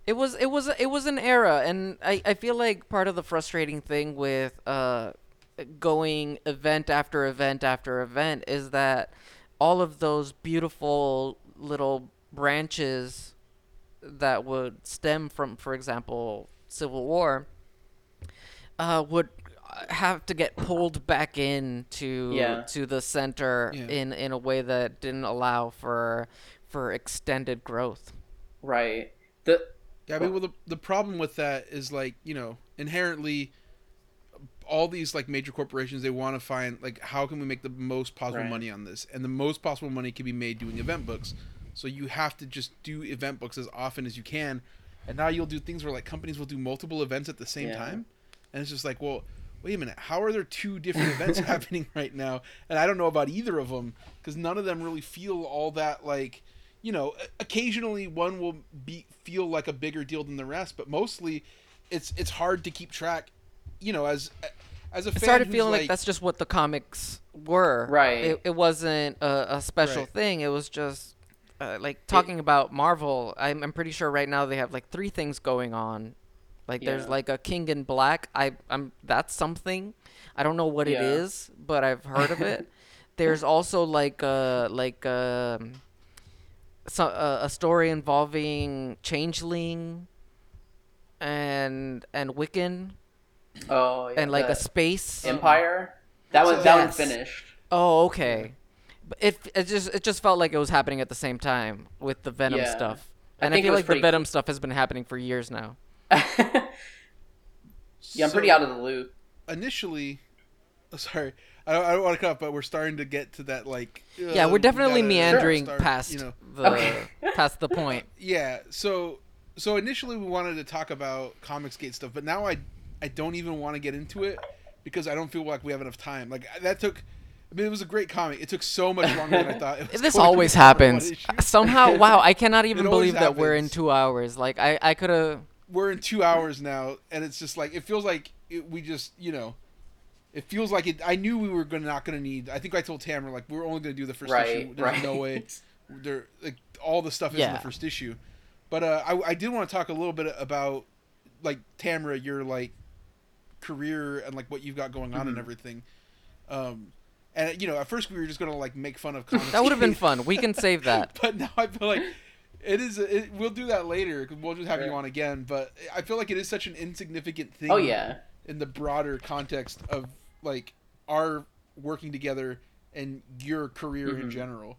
It was it was it was an era, and I, I feel like part of the frustrating thing with uh going event after event after event is that all of those beautiful little branches that would stem from, for example, Civil War, uh would have to get pulled back in to yeah. to the center yeah. in in a way that didn't allow for for extended growth. Right. The yeah, I mean, well, the the problem with that is, like, you know, inherently all these, like, major corporations, they want to find, like, how can we make the most possible right. money on this? And the most possible money can be made doing event books. So you have to just do event books as often as you can. And now you'll do things where, like, companies will do multiple events at the same yeah. time. And it's just like, well, wait a minute, how are there two different events happening right now? And I don't know about either of them, because none of them really feel all that, like, you know, occasionally one will be feel like a bigger deal than the rest, but mostly it's it's hard to keep track, you know, as as a fan. I started feeling like, like that's just what the comics were. Right. It, it wasn't a, a special right. thing. It was just, uh, like, talking it, about Marvel, I'm, I'm pretty sure right now they have, like, three things going on. Like, yeah. there's, like, a King in Black. I, I'm that's something. I don't know what yeah. it is, but I've heard of it. There's also, like, a like a, so, a, a story involving Changeling and and Wiccan. Oh, yeah. And, like, a space Empire. That was that yes. was finished. Oh, okay. But it it just it just felt like it was happening at the same time with the Venom yeah. stuff. And I, I feel like pretty... the Venom stuff has been happening for years now. Yeah, I'm pretty so, out of the loop. Initially, oh, sorry, I don't, I don't want to cut off, but we're starting to get to that, like. Uh, yeah, we're definitely we gotta, meandering start, past you know. the okay. past the point. Yeah, so so initially we wanted to talk about Comicsgate stuff, but now I I don't even want to get into it because I don't feel like we have enough time. Like, that took. I mean, it was a great comic. It took so much longer than I thought. It was this always happens. Somehow, wow! I cannot even believe that happens. We're in two hours. Like, I I could have. We're in two hours now, and it's just like, it feels like it, we just, you know, it feels like it. I knew we were gonna not gonna need. I think I told Tamara, like, we're only gonna do the first right, issue. There's right. no way. There, like, all the stuff is yeah. in the first issue. But uh, I, I did want to talk a little bit about, like, Tamara, your, like, career and, like, what you've got going on mm-hmm. and everything. Um, and, you know, at first we were just gonna, like, make fun of comics. That would have been fun. We can save that. But now I feel like. It is. It, we'll do that later. We'll just have right. you on again. But I feel like it is such an insignificant thing. Oh, yeah. In the broader context of, like, our working together and your career mm-hmm. in general.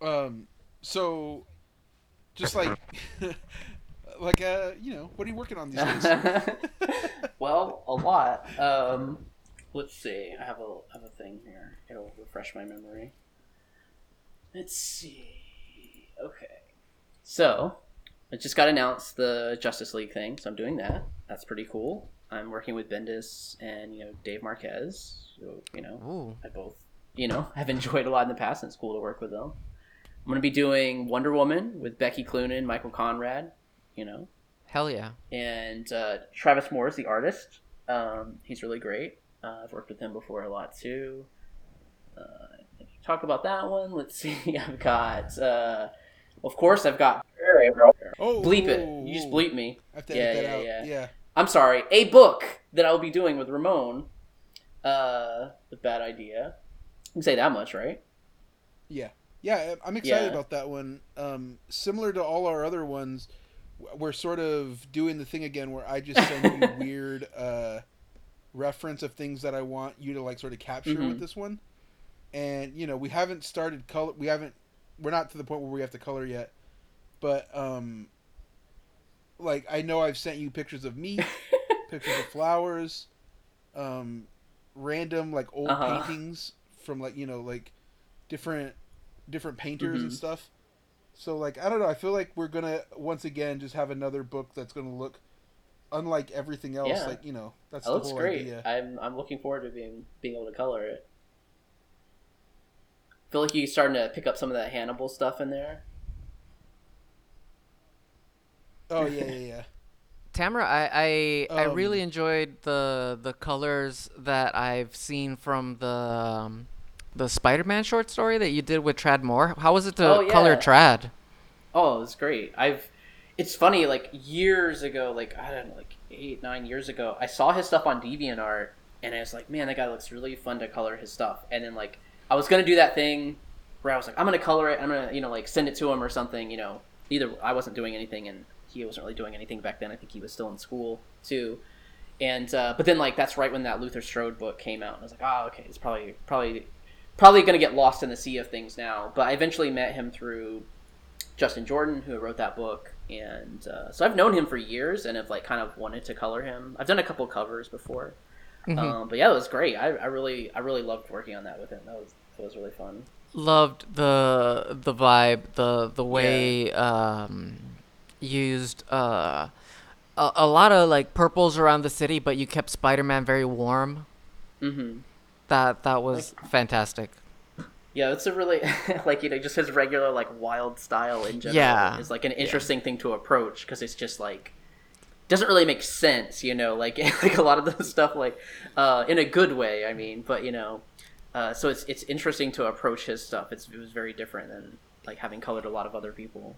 Um. So, just like, like uh, you know, what are you working on these days? Well, a lot. Um, let's see. I have a have a thing here. It'll refresh my memory. Let's see. Okay, so it just got announced, the Justice League thing, so I'm doing that. That's pretty cool. I'm working with Bendis and, you know, Dave Marquez, who, you know, ooh. I both, you know, have enjoyed a lot in the past, and it's cool to work with them. I'm going to be doing Wonder Woman with Becky Cloonan and Michael Conrad, you know. Hell yeah. And uh, Travis Moore is the artist. Um, he's really great. Uh, I've worked with him before a lot, too. Uh, talk about that one. Let's see. I've got... Uh, Of course, I've got. Oh, bleep it! You just bleep me. I have to yeah, edit that yeah, out. yeah, yeah. I'm sorry. A book that I'll be doing with Ramon. Uh, the bad idea. You can say that much, right? Yeah, yeah. I'm excited yeah. about that one. Um, similar to all our other ones, we're sort of doing the thing again where I just send you weird uh, reference of things that I want you to, like, sort of capture mm-hmm. with this one. And, you know, we haven't started color. We haven't. We're not to the point where we have to color yet, but, um, like, I know I've sent you pictures of meat, pictures of flowers, um, random, like, old uh-huh. paintings from, like, you know, like, different different painters mm-hmm. and stuff. So, like, I don't know. I feel like we're going to, once again, just have another book that's going to look unlike everything else. Yeah. Like, you know, that's that the looks whole great. Idea. I'm, I'm looking forward to being being able to color it. I feel like you're starting to pick up some of that Hannibal stuff in there. Oh, yeah, yeah, yeah. Tamara, I I, um, I really enjoyed the the colors that I've seen from the um, the Spider-Man short story that you did with Trad Moore. How was it to oh, yeah. color Trad? Oh, it's great. I've it's funny. Like years ago, like I don't know, like eight nine years ago, I saw his stuff on DeviantArt, and I was like, man, that guy looks really fun to color his stuff. And then like I was gonna do that thing where I was like, I'm gonna color it. I'm gonna you know like send it to him or something. You know, either I wasn't doing anything and. He wasn't really doing anything back then. I think he was still in school too, and uh, but then like that's right when that Luther Strode book came out, and I was like, oh, okay, it's probably probably probably gonna get lost in the sea of things now. But I eventually met him through Justin Jordan, who wrote that book, and uh, so I've known him for years and have like kind of wanted to color him. I've done a couple covers before, mm-hmm. um, but yeah, it was great. I, I really I really loved working on that with him. That was that was really fun. Loved the the vibe, the the way. Yeah. Um... used uh a, a lot of like purples around the city, but you kept Spider-Man very warm. Mm-hmm. that that was like, fantastic. Yeah, it's a really like you know just his regular like wild style in general yeah. is like an interesting yeah. thing to approach, because it's just like doesn't really make sense, you know like like a lot of the stuff like uh in a good way, I mean, but you know uh so it's it's interesting to approach his stuff. It's it was very different than like having colored a lot of other people.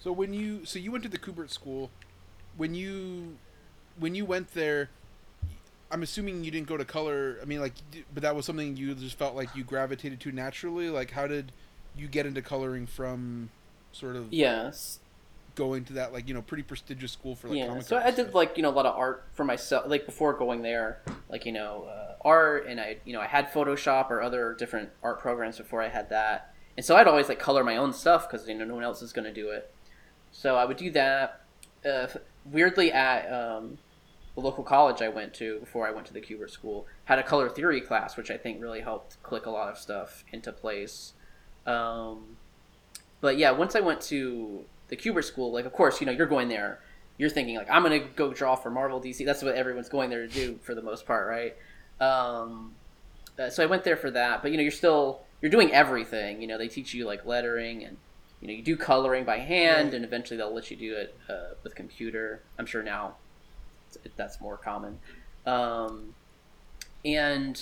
So when you so you went to the Kubert School, when you when you went there, I'm assuming you didn't go to color. I mean, like, but that was something you just felt like you gravitated to naturally. Like, how did you get into coloring from sort of yes going to that like you know pretty prestigious school for like yeah? Comic so I did stuff. like you know a lot of art for myself. Like before going there, like you know uh, art, and I you know I had Photoshop or other different art programs before I had that, and so I'd always like color my own stuff because you know no one else is going to do it. So I would do that. Uh, weirdly, at um, the local college I went to before I went to the Kubert School, had a color theory class, which I think really helped click a lot of stuff into place. Um, but yeah, once I went to the Kubert School, like of course, you know, you're going there, you're thinking like, I'm gonna go draw for Marvel, D C. That's what everyone's going there to do for the most part, right? Um, uh, so I went there for that. But you know, you're still you're doing everything. You know, they teach you like lettering and. You know, you do coloring by hand, and eventually they'll let you do it uh, with computer. I'm sure now that's more common. Um, and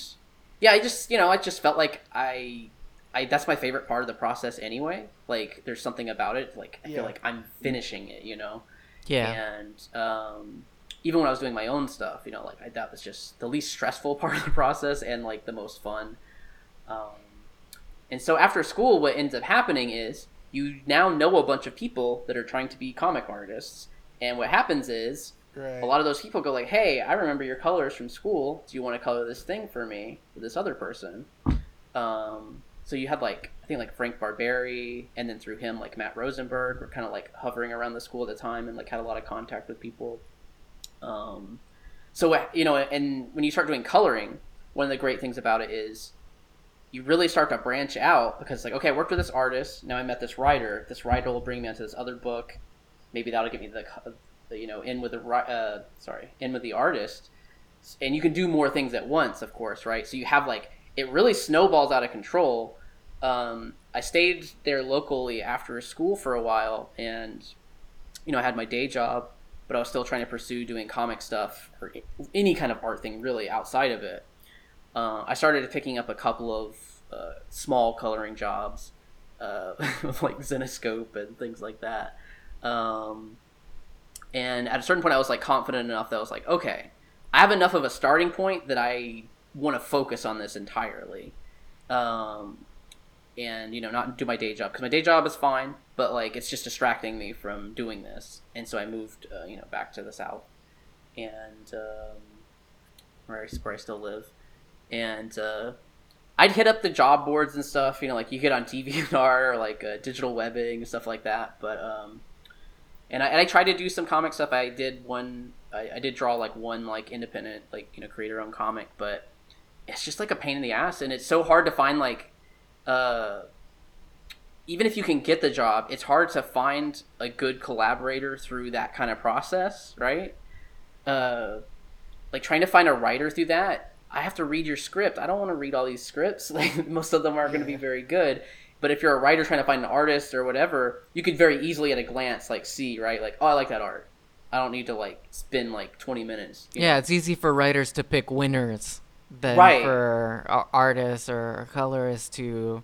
yeah, I just, you know, I just felt like I, I that's my favorite part of the process anyway. Like, there's something about it. Like, I yeah. feel like I'm finishing it, you know? Yeah. And um, even when I was doing my own stuff, you know, like, I, that was just the least stressful part of the process and, like, the most fun. Um, and so after school, what ends up happening is, you now know a bunch of people that are trying to be comic artists. And what happens is right. a lot of those people go like, hey, I remember your colors from school. Do you want to color this thing for me with this other person? Um, so you had like, I think like Frank Barberi, and then through him, like Matt Rosenberg were kind of like hovering around the school at the time and like had a lot of contact with people. Um, so, you know, and when you start doing coloring, one of the great things about it is, you really start to branch out because like, okay, I worked with this artist. Now I met this writer. This writer will bring me onto this other book. Maybe that'll get me the, you know, in with the, uh, sorry, in with the artist. And you can do more things at once, of course. Right. So you have like, it really snowballs out of control. Um, I stayed there locally after school for a while, and, you know, I had my day job, but I was still trying to pursue doing comic stuff or any kind of art thing really outside of it. Uh, I started picking up a couple of uh, small coloring jobs, uh, like Zenoscope and things like that. Um, and at a certain point, I was like confident enough that I was like, okay, I have enough of a starting point that I want to focus on this entirely, um, and you know, not do my day job, because my day job is fine, but like it's just distracting me from doing this. And so I moved, uh, you know, back to the South, and um, where I, where I still live. And uh, I'd hit up the job boards and stuff, you know, like you get on DeviantArt or like uh, digital webbing and stuff like that. But um, and I, and I tried to do some comic stuff. I did one, I, I did draw like one like independent, like you know, creator-owned comic. But it's just like a pain in the ass, and it's so hard to find like uh, even if you can get the job, it's hard to find a good collaborator through that kind of process, right? Uh, like trying to find a writer through that, I have to read your script. I don't want to read all these scripts. Like most of them are going to be very good. But if you're a writer trying to find an artist or whatever, you could very easily at a glance like see, right? Like, oh, I like that art. I don't need to like spend like twenty minutes. Yeah, know? It's easy for writers to pick winners than right. for artists or colorists to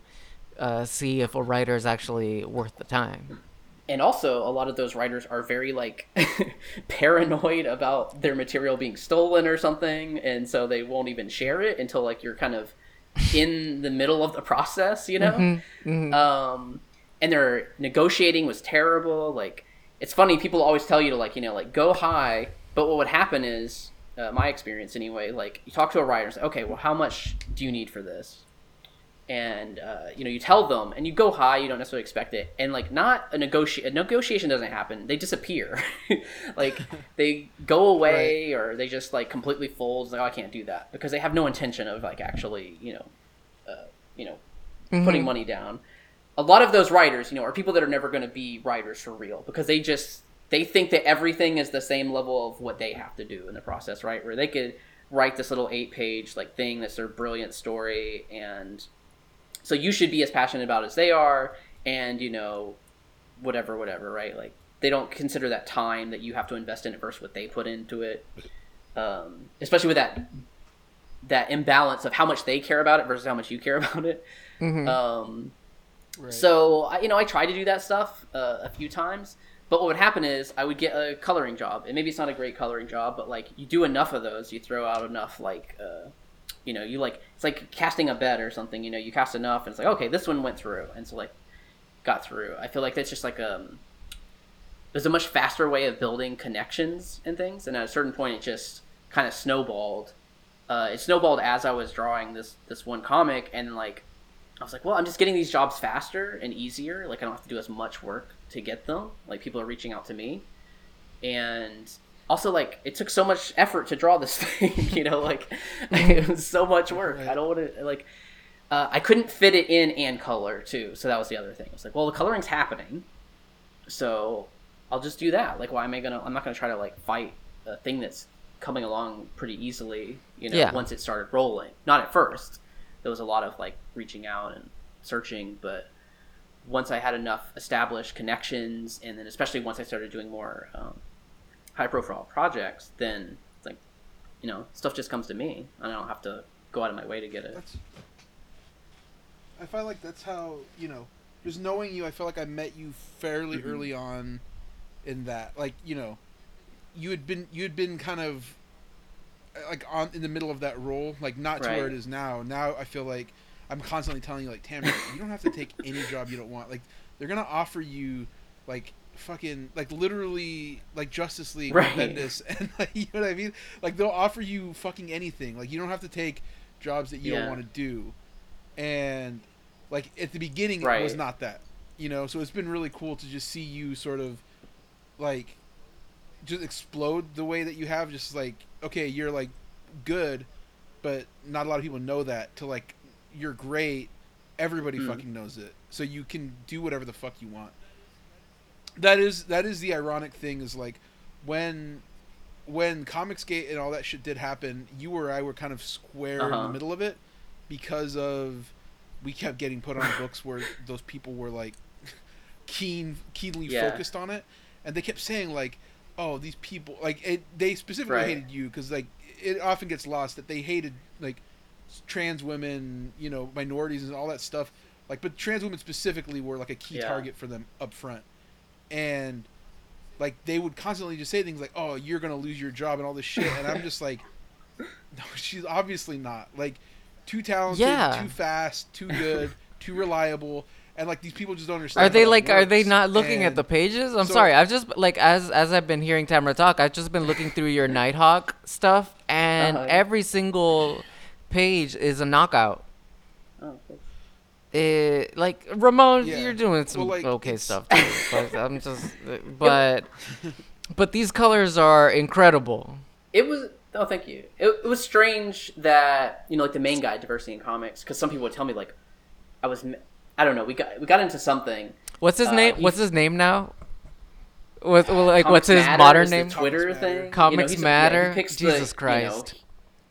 uh, see if a writer is actually worth the time. And also, a lot of those writers are very like paranoid about their material being stolen or something, and so they won't even share it until like you're kind of in the middle of the process, you know. Mm-hmm, mm-hmm. Um, and their negotiating was terrible. Like, it's funny, people always tell you to like, you know, like go high, but what would happen is, uh, my experience anyway, like you talk to a writer and say, okay, well, how much do you need for this? And uh, you know, you tell them, and you go high. You don't necessarily expect it, and like not a negotiate. A negotiation doesn't happen. They disappear, like they go away, right. or they just like completely fold. It's like, oh, I can't do that, because they have no intention of like actually, you know, uh, you know, mm-hmm. putting money down. A lot of those writers, you know, are people that are never going to be writers for real, because they just they think that everything is the same level of what they have to do in the process, right? Where they could write this little eight-page like thing that's their brilliant story and. So you should be as passionate about it as they are, and, you know, whatever, whatever, right? Like, they don't consider that time that you have to invest in it versus what they put into it, um, especially with that that imbalance of how much they care about it versus how much you care about it. Mm-hmm. Um, right. So, I, you know, I tried to do that stuff uh, a few times, but what would happen is I would get a coloring job, and maybe it's not a great coloring job, but, like, you do enough of those, you throw out enough, like... Uh, you know, you like, it's like casting a bet or something, you know, you cast enough and it's like, okay, this one went through. And so like got through. I feel like that's just like, um, there's a much faster way of building connections and things. And at a certain point, it just kind of snowballed. Uh, it snowballed as I was drawing this, this one comic. And like, I was like, well, I'm just getting these jobs faster and easier. Like I don't have to do as much work to get them. Like people are reaching out to me. And also, like, it took so much effort to draw this thing, you know, like, it was so much work. I don't want to, like, uh, I couldn't fit it in and color, too. So that was the other thing. I was like, well, the coloring's happening, so I'll just do that. Like, why am I going to, I'm not going to try to, like, fight a thing that's coming along pretty easily, you know, yeah. once it started rolling. Not at first. There was a lot of, like, reaching out and searching, but once I had enough established connections, and then especially once I started doing more, um, high profile projects, then like, you know, stuff just comes to me. I don't have to go out of my way to get it. That's, I feel like that's how, you know, just knowing you, I feel like I met you fairly mm-hmm. early on in that, like, you know, you had been, you had been kind of like on in the middle of that role, like not to right. where it is now. Now I feel like I'm constantly telling you like, Tamara, you don't have to take any job you don't want. Like they're going to offer you like, fucking like literally like Justice League right. Bendis and like, you know what I mean, like they'll offer you fucking anything, like you don't have to take jobs that you yeah. don't want to do. And like at the beginning right. it was not that, you know, so it's been really cool to just see you sort of like just explode the way that you have, just like, okay, you're like good, but not a lot of people know that, to like you're great, everybody mm. fucking knows it, so you can do whatever the fuck you want. That is that is the ironic thing, is like when when Comicsgate and all that shit did happen, you or I were kind of square uh-huh. in the middle of it, because of we kept getting put on books where those people were like keen keenly yeah. focused on it, and they kept saying like, oh, these people like it, they specifically right. hated you, because like it often gets lost that they hated like trans women, you know, minorities and all that stuff, like, but trans women specifically were like a key yeah. target for them up front. And like they would constantly just say things like, "Oh, you're gonna lose your job" and all this shit, and I'm just like, "No, she's obviously not. Like, too talented, yeah. too fast, too good, too reliable." And like these people just don't understand. Are they like? Works. Are they not looking and at the pages? I'm so, sorry. I've just like as as I've been hearing Tamara talk, I've just been looking through your Nighthawk stuff, and uh-huh. every single page is a knockout. Oh. It, like Ramon, yeah. you're doing some well, like, okay it's... stuff too, but I'm just, but but these colors are incredible. It was oh thank you. It, it was strange that, you know, like the main guy at Diversity in Comics, because some people would tell me like I was I I don't know. We got we got into something. What's his uh, name? What's his name now? With, well, like, what's his matter, modern name? Twitter Comics thing. Matter. Comics you know, matter. A, yeah, Jesus the, Christ. You know,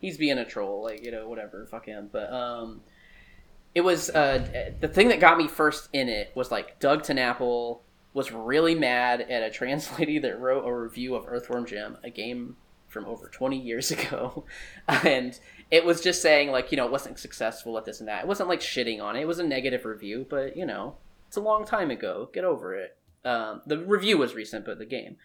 he's being a troll, like, you know, whatever. Fuck him. But um, it was uh, the thing that got me first in it was like Doug Tenapple was really mad at a trans lady that wrote a review of Earthworm Jim, a game from over twenty years ago, and it was just saying, like, you know, it wasn't successful at this and that. It wasn't like shitting on it. It was a negative review, but, you know, it's a long time ago. Get over it. Um, the review was recent, but the game.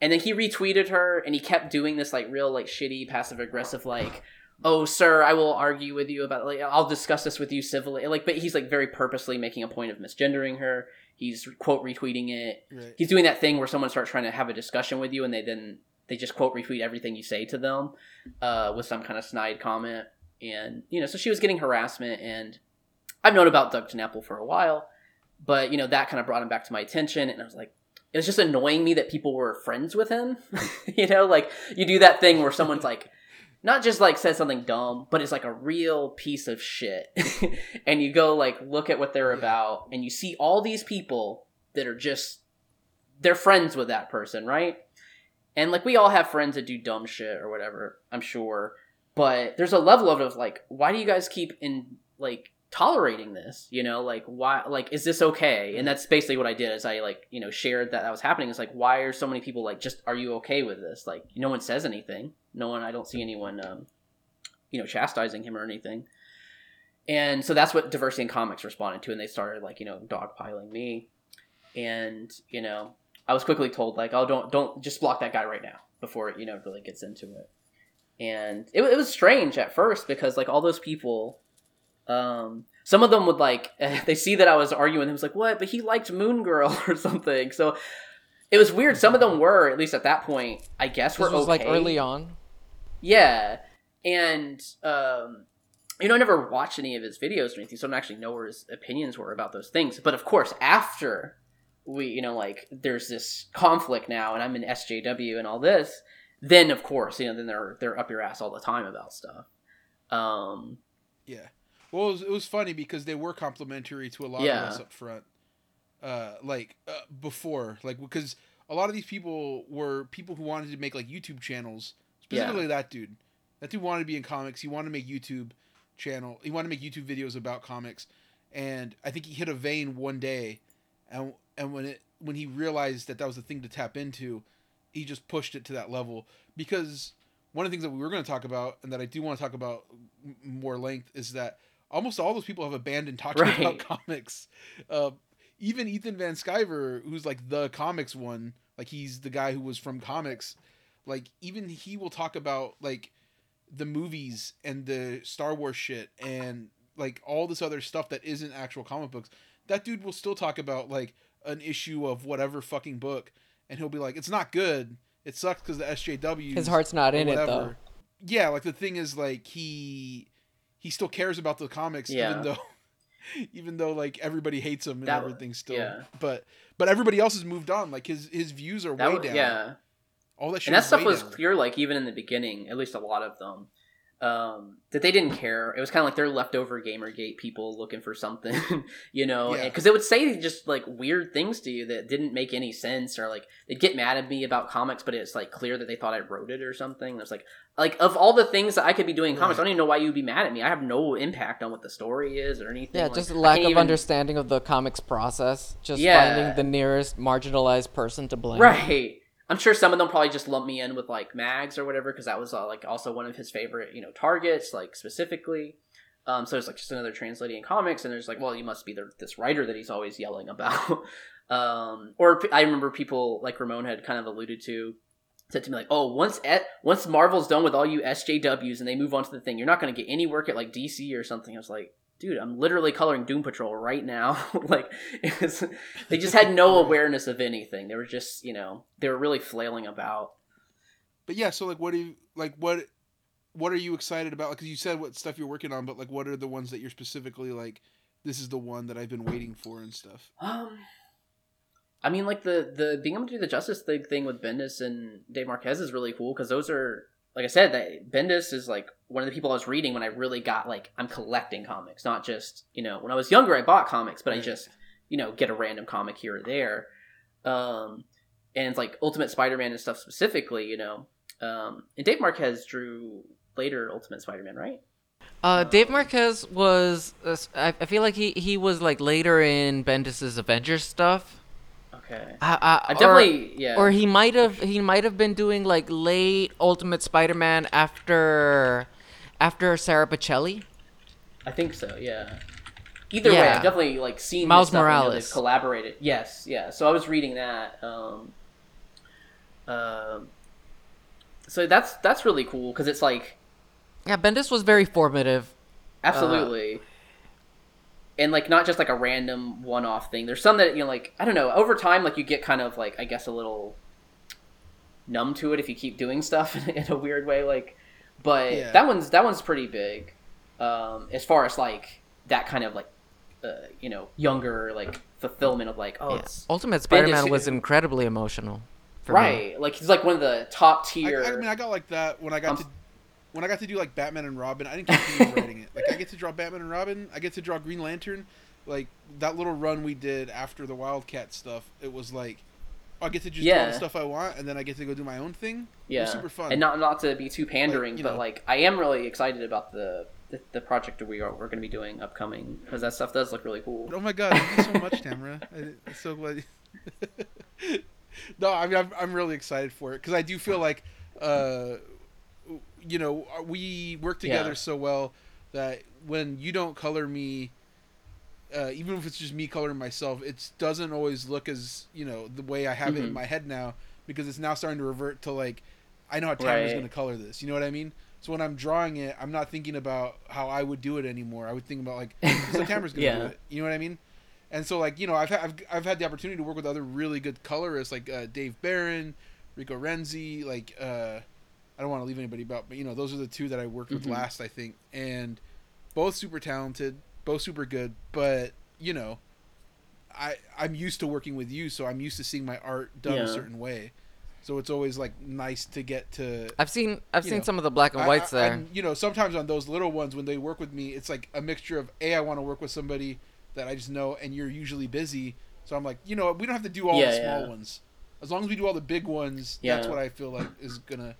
And then he retweeted her, and he kept doing this, like, real, like, shitty, passive-aggressive, like, oh, sir, I will argue with you about, like, I'll discuss this with you civilly. Like, but he's, like, very purposely making a point of misgendering her. He's, quote, retweeting it. Right. He's doing that thing where someone starts trying to have a discussion with you, and they then they just, quote, retweet everything you say to them uh, with some kind of snide comment. And, you know, so she was getting harassment, and I've known about Doug Tenapple for a while. But, you know, that kind of brought him back to my attention. And I was like, it was just annoying me that people were friends with him. You know, like, you do that thing where someone's like, not just like says something dumb, but it's like a real piece of shit. And you go, like, look at what they're about. And you see all these people that are just, they're friends with that person, right? And, like, we all have friends that do dumb shit or whatever, I'm sure. But there's a level of, like, why do you guys keep in, like, tolerating this, you know, like, why, like, is this okay? And that's basically what I did, is I, like, you know, shared that that was happening. It's like, why are so many people, like, just, are you okay with this? Like, no one says anything. No one, I don't see anyone, um, you know, chastising him or anything. And so that's what Diversity in Comics responded to. And they started, like, you know, dogpiling me. And, you know, I was quickly told, like, oh, don't, don't just block that guy right now before it, you know, really gets into it. And it, it was strange at first because, like, all those people, Um, some of them would, like, they see that I was arguing. It was like, what? But he liked Moon Girl or something. So it was weird. Some of them were, at least at that point, I guess, were okay. This was, like, early on? Yeah. And, um, you know, I never watched any of his videos or anything, so I don't actually know where his opinions were about those things. But, of course, after we, you know, like, there's this conflict now, and I'm in S J W and all this, then, of course, you know, then they're, they're up your ass all the time about stuff. Um, yeah. Well, it was, it was funny because they were complimentary to a lot yeah. of us up front, uh, like, uh, before. Like, because a lot of these people were people who wanted to make, like, YouTube channels. Specifically yeah. that dude. That dude wanted to be in comics. He wanted to make YouTube channel. He wanted to make YouTube videos about comics. And I think he hit a vein one day. And and when it when he realized that that was the thing to tap into, he just pushed it to that level. Because one of the things that we were going to talk about, and that I do want to talk about more length, is that almost all those people have abandoned talking right. about comics. Uh, even Ethan Van Sciver, who's, like, the comics one, like, he's the guy who was from comics. Like, even he will talk about, like, the movies and the Star Wars shit and, like, all this other stuff that isn't actual comic books. That dude will still talk about, like, an issue of whatever fucking book. And he'll be like, it's not good. It sucks because the S J W. His heart's not in whatever. It, though. Yeah, like, the thing is, like, he... he still cares about the comics, yeah. even though, even though like everybody hates him and that everything still, yeah. but, but everybody else has moved on. Like his, his views are that way was, down. Yeah. All that shit. And that stuff was down. Clear. Like even in the beginning, at least a lot of them, um, that they didn't care. It was kind of like they're leftover Gamergate people looking for something, you know, yeah. and, cause they would say just like weird things to you that didn't make any sense, or like they'd get mad at me about comics, but it's like clear that they thought I wrote it or something. And it's like, Like, of all the things that I could be doing in comics, right. I don't even know why you'd be mad at me. I have no impact on what the story is or anything. Yeah, like, just lack of even... understanding of the comics process. Just yeah. finding the nearest marginalized person to blame. Right. I'm sure some of them probably just lump me in with, like, Mags or whatever, because that was, uh, like, also one of his favorite, you know, targets, like, specifically. Um, so it's, like, just another translating in comics, and there's, like, well, you must be the, this writer that he's always yelling about. um, or I remember people, like Ramon had kind of alluded to, said to me like, oh, once at, once Marvel's done with all you S J Ws and they move on to the thing, you're not going to get any work at like D C or something. I was like, dude, I'm literally coloring Doom Patrol right now. Like, it was, they just had no awareness of anything. They were just, you know, they were really flailing about. But yeah, so like, what do you like? What what are you excited about? Because like, you said what stuff you're working on, but like, what are the ones that you're specifically like? This is the one that I've been waiting for and stuff. Um. I mean, like, the, the being able to do the Justice League thing with Bendis and Dave Marquez is really cool, because those are like I said, that Bendis is like one of the people I was reading when I really got like, I'm collecting comics, not just, you know, when I was younger, I bought comics, but I just, you know, get a random comic here or there. Um, and it's like Ultimate Spider-Man and stuff specifically, you know, um, and Dave Marquez drew later Ultimate Spider-Man, right? Uh, Dave Marquez was, uh, I, I feel like he, he was like later in Bendis's Avengers stuff. Okay. I, I, I definitely, or, yeah. Or he might have he might have been doing like late Ultimate Spider-Man after after Sarah Pacelli. I think so. Yeah. Either yeah. way, I've definitely like seen Miles stuff Morales. They've collaborated. Yes. Yeah. So I was reading that. Um. Uh, so that's that's really cool because it's like. Yeah, Bendis was very formative. Absolutely. Uh, and, like, not just, like, a random one-off thing. There's some that, you know, like, I don't know. Over time, like, you get kind of, like, I guess a little numb to it if you keep doing stuff in a weird way. Like, but yeah. that one's that one's pretty big um, as far as, like, that kind of, like, uh, you know, younger, like, fulfillment of, like, oh, yeah. it's... Ultimate Spider-Man Bendis was incredibly emotional for right. me. Like, he's, like, one of the top tier... I, I mean, I got like that when I got um, to... When I got to do, like, Batman and Robin, I didn't continue writing it. Like, I get to draw Batman and Robin. I get to draw Green Lantern. Like, that little run we did after the Wildcat stuff, it was like, I get to just yeah. draw the stuff I want, and then I get to go do my own thing. Yeah. It was super fun. And not not to be too pandering, like, but, know. like, I am really excited about the the, the project that we are, we're going to be doing upcoming, because that stuff does look really cool. But, oh, my God. Thank you so much, Tamara. I, I'm so glad. No, I mean, I'm, I'm really excited for it, because I do feel like... uh you know, we work together yeah. so well that when you don't color me, uh, even if it's just me coloring myself, it doesn't always look as, you know, the way I have mm-hmm. it in my head now, because it's now starting to revert to like, I know how Tamara's right. going to color this. You know what I mean? So when I'm drawing it, I'm not thinking about how I would do it anymore. I would think about like, so Tamara's going to yeah. do it. You know what I mean? And so like, you know, I've had, I've, I've had the opportunity to work with other really good colorists like uh, Dave Barron, Rico Renzi, like, uh, I don't want to leave anybody out, but you know, those are the two that I worked with mm-hmm. last, I think, and both super talented, both super good, but you know, I, I'm used to working with you. So I'm used to seeing my art done yeah. a certain way. So it's always like nice to get to, I've seen, I've seen know, some of the black and whites I, I, there, and, you know, sometimes on those little ones, when they work with me, it's like a mixture of a, I want to work with somebody that I just know, and you're usually busy. So I'm like, you know, we don't have to do all yeah, the small yeah. ones. As long as we do all the big ones, yeah. that's what I feel like is going to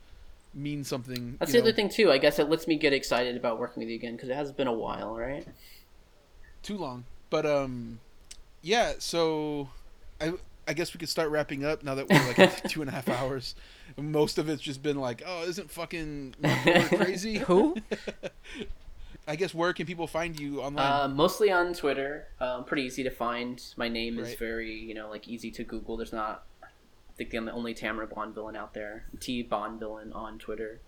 mean something. That's the know. other thing too. I guess it lets me get excited about working with you again, because it has been a while, right? Too long. But um, yeah. So I I guess we could start wrapping up now that we're like at two and a half hours. Most of it's just been like, oh, isn't fucking crazy? Who? I guess where can people find you online? Uh, mostly on Twitter. Um, pretty easy to find. My name right. is very you know like easy to Google. There's not. I think I'm the only Tamara Bonvillain out there. T Bonvillain on Twitter.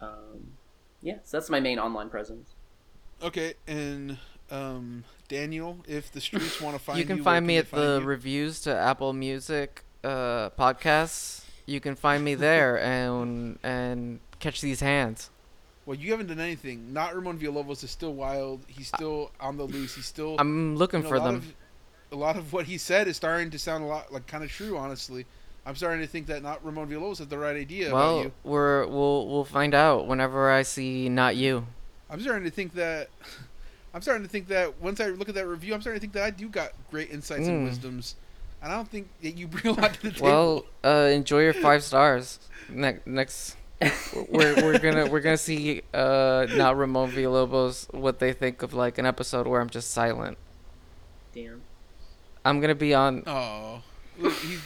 Um, yeah, so that's my main online presence. Okay, and um, Daniel, if the streets want to find you, can you, find me at the you? Reviews to Apple Music uh, podcasts. You can find me there and and catch these hands. Well, you haven't done anything. Not Ramon Villalobos is still wild. He's still I, on the loose. He's still. I'm looking you know, for a them. Of, a lot of what he said is starting to sound a lot like kind of true, honestly. I'm starting to think that not Ramon Villalobos had the right idea. Well, about you. We're, we'll we'll find out whenever I see not you. I'm starting to think that I'm starting to think that once I look at that review, I'm starting to think that I do got great insights mm. and wisdoms, and I don't think that you bring a lot to the table. Well, uh, enjoy your five stars. Ne- next, we're we're gonna we're gonna see uh, not Ramon Villalobos what they think of like an episode where I'm just silent. Damn. I'm gonna be on. Oh. Look, he's.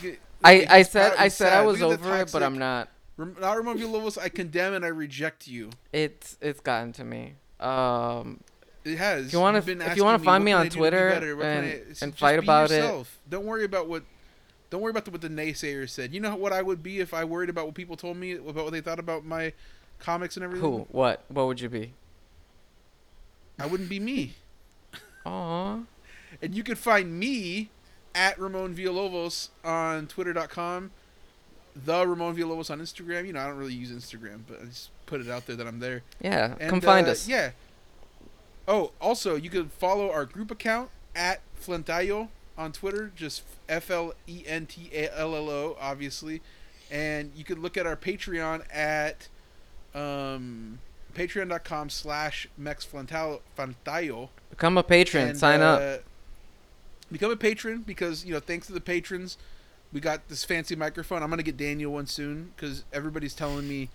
I, I said I said sad. I was over it, but I'm not. Not Ramon Villalobos, I condemn and I reject you. It's it's gotten to me. Um, it has. If you want to if you want to find me, me on Twitter and, I, and fight about yourself. it, don't worry about what don't worry about the, what the naysayers said. You know what I would be if I worried about what people told me about what they thought about my comics and everything. Who? What? What would you be? I wouldn't be me. Aw. And you could find me. At Ramon Villalobos on twitter dot com, the Ramon Villalobos on Instagram. You know, I don't really use Instagram, but I just put it out there that I'm there. Yeah, and, come find uh, us. Yeah. Oh, also, you can follow our group account at Flentallo on Twitter, just F L E N T A L L O, obviously. And you can look at our Patreon at um, patreon.com slash mexfantayo. Become a patron. And, Sign uh, up. Become a patron because, you know, thanks to the patrons, we got this fancy microphone. I'm going to get Daniel one soon because everybody's telling me,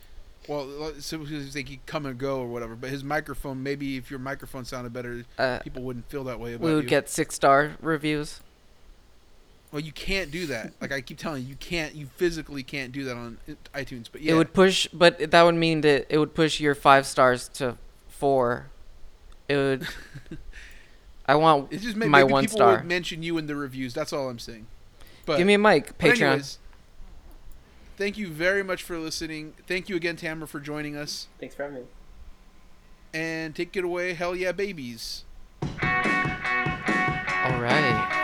well, so they could come and go or whatever, but his microphone, maybe if your microphone sounded better, uh, people wouldn't feel that way about you. We would you. get six-star reviews. Well, you can't do that. Like I keep telling you, you can't. You physically can't do that on iTunes. But yeah, it would push. But that would mean that it would push your five stars to four. It would. I want just may, my maybe one people star. Would mention you in the reviews. That's all I'm saying. But give me a mic, Patreon. Anyways, thank you very much for listening. Thank you again, Tamara, for joining us. Thanks for having me. And take it away, hell yeah, babies. All right.